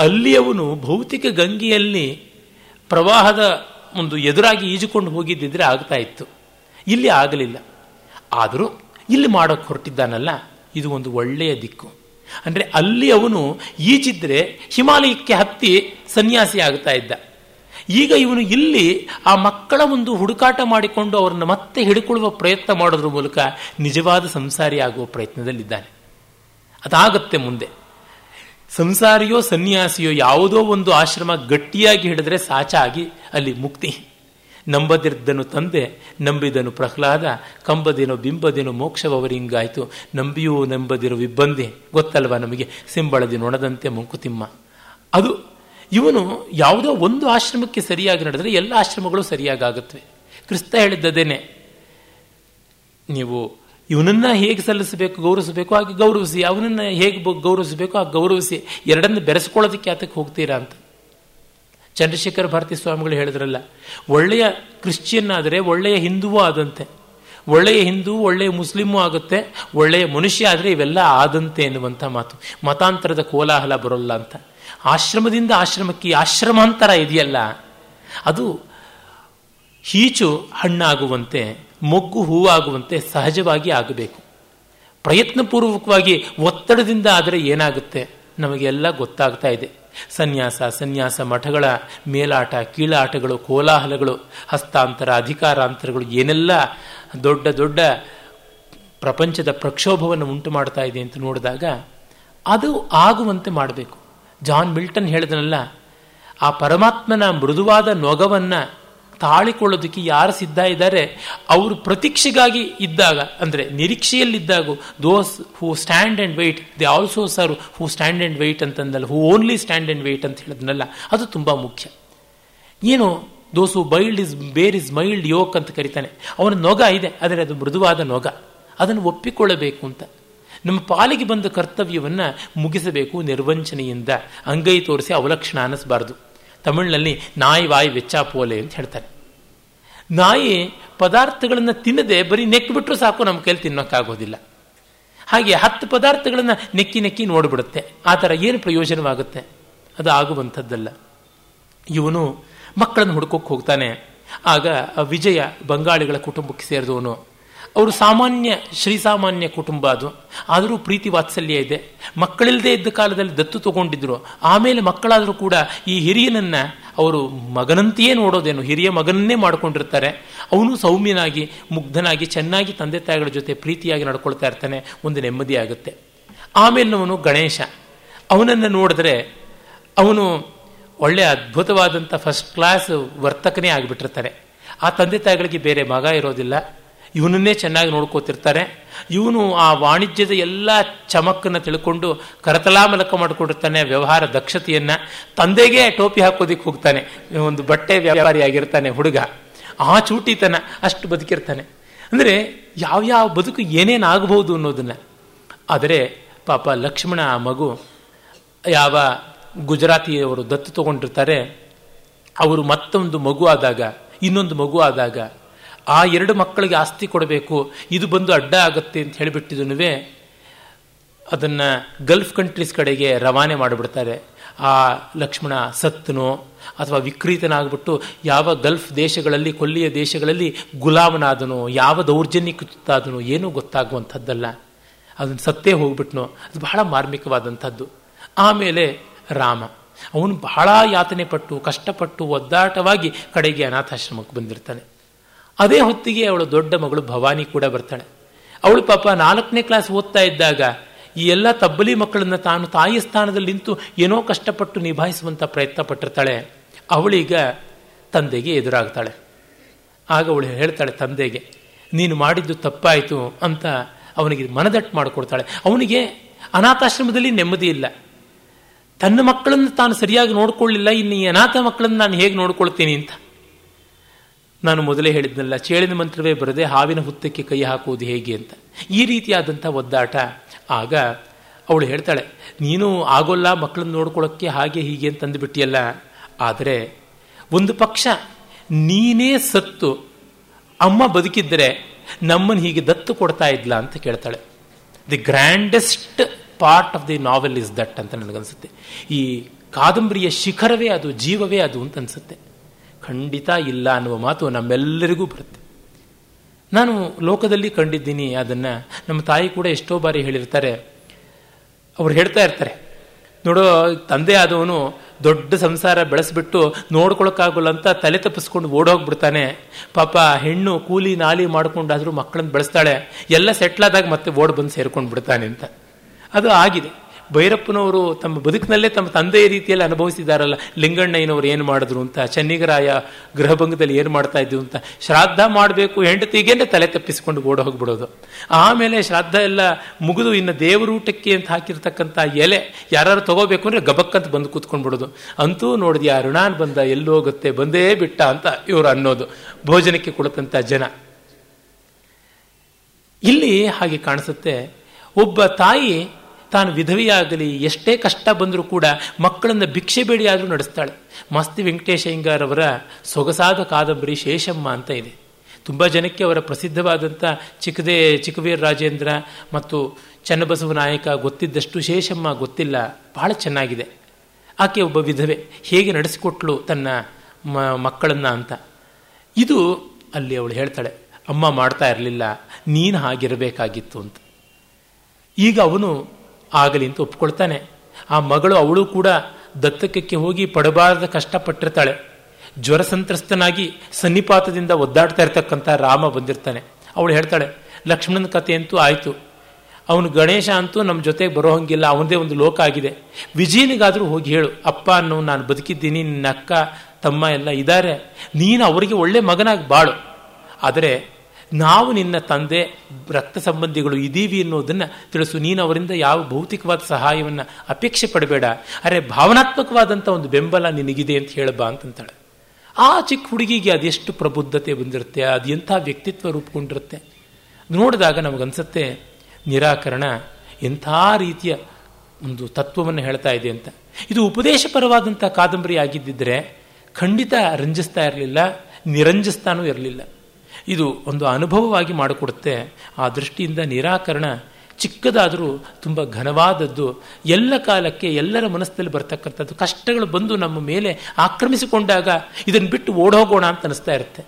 ಅಲ್ಲಿ ಅವನು ಭೌತಿಕ ಗಂಗೆಯಲ್ಲಿ ಪ್ರವಾಹದ ಒಂದು ಎದುರಾಗಿ ಈಜಿಕೊಂಡು ಹೋಗಿದ್ದಿದ್ರೆ ಆಗ್ತಾ ಇತ್ತು. ಇಲ್ಲಿ ಆಗಲಿಲ್ಲ. ಆದರೂ ಇಲ್ಲಿ ಮಾಡೋಕ್ಕೆ ಹೊರಟಿದ್ದಾನಲ್ಲ, ಇದು ಒಂದು ಒಳ್ಳೆಯ ದಿಕ್ಕು. ಅಂದರೆ ಅಲ್ಲಿ ಅವನು ಈಜಿದ್ರೆ ಹಿಮಾಲಯಕ್ಕೆ ಹತ್ತಿ ಸನ್ಯಾಸಿ ಆಗ್ತಾ ಇದ್ದ. ಈಗ ಇವನು ಇಲ್ಲಿ ಆ ಮಕ್ಕಳ ಒಂದು ಹುಡುಕಾಟ ಮಾಡಿಕೊಂಡು ಅವರನ್ನು ಮತ್ತೆ ಹಿಡ್ಕೊಳ್ಳುವ ಪ್ರಯತ್ನ ಮಾಡೋದ್ರ ಮೂಲಕ ನಿಜವಾದ ಸಂಸಾರಿ ಆಗುವ ಪ್ರಯತ್ನದಲ್ಲಿದ್ದಾನೆ. ಅದಾಗತ್ತೆ ಮುಂದೆ. ಸಂಸಾರಿಯೋ ಸನ್ಯಾಸಿಯೋ ಯಾವುದೋ ಒಂದು ಆಶ್ರಮ ಗಟ್ಟಿಯಾಗಿ ಹಿಡಿದ್ರೆ ಸಾಚ ಆಗಿ ಅಲ್ಲಿ ಮುಕ್ತಿ. ನಂಬದಿರ್ದನು ತಂದೆ, ನಂಬಿದನು ಪ್ರಹ್ಲಾದ, ಕಂಬದೇನೋ ಬಿಂಬದೇನೋ ಮೋಕ್ಷವರಿಂಗಾಯಿತು, ನಂಬಿಯೋ ನಂಬದಿರೋ ಇಬ್ಬಂದೆ. ಗೊತ್ತಲ್ವ ನಮಗೆ, ಸಿಂಬಳದಿ ನೊಣದಂತೆ ಮಂಕುತಿಮ್ಮ. ಅದು ಇವನು ಯಾವುದೋ ಒಂದು ಆಶ್ರಮಕ್ಕೆ ಸರಿಯಾಗಿ ನಡೆದರೆ ಎಲ್ಲ ಆಶ್ರಮಗಳು ಸರಿಯಾಗುತ್ತವೆ. ಕ್ರಿಸ್ತ ಹೇಳಿದ್ದೇನೆ, ನೀವು ಇವನನ್ನು ಹೇಗೆ ಸಲ್ಲಿಸಬೇಕು, ಗೌರವಿಸಬೇಕು ಹಾಗೆ ಗೌರವಿಸಿ, ಅವನನ್ನು ಹೇಗೆ ಗೌರವಿಸಬೇಕು ಹಾಗೆ ಗೌರವಿಸಿ, ಎರಡನ್ನು ಬೆರೆಸ್ಕೊಳ್ಳೋದಕ್ಕೆ ಯಾತಕ್ಕೆ ಹೋಗ್ತೀರಾ ಅಂತ ಚಂದ್ರಶೇಖರ ಭಾರತೀ ಸ್ವಾಮಿಗಳು ಹೇಳಿದ್ರಲ್ಲ. ಒಳ್ಳೆಯ ಕ್ರಿಶ್ಚಿಯನ್ ಆದರೆ ಒಳ್ಳೆಯ ಹಿಂದುವೂ ಆದಂತೆ, ಒಳ್ಳೆಯ ಹಿಂದೂ ಒಳ್ಳೆಯ ಮುಸ್ಲಿಮೂ ಆಗುತ್ತೆ, ಒಳ್ಳೆಯ ಮನುಷ್ಯ ಆದರೆ ಇವೆಲ್ಲ ಆದಂತೆ ಎನ್ನುವಂಥ ಮಾತು. ಮತಾಂತರದ ಕೋಲಾಹಲ ಬರೋಲ್ಲ ಅಂತ. ಆಶ್ರಮದಿಂದ ಆಶ್ರಮಕ್ಕೆ ಆಶ್ರಮಾಂತರ ಇದೆಯಲ್ಲ, ಅದು ಈಚು ಹಣ್ಣಾಗುವಂತೆ, ಮೊಗ್ಗು ಹೂವಾಗುವಂತೆ ಸಹಜವಾಗಿ ಆಗಬೇಕು. ಪ್ರಯತ್ನಪೂರ್ವಕವಾಗಿ ಒತ್ತಡದಿಂದ ಆದರೆ ಏನಾಗುತ್ತೆ ನಮಗೆಲ್ಲ ಗೊತ್ತಾಗ್ತಾ ಇದೆ. ಸನ್ಯಾಸ ಸನ್ಯಾಸ ಮಠಗಳ ಮೇಲಾಟ, ಕೀಳಾಟಗಳು, ಕೋಲಾಹಲಗಳು, ಹಸ್ತಾಂತರ, ಅಧಿಕಾರಾಂತರಗಳು ಏನೆಲ್ಲ ದೊಡ್ಡ ದೊಡ್ಡ ಪ್ರಪಂಚದ ಪ್ರಕ್ಷೋಭವನ್ನು ಉಂಟು ಮಾಡ್ತಾ ಇದೆ ಅಂತ ನೋಡಿದಾಗ ಅದು ಆಗುವಂತೆ ಮಾಡಬೇಕು. ಜಾನ್ ಮಿಲ್ಟನ್ ಹೇಳಿದನಲ್ಲ, ಆ ಪರಮಾತ್ಮನ ಮೃದುವಾದ ನೊಗವನ್ನು ತಾಳಿಕೊಳ್ಳೋದಕ್ಕೆ ಯಾರು ಸಿದ್ಧ ಇದ್ದಾರೆ ಅವರು ಪ್ರತೀಕ್ಷೆಗಾಗಿ ಇದ್ದಾಗ, ಅಂದರೆ ನಿರೀಕ್ಷೆಯಲ್ಲಿದ್ದಾಗ, those who stand and wait they also serve who stand and wait ಅಂತಂದಲ್ಲ, who only stand and wait ಅಂತ ಹೇಳಿದ್ನಲ್ಲ, ಅದು ತುಂಬ ಮುಖ್ಯ. ಏನು those who build his bear his mild yoke ಅಂತ ಕರಿತಾನೆ. ಅವನ ನೊಗ ಇದೆ, ಆದರೆ ಅದು ಮೃದುವಾದ ನೊಗ, ಅದನ್ನು ಒಪ್ಪಿಕೊಳ್ಳಬೇಕು ಅಂತ. ನಮ್ಮ ಪಾಲಿಗೆ ಬಂದ ಕರ್ತವ್ಯವನ್ನು ಮುಗಿಸಬೇಕು ನಿರ್ವಂಚನೆಯಿಂದ. ಅಂಗೈ ತೋರಿಸಿ ಅವಲಕ್ಷಣ ಅನ್ನಿಸಬಾರ್ದು. ತಮಿಳಿನಲ್ಲಿ ನಾಯಿ ವಾಯಿ ವೆಚ್ಚ ಪೋಲೆ ಅಂತ ಹೇಳ್ತಾರೆ. ನಾಯಿ ಪದಾರ್ಥಗಳನ್ನು ತಿನ್ನದೆ ಬರೀ ನೆಕ್ಕಿ ಬಿಟ್ಟರು ಸಾಕು, ನಮ್ಮ ಕೈಲಿ ತಿನ್ನೋಕ್ಕಾಗೋದಿಲ್ಲ. ಹಾಗೆ ಹತ್ತು ಪದಾರ್ಥಗಳನ್ನು ನೆಕ್ಕಿ ನೆಕ್ಕಿ ನೋಡಿಬಿಡುತ್ತೆ. ಆ ಥರ ಏನು ಪ್ರಯೋಜನವಾಗುತ್ತೆ? ಅದು ಆಗುವಂಥದ್ದಲ್ಲ. ಇವನು ಮಕ್ಕಳನ್ನು ಹುಡ್ಕೋಕ್ಕೆ ಹೋಗ್ತಾನೆ. ಆಗ ವಿಜಯ ಬಂಗಾಳಿಗಳ ಕುಟುಂಬಕ್ಕೆ ಸೇರಿದವನು. ಅವರು ಸಾಮಾನ್ಯ ಶ್ರೀಸಾಮಾನ್ಯ ಕುಟುಂಬ ಅದು, ಆದರೂ ಪ್ರೀತಿ ವಾತ್ಸಲ್ಯ ಇದೆ. ಮಕ್ಕಳಿಲ್ಲದೆ ಇದ್ದ ಕಾಲದಲ್ಲಿ ದತ್ತು ತಗೊಂಡಿದ್ರು, ಆಮೇಲೆ ಮಕ್ಕಳಾದರೂ ಕೂಡ ಈ ಹಿರಿಯನನ್ನು ಅವರು ಮಗನಂತೆಯೇ ನೋಡೋದೇನು, ಹಿರಿಯ ಮಗನನ್ನೇ ಮಾಡಿಕೊಂಡಿರ್ತಾರೆ. ಅವನು ಸೌಮ್ಯನಾಗಿ ಮುಗ್ಧನಾಗಿ ಚೆನ್ನಾಗಿ ತಂದೆ ತಾಯಿಗಳ ಜೊತೆ ಪ್ರೀತಿಯಾಗಿ ನಡ್ಕೊಳ್ತಾ ಇರ್ತಾನೆ, ಒಂದು ನೆಮ್ಮದಿ ಆಗುತ್ತೆ. ಆಮೇಲೆ ಅವನು ಗಣೇಶ, ಅವನನ್ನು ನೋಡಿದ್ರೆ ಅವನು ಒಳ್ಳೆಯ ಅದ್ಭುತವಾದಂಥ ಫಸ್ಟ್ ಕ್ಲಾಸ್ ವರ್ತಕನೇ ಆಗಿಬಿಟ್ಟಿರ್ತಾರೆ. ಆ ತಂದೆ ತಾಯಿಗಳಿಗೆ ಬೇರೆ ಮಗ ಇರೋದಿಲ್ಲ, ಇವನನ್ನೇ ಚೆನ್ನಾಗಿ ನೋಡ್ಕೋತಿರ್ತಾರೆ. ಇವನು ಆ ವಾಣಿಜ್ಯದ ಎಲ್ಲ ಚಮಕನ್ನು ತಿಳ್ಕೊಂಡು ಕರತಲಾಮಲಕ ಮಾಡಿಕೊಂಡಿರ್ತಾನೆ, ವ್ಯವಹಾರ ದಕ್ಷತೆಯನ್ನು. ತಂದೆಗೆ ಟೋಪಿ ಹಾಕೋದಿಕ್ಕೆ ಹೋಗ್ತಾನೆ, ಒಂದು ಬಟ್ಟೆ ವ್ಯಾಪಾರಿ ಆಗಿರ್ತಾನೆ ಹುಡುಗ, ಆ ಚೂಟಿತನ ಅಷ್ಟು ಬದುಕಿರ್ತಾನೆ. ಅಂದರೆ ಯಾವ್ಯಾವ ಬದುಕು ಏನೇನು ಆಗಬಹುದು ಅನ್ನೋದನ್ನು. ಆದರೆ ಪಾಪ ಲಕ್ಷ್ಮಣ ಆ ಮಗು, ಯಾವ ಗುಜರಾತಿಯವರು ದತ್ತು ತಗೊಂಡಿರ್ತಾರೆ, ಅವರು ಮತ್ತೊಂದು ಮಗು ಆದಾಗ ಇನ್ನೊಂದು ಮಗು ಆದಾಗ ಆ ಎರಡು ಮಕ್ಕಳಿಗೆ ಆಸ್ತಿ ಕೊಡಬೇಕು, ಇದು ಬಂದು ಅಡ್ಡ ಆಗುತ್ತೆ ಅಂತ ಹೇಳಿಬಿಟ್ಟಿದನುವೇ ಅದನ್ನು ಗಲ್ಫ್ ಕಂಟ್ರೀಸ್ ಕಡೆಗೆ ರವಾನೆ ಮಾಡಿಬಿಡ್ತಾರೆ. ಆ ಲಕ್ಷ್ಮಣ ಸತ್ತನೋ ಅಥವಾ ವಿಕ್ರೀತನಾಗ್ಬಿಟ್ಟು ಯಾವ ಗಲ್ಫ್ ದೇಶಗಳಲ್ಲಿ, ಕೊಲ್ಲಿಯ ದೇಶಗಳಲ್ಲಿ ಗುಲಾಮನಾದನೋ, ಯಾವ ದೌರ್ಜನ್ಯಕ್ಕೆ ತುತ್ತಾದನೋ, ಏನೂ ಗೊತ್ತಾಗುವಂಥದ್ದಲ್ಲ. ಅದನ್ನು ಸತ್ತೇ ಹೋಗ್ಬಿಟ್ನೋ, ಅದು ಬಹಳ ಮಾರ್ಮಿಕವಾದಂಥದ್ದು. ಆಮೇಲೆ ರಾಮ, ಅವನು ಬಹಳ ಯಾತನೆ ಪಟ್ಟು ಕಷ್ಟಪಟ್ಟು ಒದ್ದಾಟವಾಗಿ ಕಡೆಗೆ ಅನಾಥಾಶ್ರಮಕ್ಕೆ ಬಂದಿರ್ತಾನೆ. ಅದೇ ಹೊತ್ತಿಗೆ ಅವಳು ದೊಡ್ಡ ಮಗಳು ಭವಾನಿ ಕೂಡ ಬರ್ತಾಳೆ. ಅವಳು ಪಾಪ ನಾಲ್ಕನೇ ಕ್ಲಾಸ್ ಓದ್ತಾ ಇದ್ದಾಗ ಈ ಎಲ್ಲ ತಬ್ಬಲಿ ಮಕ್ಕಳನ್ನು ತಾನು ತಾಯಿ ಸ್ಥಾನದಲ್ಲಿ ನಿಂತು ಏನೋ ಕಷ್ಟಪಟ್ಟು ನಿಭಾಯಿಸುವಂಥ ಪ್ರಯತ್ನ ಪಟ್ಟಿರ್ತಾಳೆ. ಅವಳೀಗ ತಂದೆಗೆ ಎದುರಾಗ್ತಾಳೆ. ಆಗ ಅವಳು ಹೇಳ್ತಾಳೆ ತಂದೆಗೆ, ನೀನು ಮಾಡಿದ್ದು ತಪ್ಪಾಯಿತು ಅಂತ ಅವನಿಗೆ ಮನದಟ್ಟು ಮಾಡಿಕೊಡ್ತಾಳೆ. ಅವನಿಗೆ ಅನಾಥಾಶ್ರಮದಲ್ಲಿ ನೆಮ್ಮದಿ ಇಲ್ಲ, ತನ್ನ ಮಕ್ಕಳನ್ನು ತಾನು ಸರಿಯಾಗಿ ನೋಡ್ಕೊಳ್ಳಿಲ್ಲ, ಇನ್ನು ಈ ಅನಾಥ ಮಕ್ಕಳನ್ನು ನಾನು ಹೇಗೆ ನೋಡ್ಕೊಳ್ತೀನಿ ಅಂತ. ನಾನು ಮೊದಲೇ ಹೇಳಿದ್ನಲ್ಲ, ಚೇಳಿನ ಮಂತ್ರವೇ ಬರದೆ ಹಾವಿನ ಹುತ್ತಕ್ಕೆ ಕೈ ಹಾಕುವುದು ಹೇಗೆ ಅಂತ. ಈ ರೀತಿಯಾದಂಥ ಒದ್ದಾಟ. ಆಗ ಅವಳು ಹೇಳ್ತಾಳೆ, ನೀನು ಆಗೋಲ್ಲ ಮಕ್ಕಳನ್ನು ನೋಡ್ಕೊಳ್ಳೋಕ್ಕೆ, ಹಾಗೆ ಹೀಗೆ ಅಂತ ಅಂದುಬಿಟ್ಟಿಯಲ್ಲ, ಆದರೆ ಒಂದು ಪಕ್ಷ ನೀನೇ ಸತ್ತು ಅಮ್ಮ ಬದುಕಿದ್ದರೆ ನಮ್ಮನ್ನು ಹೀಗೆ ದತ್ತು ಕೊಡ್ತಾ ಇದ್ಲಾ ಅಂತ ಕೇಳ್ತಾಳೆ. The grandest part of the novel is that ಅಂತ ನನಗನ್ಸುತ್ತೆ. ಈ ಕಾದಂಬರಿಯ ಶಿಖರವೇ ಅದು, ಜೀವವೇ ಅದು ಅಂತ ಅನಿಸುತ್ತೆ. ಖಂಡಿತ ಇಲ್ಲ ಅನ್ನುವ ಮಾತು ನಮ್ಮೆಲ್ಲರಿಗೂ ಬರುತ್ತೆ. ನಾನು ಲೋಕದಲ್ಲಿ ಕಂಡಿದ್ದೀನಿ ಅದನ್ನು. ನಮ್ಮ ತಾಯಿ ಕೂಡ ಎಷ್ಟೋ ಬಾರಿ ಹೇಳಿರ್ತಾರೆ. ಅವ್ರು ಹೇಳ್ತಾ ಇರ್ತಾರೆ, ನೋಡೋ ತಂದೆ ಆದವನು ದೊಡ್ಡ ಸಂಸಾರ ಬೆಳೆಸ್ಬಿಟ್ಟು ನೋಡ್ಕೊಳಕ್ಕಾಗಲ್ಲ ಅಂತ ತಲೆ ತಪ್ಪಿಸ್ಕೊಂಡು ಓಡೋಗ್ಬಿಡ್ತಾನೆ. ಪಾಪ ಹೆಣ್ಣು ಕೂಲಿ ನಾಲಿ ಮಾಡಿಕೊಂಡಾದರೂ ಮಕ್ಕಳನ್ನು ಬೆಳೆಸ್ತಾಳೆ, ಎಲ್ಲ ಸೆಟ್ಲಾದಾಗ ಮತ್ತೆ ಓಡ್ ಬಂದು ಸೇರ್ಕೊಂಡು ಬಿಡ್ತಾನೆ ಅಂತ ಅದು ಆಗಿದೆ. ಭೈರಪ್ಪನವರು ತಮ್ಮ ಬದುಕಿನಲ್ಲೇ ತಮ್ಮ ತಂದೆಯ ರೀತಿಯಲ್ಲಿ ಅನುಭವಿಸಿದಾರಲ್ಲ. ಲಿಂಗಣ್ಣಯ್ಯನವರು ಏನು ಮಾಡಿದ್ರು ಅಂತ, ಚೆನ್ನಿಗರಾಯ ಗೃಹಭಂಗದಲ್ಲಿ ಏನು ಮಾಡ್ತಾ ಇದ್ರು ಅಂತ, ಶ್ರಾದ್ದ ಮಾಡಬೇಕು ಹೆಂಡತಿಗೇ ತಲೆ ತಪ್ಪಿಸಿಕೊಂಡು ಓಡ ಹೋಗ್ಬಿಡೋದು. ಆಮೇಲೆ ಶ್ರಾದ್ದ ಎಲ್ಲ ಮುಗಿದು ಇನ್ನು ದೇವರೂಟಕ್ಕೆ ಅಂತ ಹಾಕಿರ್ತಕ್ಕಂಥ ಎಲೆ ಯಾರು ತಗೋಬೇಕು ಅಂದರೆ ಗಬಕ್ಕಂತ ಬಂದು ಕೂತ್ಕೊಂಡ್ಬಿಡೋದು. ಅಂತೂ ನೋಡಿದ್ಯಾ ಋಣಾನ್ ಬಂದ, ಎಲ್ಲೋಗುತ್ತೆ, ಬಂದೇ ಬಿಟ್ಟ ಅಂತ ಇವರು ಅನ್ನೋದು, ಭೋಜನಕ್ಕೆ ಕುಳಿತಂಥ ಜನ. ಇಲ್ಲಿ ಹಾಗೆ ಕಾಣಿಸುತ್ತೆ, ಒಬ್ಬ ತಾಯಿ ತಾನು ವಿಧವೆಯಾಗಲಿ ಎಷ್ಟೇ ಕಷ್ಟ ಬಂದರೂ ಕೂಡ ಮಕ್ಕಳನ್ನು ಭಿಕ್ಷೆ ಬೇಡಿ ಆದರೂ ನಡೆಸ್ತಾಳೆ. ಮಸ್ತಿ ವೆಂಕಟೇಶಯ್ಯಂಗಾರ ಅವರ ಸೊಗಸಾದ ಕಾದಂಬರಿ ಶೇಷಮ್ಮ ಅಂತ ಇದೆ. ತುಂಬ ಜನಕ್ಕೆ ಅವರ ಪ್ರಸಿದ್ಧವಾದಂಥ ಚಿಕ್ಕದೇ ಚಿಕ್ಕವೀರ ರಾಜೇಂದ್ರ ಮತ್ತು ಚನ್ನಬಸವ ನಾಯಕ ಗೊತ್ತಿದ್ದಷ್ಟು ಶೇಷಮ್ಮ ಗೊತ್ತಿಲ್ಲ. ಬಹಳ ಚೆನ್ನಾಗಿದೆ. ಆಕೆ ಒಬ್ಬ ವಿಧವೆ ಹೇಗೆ ನಡೆಸಿಕೊಟ್ಲು ತನ್ನ ಮಕ್ಕಳನ್ನು ಅಂತ. ಇದು ಅಲ್ಲಿ ಅವಳು ಹೇಳ್ತಾಳೆ, ಅಮ್ಮ ಮಾಡ್ತಾ ಇರಲಿಲ್ಲ, ನೀನು ಹಾಗಿರಬೇಕಾಗಿತ್ತು ಅಂತ. ಈಗ ಅವನು ಆಗಲಿ ಅಂತ ಒಪ್ಕೊಳ್ತಾನೆ. ಆ ಮಗಳು ಅವಳು ಕೂಡ ದತ್ತಕಕ್ಕೆ ಹೋಗಿ ಪಡಬಾರದ ಕಷ್ಟಪಟ್ಟಿರ್ತಾಳೆ. ಜ್ವರ ಸಂತ್ರಸ್ತನಾಗಿ ಸನ್ನಿಪಾತದಿಂದ ಒದ್ದಾಡ್ತಾ ಇರ್ತಕ್ಕಂಥ ರಾಮ ಬಂದಿರ್ತಾನೆ. ಅವಳು ಹೇಳ್ತಾಳೆ, ಲಕ್ಷ್ಮಣನ ಕಥೆ ಅಂತೂ ಆಯಿತು, ಅವನು ಗಣೇಶ ಅಂತೂ ನಮ್ಮ ಜೊತೆಗೆ ಬರೋ ಹಂಗಿಲ್ಲ, ಅವನದೇ ಒಂದು ಲೋಕ ಆಗಿದೆ. ವಿಜಯನಿಗಾದರೂ ಹೋಗಿ ಹೇಳು, ಅಪ್ಪ ಅನ್ನೋ ನಾನು ಬದುಕಿದ್ದೀನಿ, ನಿನ್ನ ಅಕ್ಕ ತಮ್ಮ ಎಲ್ಲ ಇದ್ದಾರೆ, ನೀನು ಅವರಿಗೆ ಒಳ್ಳೆ ಮಗನಾಗಿ ಬಾಳು, ಆದರೆ ನಾವು ನಿನ್ನ ತಂದೆ ರಕ್ತ ಸಂಬಂಧಿಗಳು ಇದ್ದೀವಿ ಅನ್ನೋದನ್ನು ತಿಳಿಸು. ನೀನು ಅವರಿಂದ ಯಾವ ಭೌತಿಕವಾದ ಸಹಾಯವನ್ನು ಅಪೇಕ್ಷೆ ಪಡಬೇಡ, ಅರೆ ಭಾವನಾತ್ಮಕವಾದಂಥ ಒಂದು ಬೆಂಬಲ ನಿನಗಿದೆ ಅಂತ ಹೇಳಬಾ ಅಂತಂತಾಳೆ. ಆ ಚಿಕ್ಕ ಹುಡುಗಿಗೆ ಅದೆಷ್ಟು ಪ್ರಬುದ್ಧತೆ ಬಂದಿರುತ್ತೆ, ಅದು ಎಂಥ ವ್ಯಕ್ತಿತ್ವ ರೂಪುಗೊಂಡಿರುತ್ತೆ. ನೋಡಿದಾಗ ನಮಗನ್ಸುತ್ತೆ ನಿರಾಕರಣ ಎಂಥ ರೀತಿಯ ಒಂದು ತತ್ವವನ್ನು ಹೇಳ್ತಾ ಇದೆ ಅಂತ. ಇದು ಉಪದೇಶಪರವಾದಂಥ ಕಾದಂಬರಿ ಆಗಿದ್ದಿದ್ರೆ ಖಂಡಿತ ರಂಜಿಸ್ತಾ ಇರಲಿಲ್ಲ, ನಿರಂಜಿಸ್ತಾನೂ ಇರಲಿಲ್ಲ. ಇದು ಒಂದು ಅನುಭವವಾಗಿ ಮಾಡಿಕೊಡುತ್ತೆ. ಆ ದೃಷ್ಟಿಯಿಂದ ನಿರಾಕರಣ ಚಿಕ್ಕದಾದರೂ ತುಂಬ ಘನವಾದದ್ದು, ಎಲ್ಲ ಕಾಲಕ್ಕೆ ಎಲ್ಲರ ಮನಸ್ಸಿನಲ್ಲಿ ಬರ್ತಕ್ಕಂಥದ್ದು. ಕಷ್ಟಗಳು ಬಂದು ನಮ್ಮ ಮೇಲೆ ಆಕ್ರಮಿಸಿಕೊಂಡಾಗ ಇದನ್ನು ಬಿಟ್ಟು ಓಡೋಗೋಣ ಅಂತ ಅನಿಸ್ತಾ ಇರುತ್ತೆ.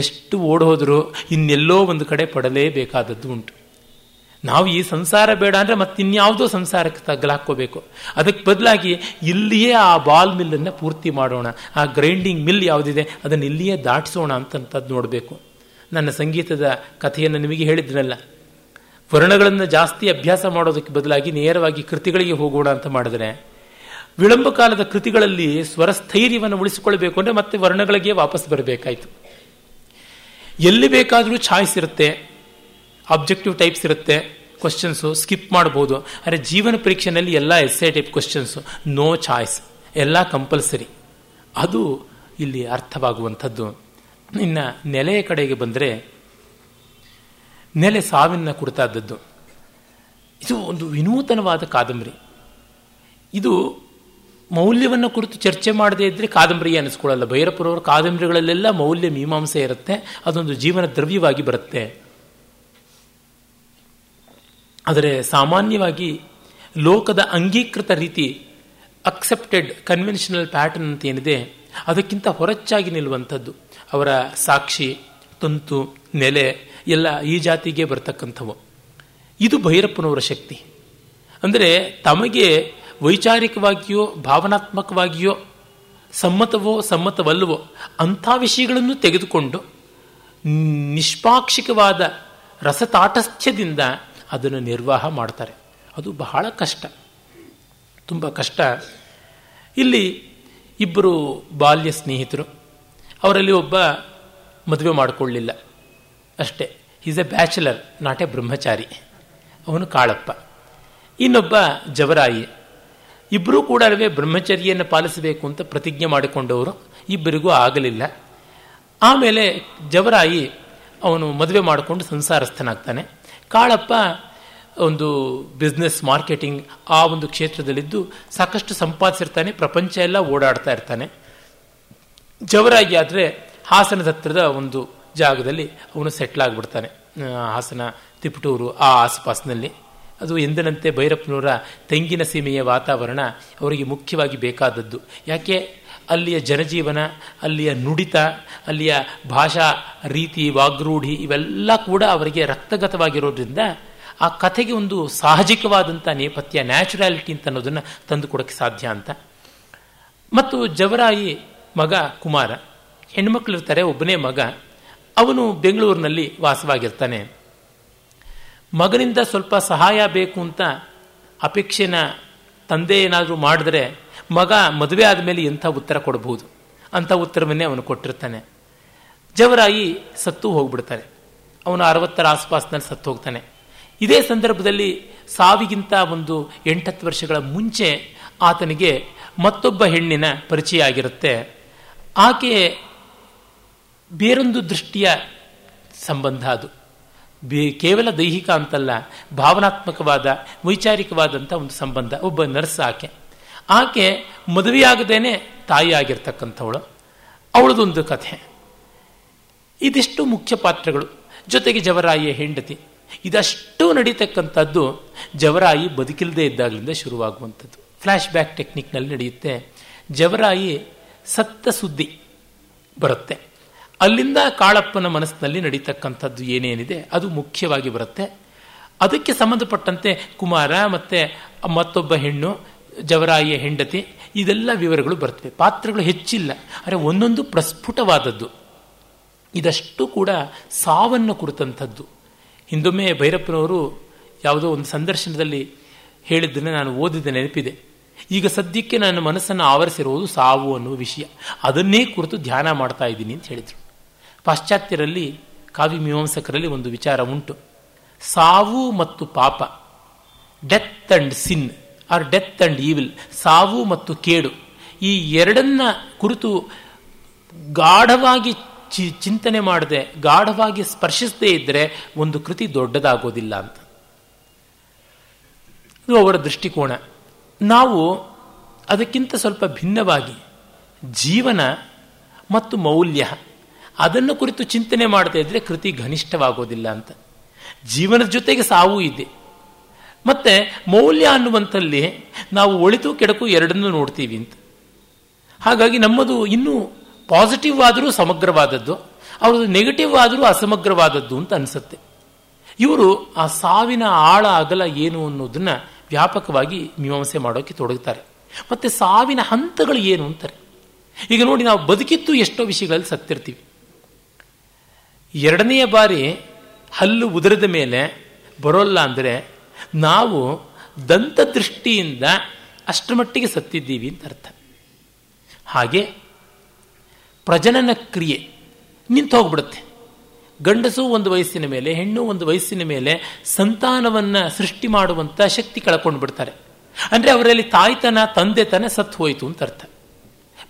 ಎಷ್ಟು ಓಡೋದ್ರೂ ಇನ್ನೆಲ್ಲೋ ಒಂದು ಕಡೆ ಪಡಲೇಬೇಕಾದದ್ದು ಉಂಟು. ನಾವು ಈ ಸಂಸಾರ ಬೇಡ ಅಂದರೆ ಮತ್ತಿನ್ಯಾವುದೋ ಸಂಸಾರಕ್ಕೆ ತಗ್ಲಾಕೋಬೇಕು. ಅದಕ್ಕೆ ಬದಲಾಗಿ ಇಲ್ಲಿಯೇ ಆ ಬಾಲ್ ಮಿಲ್ಲನ್ನು ಪೂರ್ತಿ ಮಾಡೋಣ, ಆ ಗ್ರೈಂಡಿಂಗ್ ಮಿಲ್ ಯಾವುದಿದೆ ಅದನ್ನು ಇಲ್ಲಿಯೇ ದಾಟಿಸೋಣ ಅಂತಂಥದ್ದು ನೋಡಬೇಕು. ನನ್ನ ಸಂಗೀತದ ಕಥೆಯನ್ನು ನಿಮಗೆ ಹೇಳಿದ್ನಲ್ಲ, ವರ್ಣಗಳನ್ನು ಜಾಸ್ತಿ ಅಭ್ಯಾಸ ಮಾಡೋದಕ್ಕೆ ಬದಲಾಗಿ ನೇರವಾಗಿ ಕೃತಿಗಳಿಗೆ ಹೋಗೋಣ ಅಂತ ಮಾಡಿದ್ರೆ, ವಿಳಂಬ ಕಾಲದ ಕೃತಿಗಳಲ್ಲಿ ಸ್ವರಸ್ಥೈರ್ಯವನ್ನು ಉಳಿಸಿಕೊಳ್ಬೇಕು ಅಂದರೆ ಮತ್ತೆ ವರ್ಣಗಳಿಗೆ ವಾಪಸ್ ಬರಬೇಕಾಯಿತು. ಎಲ್ಲಿ ಬೇಕಾದರೂ ಚಾಯ್ಸ್ ಇರುತ್ತೆ, ಆಬ್ಜೆಕ್ಟಿವ್ ಟೈಪ್ಸ್ ಇರುತ್ತೆ, ಕ್ವಶನ್ಸು ಸ್ಕಿಪ್ ಮಾಡ್ಬೋದು. ಆದರೆ ಜೀವನ ಪರೀಕ್ಷೆಯಲ್ಲಿ ಎಲ್ಲ essay type questions, no choice, ಎಲ್ಲ ಕಂಪಲ್ಸರಿ. ಅದು ಇಲ್ಲಿ ಅರ್ಥವಾಗುವಂಥದ್ದು. ಇನ್ನು ನೆಲೆಯ ಕಡೆಗೆ ಬಂದರೆ, ನೆಲೆ ಸಾವಿನ ಕುರಿತಾದದ್ದು. ಇದು ಒಂದು ವಿನೂತನವಾದ ಕಾದಂಬರಿ. ಇದು ಮೌಲ್ಯವನ್ನು ಕುರಿತು ಚರ್ಚೆ ಮಾಡದೇ ಇದ್ದರೆ ಕಾದಂಬರಿ ಅನ್ನಿಸ್ಕೊಳ್ಳಲ್ಲ. ಭೈರಪ್ಪರವರ ಕಾದಂಬರಿಗಳಲ್ಲೆಲ್ಲ ಮೌಲ್ಯ ಮೀಮಾಂಸೆ ಇರುತ್ತೆ, ಅದೊಂದು ಜೀವನ ದ್ರವ್ಯವಾಗಿ ಬರುತ್ತೆ. ಆದರೆ ಸಾಮಾನ್ಯವಾಗಿ ಲೋಕದ ಅಂಗೀಕೃತ ರೀತಿ, ಅಕ್ಸೆಪ್ಟೆಡ್ ಕನ್ವೆನ್ಷನಲ್ ಪ್ಯಾಟರ್ನ್ ಅಂತ ಏನಿದೆ ಅದಕ್ಕಿಂತ ಹೊರಚಾಗಿ ನಿಲ್ಲುವಂಥದ್ದು. ಅವರ ಸಾಕ್ಷಿ, ತಂತು, ನೆಲೆ ಎಲ್ಲ ಈ ಜಾತಿಗೆ ಬರ್ತಕ್ಕಂಥವು. ಇದು ಭೈರಪ್ಪನವರ ಶಕ್ತಿ. ಅಂದರೆ ತಮಗೆ ವೈಚಾರಿಕವಾಗಿಯೋ ಭಾವನಾತ್ಮಕವಾಗಿಯೋ ಸಮ್ಮತವೋ ಸಮ್ಮತವಲ್ಲವೋ ಅಂಥ ವಿಷಯಗಳನ್ನು ತೆಗೆದುಕೊಂಡು ನಿಷ್ಪಾಕ್ಷಿಕವಾದ ರಸತಾಟಸ್ಥ್ಯದಿಂದ ಅದನ್ನು ನಿರ್ವಾಹ ಮಾಡ್ತಾರೆ. ಅದು ಬಹಳ ಕಷ್ಟ, ತುಂಬ ಕಷ್ಟ. ಇಲ್ಲಿ ಇಬ್ಬರು ಬಾಲ್ಯ ಸ್ನೇಹಿತರು, ಅವರಲ್ಲಿ ಒಬ್ಬ ಮದುವೆ ಮಾಡಿಕೊಳ್ಳಲಿಲ್ಲ ಅಷ್ಟೇ, is a bachelor, not a brahmachari, ಅವನು ಕಾಳಪ್ಪ. ಇನ್ನೊಬ್ಬ ಜವರಾಯಿ. ಇಬ್ಬರೂ ಕೂಡ ಬ್ರಹ್ಮಚರ್ಯನ್ನು ಪಾಲಿಸಬೇಕು ಅಂತ ಪ್ರತಿಜ್ಞೆ ಮಾಡಿಕೊಂಡವರು, ಇಬ್ಬರಿಗೂ ಆಗಲಿಲ್ಲ. ಆಮೇಲೆ ಜವರಾಯಿ ಅವನು ಮದುವೆ ಮಾಡಿಕೊಂಡು ಸಂಸಾರಸ್ಥನಾಗ್ತಾನೆ. ಕಾಳಪ್ಪ ಒಂದು ಬಿಸ್ನೆಸ್, ಮಾರ್ಕೆಟಿಂಗ್ ಆ ಒಂದು ಕ್ಷೇತ್ರದಲ್ಲಿದ್ದು ಸಾಕಷ್ಟು ಸಂಪಾದಿಸಿರ್ತಾನೆ, ಪ್ರಪಂಚ ಎಲ್ಲ ಓಡಾಡ್ತಾ ಇರ್ತಾನೆ. ಜವರಾಗಿ ಆದರೆ ಹಾಸನದ ಹತ್ತಿರದ ಒಂದು ಜಾಗದಲ್ಲಿ ಅವನು ಸೆಟ್ಲಾಗ್ಬಿಡ್ತಾನೆ, ಹಾಸನ, ತಿಪಟೂರು ಆ ಆಸುಪಾಸಿನಲ್ಲಿ. ಅದು ಎಂದಿನಂತೆ ಭೈರಪ್ಪನವರ ತೆಂಗಿನ ಸೀಮೆಯ ವಾತಾವರಣ ಅವರಿಗೆ ಮುಖ್ಯವಾಗಿ ಬೇಕಾದದ್ದು. ಯಾಕೆ? ಅಲ್ಲಿಯ ಜನಜೀವನ, ಅಲ್ಲಿಯ ನುಡಿತ, ಅಲ್ಲಿಯ ಭಾಷಾ ರೀತಿ, ವಾಗ್ರೂಢಿ ಇವೆಲ್ಲ ಕೂಡ ಅವರಿಗೆ ರಕ್ತಗತವಾಗಿರೋದ್ರಿಂದ ಆ ಕಥೆಗೆ ಒಂದು ಸಹಜಿಕವಾದಂಥ ನೇಪಥ್ಯ, ನ್ಯಾಚುರಾಲಿಟಿ ಅಂತ ಅನ್ನೋದನ್ನು ತಂದುಕೊಡೋಕ್ಕೆ ಸಾಧ್ಯ ಅಂತ. ಮತ್ತು ಜವರಾಯಿ ಮಗ ಕುಮಾರ, ಹೆಣ್ಮಕ್ಳಿರ್ತಾರೆ, ಒಬ್ಬನೇ ಮಗ, ಅವನು ಬೆಂಗಳೂರಿನಲ್ಲಿ ವಾಸವಾಗಿರ್ತಾನೆ. ಮಗನಿಂದ ಸ್ವಲ್ಪ ಸಹಾಯ ಬೇಕು ಅಂತ ಅಪೇಕ್ಷೆನ ತಂದೆ ಏನಾದರೂ ಮಾಡಿದ್ರೆ ಮಗ ಮದುವೆ ಆದಮೇಲೆ ಎಂಥ ಉತ್ತರ ಕೊಡಬಹುದು ಅಂಥ ಉತ್ತರವನ್ನೇ ಅವನು ಕೊಟ್ಟಿರ್ತಾನೆ. ಜವರಾಯಿ ಸತ್ತು ಹೋಗ್ಬಿಡ್ತಾನೆ, ಅವನು ಅರವತ್ತರ ಆಸುಪಾಸಿನಲ್ಲಿ ಸತ್ತು ಹೋಗ್ತಾನೆ. ಇದೇ ಸಂದರ್ಭದಲ್ಲಿ ಸಾವಿಗಿಂತ ಒಂದು ಎಂಟತ್ತು ವರ್ಷಗಳ ಮುಂಚೆ ಆತನಿಗೆ ಮತ್ತೊಬ್ಬ ಹೆಣ್ಣಿನ ಪರಿಚಯ ಆಗಿರುತ್ತೆ. ಆಕೆ ಬೇರೊಂದು ದೃಷ್ಟಿಯ ಸಂಬಂಧ, ಅದು ಬೇ ಕೇವಲ ದೈಹಿಕ ಅಂತಲ್ಲ, ಭಾವನಾತ್ಮಕವಾದ ವೈಚಾರಿಕವಾದಂಥ ಒಂದು ಸಂಬಂಧ. ಒಬ್ಬ ನರ್ಸ್ ಆಕೆ ಆಕೆ ಮದುವೆಯಾಗದೇನೆ ತಾಯಿ ಆಗಿರ್ತಕ್ಕಂಥವಳು. ಅವಳದೊಂದು ಕಥೆ. ಇದಿಷ್ಟು ಮುಖ್ಯ ಪಾತ್ರಗಳು, ಜೊತೆಗೆ ಜವರಾಯಿಯ ಹೆಂಡತಿ. ಇದಷ್ಟು ನಡೀತಕ್ಕಂಥದ್ದು ಜವರಾಯಿ ಬದುಕಿಲ್ಲದೆ ಇದ್ದಾಗಲಿಂದ ಶುರುವಾಗುವಂಥದ್ದು. ಫ್ಲ್ಯಾಶ್ ಬ್ಯಾಕ್ ಟೆಕ್ನಿಕ್ನಲ್ಲಿ ನಡೆಯುತ್ತೆ. ಜವರಾಯಿ ಸತ್ತ ಸುದ್ದಿ ಬರುತ್ತೆ, ಅಲ್ಲಿಂದ ಕಾಳಪ್ಪನ ಮನಸ್ಸಿನಲ್ಲಿ ನಡೀತಕ್ಕಂಥದ್ದು ಏನೇನಿದೆ ಅದು ಮುಖ್ಯವಾಗಿ ಬರುತ್ತೆ. ಅದಕ್ಕೆ ಸಂಬಂಧಪಟ್ಟಂತೆ ಕುಮಾರ ಮತ್ತು ಮತ್ತೊಬ್ಬ ಹೆಣ್ಣು, ಜವರಾಯಿಯ ಹೆಂಡತಿ, ಇದೆಲ್ಲ ವಿವರಗಳು ಬರ್ತವೆ. ಪಾತ್ರಗಳು ಹೆಚ್ಚಿಲ್ಲ, ಆದರೆ ಒಂದೊಂದು ಪ್ರಸ್ಫುಟವಾದದ್ದು. ಇದಷ್ಟು ಕೂಡ ಸಾವನ್ನು ಕುರಿತಂಥದ್ದು. ಹಿಂದೊಮ್ಮೆ ಭೈರಪ್ಪನವರು ಯಾವುದೋ ಒಂದು ಸಂದರ್ಶನದಲ್ಲಿ ಹೇಳಿದ್ದನ್ನು ನಾನು ಓದಿದ ನೆನಪಿದೆ. ಈಗ ಸದ್ಯಕ್ಕೆ ನನ್ನ ಮನಸ್ಸನ್ನು ಆವರಿಸಿರುವುದು ಸಾವು ಅನ್ನುವ ವಿಷಯ, ಅದನ್ನೇ ಕುರಿತು ಧ್ಯಾನ ಮಾಡ್ತಾ ಇದ್ದೀನಿ ಅಂತ ಹೇಳಿದರು. ಪಾಶ್ಚಾತ್ಯರಲ್ಲಿ, ಕಾವ್ಯ ಮೀಮಾಂಸಕರಲ್ಲಿ ಒಂದು ವಿಚಾರ ಉಂಟು, ಸಾವು ಮತ್ತು ಪಾಪ, death and sin or death and evil, ಸಾವು ಮತ್ತು ಕೇಡು, ಈ ಎರಡನ್ನ ಕುರಿತು ಗಾಢವಾಗಿ ಚಿ ಚಿಂತನೆ ಮಾಡದೆ, ಗಾಢವಾಗಿ ಸ್ಪರ್ಶಿಸದೇ ಇದ್ದರೆ ಒಂದು ಕೃತಿ ದೊಡ್ಡದಾಗೋದಿಲ್ಲ ಅಂತ. ಇದು ಅವರ ದೃಷ್ಟಿಕೋನ. ನಾವು ಅದಕ್ಕಿಂತ ಸ್ವಲ್ಪ ಭಿನ್ನವಾಗಿ ಜೀವನ ಮತ್ತು ಮೌಲ್ಯ ಅದನ್ನು ಕುರಿತು ಚಿಂತನೆ ಮಾಡದೇ ಇದ್ದರೆ ಕೃತಿ ಘನಿಷ್ಠವಾಗೋದಿಲ್ಲ ಅಂತ. ಜೀವನದ ಜೊತೆಗೆ ಸಾವು ಇದೆ, ಮತ್ತು ಮೌಲ್ಯ ಅನ್ನುವಂಥಲ್ಲಿ ನಾವು ಒಳಿತು ಕೆಡಕು ಎರಡನ್ನೂ ನೋಡ್ತೀವಿ ಅಂತ. ಹಾಗಾಗಿ ನಮ್ಮದು ಇನ್ನೂ ಪಾಸಿಟಿವ್ ಆದರೂ ಸಮಗ್ರವಾದದ್ದು, ಅವ್ರದ್ದು ನೆಗೆಟಿವ್ ಆದರೂ ಅಸಮಗ್ರವಾದದ್ದು ಅಂತ ಅನಿಸುತ್ತೆ. ಇವರು ಆ ಸಾವಿನ ಆಳ ಅಗಲ ಏನು ಅನ್ನೋದನ್ನು ವ್ಯಾಪಕವಾಗಿ ಮೀಮಾಂಸೆ ಮಾಡೋಕ್ಕೆ ತೊಡಗುತ್ತಾರೆ. ಮತ್ತು ಸಾವಿನ ಹಂತಗಳು ಏನು ಅಂತಾರೆ. ಈಗ ನೋಡಿ, ನಾವು ಬದುಕಿದ್ದು ಎಷ್ಟೋ ವಿಷಯಗಳಲ್ಲಿ ಸತ್ತಿರ್ತೀವಿ. ಎರಡನೆಯ ಬಾರಿ ಹಲ್ಲು ಉದರದ ಮೇಲೆ ಬರೋಲ್ಲ ಅಂದರೆ ನಾವು ದಂತದೃಷ್ಟಿಯಿಂದ ಅಷ್ಟಮಟ್ಟಿಗೆ ಸತ್ತಿದ್ದೀವಿ ಅಂತ ಅರ್ಥ. ಹಾಗೆ ಪ್ರಜನನ ಕ್ರಿಯೆ ನಿಂತು ಹೋಗ್ಬಿಡುತ್ತೆ. ಗಂಡಸು ಒಂದು ವಯಸ್ಸಿನ ಮೇಲೆ, ಹೆಣ್ಣು ಒಂದು ವಯಸ್ಸಿನ ಮೇಲೆ ಸಂತಾನವನ್ನು ಸೃಷ್ಟಿ ಮಾಡುವಂಥ ಶಕ್ತಿ ಕಳ್ಕೊಂಡು ಬಿಡ್ತಾರೆ. ಅಂದರೆ ಅವರಲ್ಲಿ ತಾಯ್ತನ, ತಂದೆತನ ಸತ್ತು ಹೋಯಿತು ಅಂತ ಅರ್ಥ.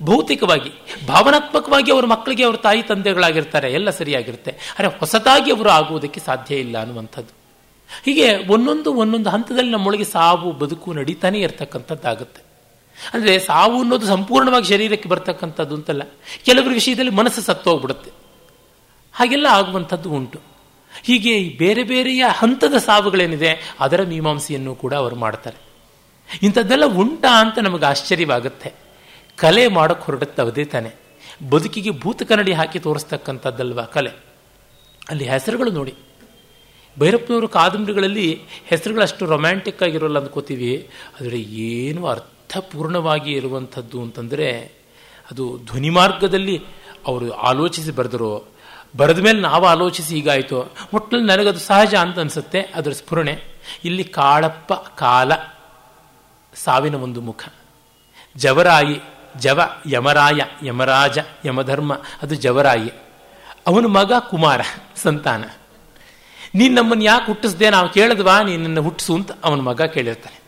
ಭೌತಿಕವಾಗಿ, ಭಾವನಾತ್ಮಕವಾಗಿ ಅವ್ರ ಮಕ್ಕಳಿಗೆ ಅವ್ರ ತಾಯಿ ತಂದೆಗಳಾಗಿರ್ತಾರೆ, ಎಲ್ಲ ಸರಿಯಾಗಿರುತ್ತೆ. ಆದರೆ ಹೊಸದಾಗಿ ಅವರು ಆಗುವುದಕ್ಕೆ ಸಾಧ್ಯ ಇಲ್ಲ ಅನ್ನುವಂಥದ್ದು. ಹೀಗೆ ಒಂದೊಂದು ಒಂದೊಂದು ಹಂತದಲ್ಲಿ ನಮ್ಮೊಳಗೆ ಸಾವು ಬದುಕು ನಡೀತಾನೆ ಇರತಕ್ಕಂಥದ್ದಾಗುತ್ತೆ. ಅಂದರೆ ಸಾವು ಅನ್ನೋದು ಸಂಪೂರ್ಣವಾಗಿ ಶರೀರಕ್ಕೆ ಬರ್ತಕ್ಕಂಥದ್ದು ಅಂತಲ್ಲ, ಕೆಲವರ ವಿಷಯದಲ್ಲಿ ಮನಸ್ಸು ಸತ್ತೋಗ್ಬಿಡುತ್ತೆ, ಹಾಗೆಲ್ಲ ಆಗುವಂಥದ್ದು ಉಂಟು. ಹೀಗೆ ಬೇರೆ ಬೇರೆಯ ಹಂತದ ಸಾವುಗಳೇನಿದೆ ಅದರ ಮೀಮಾಂಸೆಯನ್ನು ಕೂಡ ಅವರು ಮಾಡ್ತಾರೆ. ಇಂಥದ್ದೆಲ್ಲ ಉಂಟಾ ಅಂತ ನಮಗೆ ಆಶ್ಚರ್ಯವಾಗುತ್ತೆ. ಕಲೆ ಮಾಡೋಕ್ಕೆ ಹೊರಡುತ್ತವದೇ ತಾನೆ. ಬದುಕಿಗೆ ಭೂತ ಕನ್ನಡಿ ಹಾಕಿ ತೋರಿಸ್ತಕ್ಕಂಥದ್ದಲ್ವ ಕಲೆ. ಅಲ್ಲಿ ಹೆಸರುಗಳು ನೋಡಿ, ಭೈರಪ್ಪನವರು ಕಾದಂಬರಿಗಳಲ್ಲಿ ಹೆಸರುಗಳು ಅಷ್ಟು ರೊಮ್ಯಾಂಟಿಕ್ ಆಗಿರೋಲ್ಲ ಅಂದ್ಕೋತೀವಿ. ಆದರೆ ಏನು ಅರ್ಥಪೂರ್ಣವಾಗಿ ಇರುವಂಥದ್ದು ಅಂತಂದರೆ ಅದು ಧ್ವನಿಮಾರ್ಗದಲ್ಲಿ ಅವರು ಆಲೋಚಿಸಿ ಬರೆದರೋ, ಬರೆದ ಮೇಲೆ ನಾವು ಆಲೋಚಿಸಿ ಹೀಗಾಯಿತು, ಒಟ್ಟಿನಲ್ಲಿ ನನಗದು ಸಹಜ ಅಂತ ಅನಿಸುತ್ತೆ. ಅದರ ಸ್ಫುರಣೆ ಇಲ್ಲಿ ಕಾಳಪ್ಪ ಕಾಲ ಸಾವಿನ ಒಂದು ಮುಖ, ಜವರಾಯಿ ಜವ ಯಮರಾಯ ಯಮರಾಜ ಯಮಧರ್ಮ ಅದು ಜವರಾಯಿ, ಅವನ ಮಗ ಕುಮಾರ ಸಂತಾನ. ನೀನು ನಮ್ಮನ್ನು ಯಾಕೆ ಹುಟ್ಟಿಸ್ದೆ, ನಾವು ಕೇಳಿದ್ವಾ ನೀನನ್ನು ಹುಟ್ಟಿಸು ಅಂತ ಅವನ ಮಗ ಕೇಳಿರ್ತಾನೆ.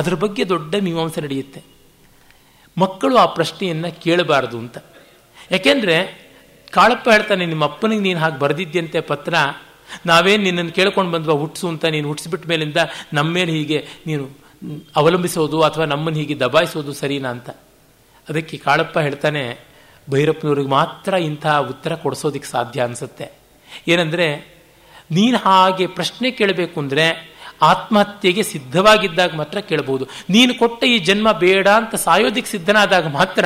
ಅದರ ಬಗ್ಗೆ ದೊಡ್ಡ ಮೀಮಾಂಸೆ ನಡೆಯುತ್ತೆ. ಮಕ್ಕಳು ಆ ಪ್ರಶ್ನೆಯನ್ನು ಕೇಳಬಾರ್ದು ಅಂತ. ಯಾಕೆಂದರೆ ಕಾಳಪ್ಪ ಹೇಳ್ತಾನೆ, ನಿಮ್ಮ ಅಪ್ಪನಿಗೆ ನೀನು ಹಾಗೆ ಬರೆದಿದ್ದಂತೆ ಪತ್ರ, ನಾವೇನು ನಿನ್ನನ್ನು ಕೇಳ್ಕೊಂಡು ಬಂದ್ವಾ ಹುಟ್ಟಿಸು ಅಂತ, ನೀನು ಹುಟ್ಟಿಸ್ಬಿಟ್ಟ ಮೇಲಿಂದ ನಮ್ಮೇಲೆ ಹೀಗೆ ನೀನು ಅವಲಂಬಿಸೋದು ಅಥವಾ ನಮ್ಮನ್ನು ಹೀಗೆ ದಬಾಯಿಸೋದು ಸರಿನಾ ಅಂತ. ಅದಕ್ಕೆ ಕಾಳಪ್ಪ ಹೇಳ್ತಾನೆ, ಭೈರಪ್ಪನವ್ರಿಗೆ ಮಾತ್ರ ಇಂತಹ ಉತ್ತರ ಕೊಡಿಸೋದಕ್ಕೆ ಸಾಧ್ಯ ಅನಿಸುತ್ತೆ. ಏನಂದರೆ, ನೀನು ಹಾಗೆ ಪ್ರಶ್ನೆ ಕೇಳಬೇಕು ಅಂದರೆ ಆತ್ಮಹತ್ಯೆಗೆ ಸಿದ್ಧವಾಗಿದ್ದಾಗ ಮಾತ್ರ ಕೇಳಬಹುದು. ನೀನು ಕೊಟ್ಟ ಈ ಜನ್ಮ ಬೇಡ ಅಂತ ಸಾಯೋದಕ್ಕೆ ಸಿದ್ಧನಾದಾಗ ಮಾತ್ರ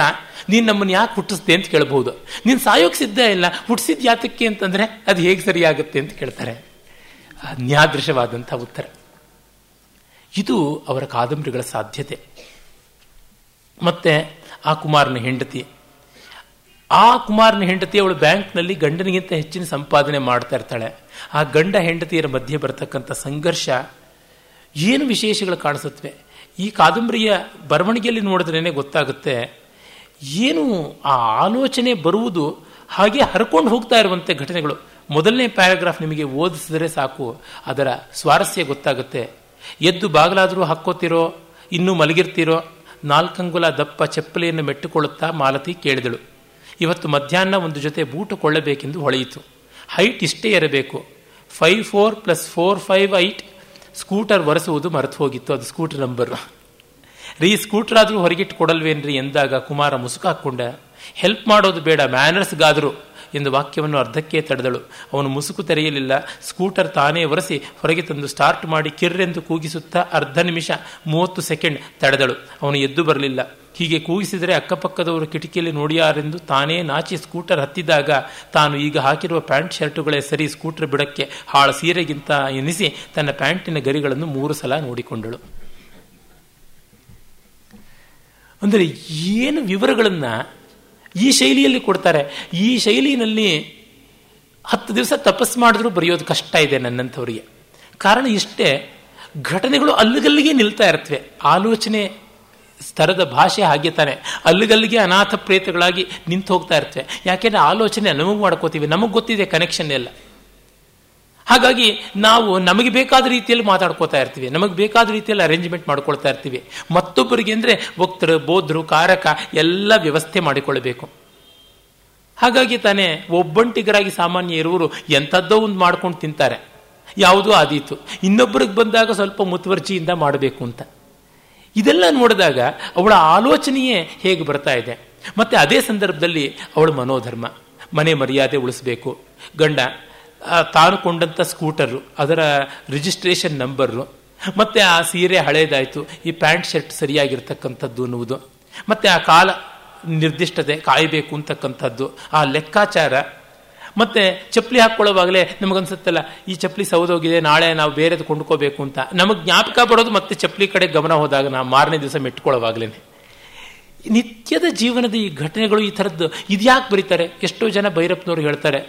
ನೀನು ನಮ್ಮನ್ನು ಯಾಕೆ ಹುಟ್ಟಿಸ್ದೆ ಅಂತ ಕೇಳಬಹುದು. ನೀನು ಸಾಯೋಕ್ಕೆ ಸಿದ್ಧ ಇಲ್ಲ, ಹುಟ್ಟಿಸಿದ ಯಾತಕ್ಕೆ ಅಂತಂದರೆ ಅದು ಹೇಗೆ ಸರಿಯಾಗುತ್ತೆ ಅಂತ ಕೇಳ್ತಾರೆ. ನ್ಯಾದೃಶವಾದಂಥ ಉತ್ತರ. ಇದು ಅವರ ಕಾದಂಬರಿಗಳ ಸಾಧ್ಯತೆ. ಮತ್ತು ಆ ಕುಮಾರನ ಹೆಂಡತಿ, ಆ ಕುಮಾರನ ಹೆಂಡತಿ ಅವಳು ಬ್ಯಾಂಕ್ನಲ್ಲಿ ಗಂಡನಿಗಿಂತ ಹೆಚ್ಚಿನ ಸಂಪಾದನೆ ಮಾಡ್ತಾ ಇರ್ತಾಳೆ. ಆ ಗಂಡ ಹೆಂಡತಿಯರ ಮಧ್ಯೆ ಬರ್ತಕ್ಕಂಥ ಸಂಘರ್ಷ ಏನು ವಿಶೇಷಗಳು ಕಾಣಿಸುತ್ತವೆ. ಈ ಕಾದಂಬರಿಯ ಬರವಣಿಗೆಯಲ್ಲಿ ನೋಡಿದ್ರೇ ಗೊತ್ತಾಗುತ್ತೆ. ಏನು ಆ ಆಲೋಚನೆ ಬರುವುದು ಹಾಗೆ ಹರ್ಕೊಂಡು ಹೋಗ್ತಾ ಇರುವಂತೆ ಘಟನೆಗಳು. ಮೊದಲನೇ ಪ್ಯಾರಾಗ್ರಾಫ್ ನಿಮಗೆ ಓದಿಸಿದ್ರೆ ಸಾಕು ಅದರ ಸ್ವಾರಸ್ಯ ಗೊತ್ತಾಗುತ್ತೆ. ಎದ್ದು ಬಾಗಲಾದರೂ ಹಾಕ್ಕೋತಿರೋ, ಇನ್ನೂ ಮಲಗಿರ್ತಿರೋ, ನಾಲ್ಕಂಗುಲ ದಪ್ಪ ಚಪ್ಪಲೆಯನ್ನು ಮೆಟ್ಟುಕೊಳ್ಳುತ್ತಾ ಮಾಲತಿ ಕೇಳಿದಳು. ಇವತ್ತು ಮಧ್ಯಾಹ್ನ ಒಂದು ಜೊತೆ ಬೂಟು ಕೊಳ್ಳಬೇಕೆಂದು ಹೊಳೆಯಿತು. ಹೈಟ್ ಇಷ್ಟೇ ಇರಬೇಕು, five four plus four five eight. Scooter ಒರೆಸುವುದು ಮರೆತು ಹೋಗಿತ್ತು, ಅದು ಸ್ಕೂಟರ್ ನಂಬರು. ರೀ ಸ್ಕೂಟರ್ ಆದರೂ ಹೊರಗಿಟ್ಟು ಕೊಡಲ್ವೇನ್ರಿ ಎಂದಾಗ ಕುಮಾರ ಮುಸುಕು ಹಾಕ್ಕೊಂಡ. ಹೆಲ್ಪ್ ಮಾಡೋದು ಬೇಡ, ಮ್ಯಾನರ್ಸ್ಗಾದರು ಎಂದು ವಾಕ್ಯವನ್ನು ಅರ್ಧಕ್ಕೆ ತಡೆದಳು. ಅವನು ಮುಸುಕು ತೆರೆಯಲಿಲ್ಲ. ಸ್ಕೂಟರ್ ತಾನೇ ಒರೆಸಿ ಹೊರಗೆ ತಂದು ಸ್ಟಾರ್ಟ್ ಮಾಡಿ ಕಿರ್ರೆಂದು ಕೂಗಿಸುತ್ತಾ ಅರ್ಧ ನಿಮಿಷ ಮೂವತ್ತು ಸೆಕೆಂಡ್ ತಡೆದಳು. ಅವನು ಎದ್ದು ಬರಲಿಲ್ಲ. ಹೀಗೆ ಕೂಗಿಸಿದರೆ ಅಕ್ಕಪಕ್ಕದವರು ಕಿಟಕಿಯಲ್ಲಿ ನೋಡಿಯಾರೆಂದು ತಾನೇ ನಾಚಿ ಸ್ಕೂಟರ್ ಹತ್ತಿದಾಗ ತಾನು ಈಗ ಹಾಕಿರುವ ಪ್ಯಾಂಟ್ ಶರ್ಟುಗಳೇ ಸರಿ ಸ್ಕೂಟರ್ ಬಿಡಕ್ಕೆ, ಹಾಳ ಸೀರೆಗಿಂತ ಎನಿಸಿ ತನ್ನ ಪ್ಯಾಂಟಿನ ಗರಿಗಳನ್ನು ಮೂರು ಸಲ ನೋಡಿಕೊಂಡಳು. ಅಂದರೆ ಏನು ವಿವರಗಳನ್ನು ಈ ಶೈಲಿಯಲ್ಲಿ ಕೊಡ್ತಾರೆ. ಈ ಶೈಲಿನಲ್ಲಿ ಹತ್ತು ದಿವಸ ತಪಸ್ಸು ಮಾಡಿದ್ರೂ ಬರೆಯೋದು ಕಷ್ಟ ಇದೆ ನನ್ನಂಥವ್ರಿಗೆ. ಕಾರಣ ಇಷ್ಟೇ, ಘಟನೆಗಳು ಅಲ್ಲಿಗಲ್ಲಿಗೆ ನಿಲ್ತಾ ಇರ್ತವೆ. ಆಲೋಚನೆ ಸ್ತರದ ಭಾಷೆ ಹಾಗೆ ತಾನೆ, ಅಲ್ಲಿಗಲ್ಲಿಗೆ ಅನಾಥ ಪ್ರೇತಗಳಾಗಿ ನಿಂತು ಹೋಗ್ತಾ ಇರ್ತವೆ. ಯಾಕೆಂದರೆ ಆಲೋಚನೆ ನಮಗೆ ಮಾಡ್ಕೋತೀವಿ, ನಮಗೆ ಗೊತ್ತಿದೆ ಕನೆಕ್ಷನ್ ಎಲ್ಲ. ಹಾಗಾಗಿ ನಾವು ನಮಗೆ ಬೇಕಾದ ರೀತಿಯಲ್ಲಿ ಮಾತಾಡ್ಕೋತಾ ಇರ್ತೀವಿ, ನಮಗೆ ಬೇಕಾದ ರೀತಿಯಲ್ಲಿ ಅರೇಂಜ್ಮೆಂಟ್ ಮಾಡ್ಕೊಳ್ತಾ ಇರ್ತೀವಿ. ಮತ್ತೊಬ್ಬರಿಗೆ ಅಂದರೆ ಭಕ್ತರು, ಬೋಧರು, ಕಾರಕ ಎಲ್ಲ ವ್ಯವಸ್ಥೆ ಮಾಡಿಕೊಳ್ಳಬೇಕು. ಹಾಗಾಗಿ ತಾನೇ ಒಬ್ಬಂಟಿಗರಾಗಿ ಸಾಮಾನ್ಯ ಇರುವರು ಎಂಥದ್ದೋ ಒಂದು ಮಾಡ್ಕೊಂಡು ತಿಂತಾರೆ, ಯಾವುದೋ ಆದೀತು. ಇನ್ನೊಬ್ಬರಿಗೆ ಬಂದಾಗ ಸ್ವಲ್ಪ ಮುತುವರ್ಜಿಯಿಂದ ಮಾಡಬೇಕು ಅಂತ. ಇದೆಲ್ಲ ನೋಡಿದಾಗ ಅವಳ ಆಲೋಚನೆಯೇ ಹೇಗೆ ಬರ್ತಾ ಇದೆ. ಮತ್ತು ಅದೇ ಸಂದರ್ಭದಲ್ಲಿ ಅವಳ ಮನೋಧರ್ಮ, ಮನೆ ಮರ್ಯಾದೆ ಉಳಿಸಬೇಕು, ಗಂಡ ತಾನು ಕೊಂಡಂಥ ಸ್ಕೂಟರು, ಅದರ ರಿಜಿಸ್ಟ್ರೇಷನ್ ನಂಬರು, ಮತ್ತು ಆ ಸೀರೆ ಹಳೇದಾಯಿತು, ಈ ಪ್ಯಾಂಟ್ ಶರ್ಟ್ ಸರಿಯಾಗಿರ್ತಕ್ಕಂಥದ್ದು ಅನ್ನುವುದು, ಮತ್ತು ಆ ಕಾಲ ನಿರ್ದಿಷ್ಟತೆ ಕಾಯಬೇಕು ಅಂತಕ್ಕಂಥದ್ದು, ಆ ಲೆಕ್ಕಾಚಾರ, ಮತ್ತು ಚಪ್ಪಲಿ ಹಾಕ್ಕೊಳ್ಳೋವಾಗಲೇ ನಮಗನ್ಸುತ್ತಲ್ಲ ಈ ಚಪ್ಪಲಿ ಸೌದೋಗಿದೆ, ನಾಳೆ ನಾವು ಬೇರೆದು ಕೊಂಡ್ಕೋಬೇಕು ಅಂತ ನಮಗೆ ಜ್ಞಾಪಕ ಬರೋದು ಮತ್ತೆ ಚಪ್ಪಲಿ ಕಡೆ ಗಮನ ಹೋದಾಗ ನಾವು ಮಾರನೇ ದಿವಸ ಮೆಟ್ಕೊಳ್ಳೋವಾಗಲೇ. ನಿತ್ಯದ ಜೀವನದ ಈ ಘಟನೆಗಳು ಈ ಥರದ್ದು ಇದ್ಯಾಕೆ ಬರೀತಾರೆ? ಎಷ್ಟೋ ಜನ ಭೈರಪ್ಪನವರು ಹೇಳ್ತಾರೆ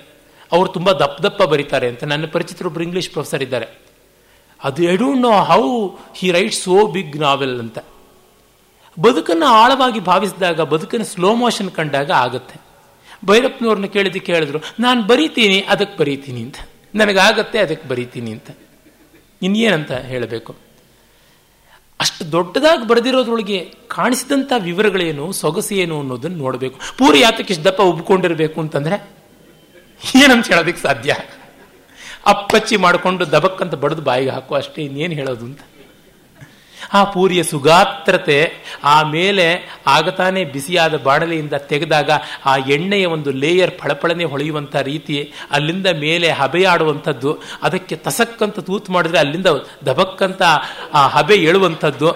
ಅವರು ತುಂಬ ದಪ್ಪ ದಪ್ಪ ಬರೀತಾರೆ ಅಂತ. ನನ್ನ ಪರಿಚಿತರೊಬ್ಬರು ಇಂಗ್ಲೀಷ್ ಪ್ರೊಫೆಸರ್ ಇದ್ದಾರೆ, ಅದು I don't know how he write so big novel ಅಂತ. ಬದುಕನ್ನು ಆಳವಾಗಿ ಭಾವಿಸಿದಾಗ, ಬದುಕನ್ನು ಸ್ಲೋ ಮೋಷನ್ ಕಂಡಾಗ ಆಗುತ್ತೆ. ಭೈರಪ್ಪನವ್ರನ್ನ ಕೇಳಿದ್ದಕ್ಕೆ ಹೇಳಿದ್ರು ನಾನು ಬರೀತೀನಿ ಅದಕ್ಕೆ ಬರೀತೀನಿ ಅಂತ, ನನಗಾಗತ್ತೆ ಅದಕ್ಕೆ ಬರೀತೀನಿ ಅಂತ, ಇನ್ನೇನಂತ ಹೇಳಬೇಕು? ಅಷ್ಟು ದೊಡ್ಡದಾಗಿ ಬರೆದಿರೋದ್ರೊಳಗೆ ಕಾಣಿಸಿದಂಥ ವಿವರಗಳೇನು, ಸೊಗಸೇನು ಅನ್ನೋದನ್ನು ನೋಡಬೇಕು. ಪೂರಿ ಯಾತಕ್ಕೆ ಇಷ್ಟು ದಪ್ಪ ಒಬ್ಕೊಂಡಿರಬೇಕು ಅಂತಂದರೆ ಏನಂತ ಹೇಳೋದಕ್ಕೆ ಸಾಧ್ಯ? ಅಪ್ಪಚ್ಚಿ ಮಾಡಿಕೊಂಡು ದಬಕ್ಕಂತ ಬಡಿದು ಬಾಯಿಗೆ ಹಾಕೋ ಅಷ್ಟೇ, ಇನ್ನೇನು ಹೇಳೋದು ಅಂತ. ಆ ಪೂರಿಯ ಸುಗಾತ್ರತೆ, ಆಮೇಲೆ ಆಗತಾನೆ ಬಿಸಿಯಾದ ಬಾಣಲೆಯಿಂದ ತೆಗೆದಾಗ ಆ ಎಣ್ಣೆಯ ಒಂದು ಲೇಯರ್ ಫಳಫಳನೆ ಹೊಳೆಯುವಂಥ ರೀತಿ, ಅಲ್ಲಿಂದ ಮೇಲೆ ಹಬೆಯಾಡುವಂಥದ್ದು, ಅದಕ್ಕೆ ತಸಕ್ಕಂತ ತೂತು ಮಾಡಿದ್ರೆ ಅಲ್ಲಿಂದ ದಬಕ್ಕಂತ ಆ ಹಬೆ ಏಳುವಂಥದ್ದು,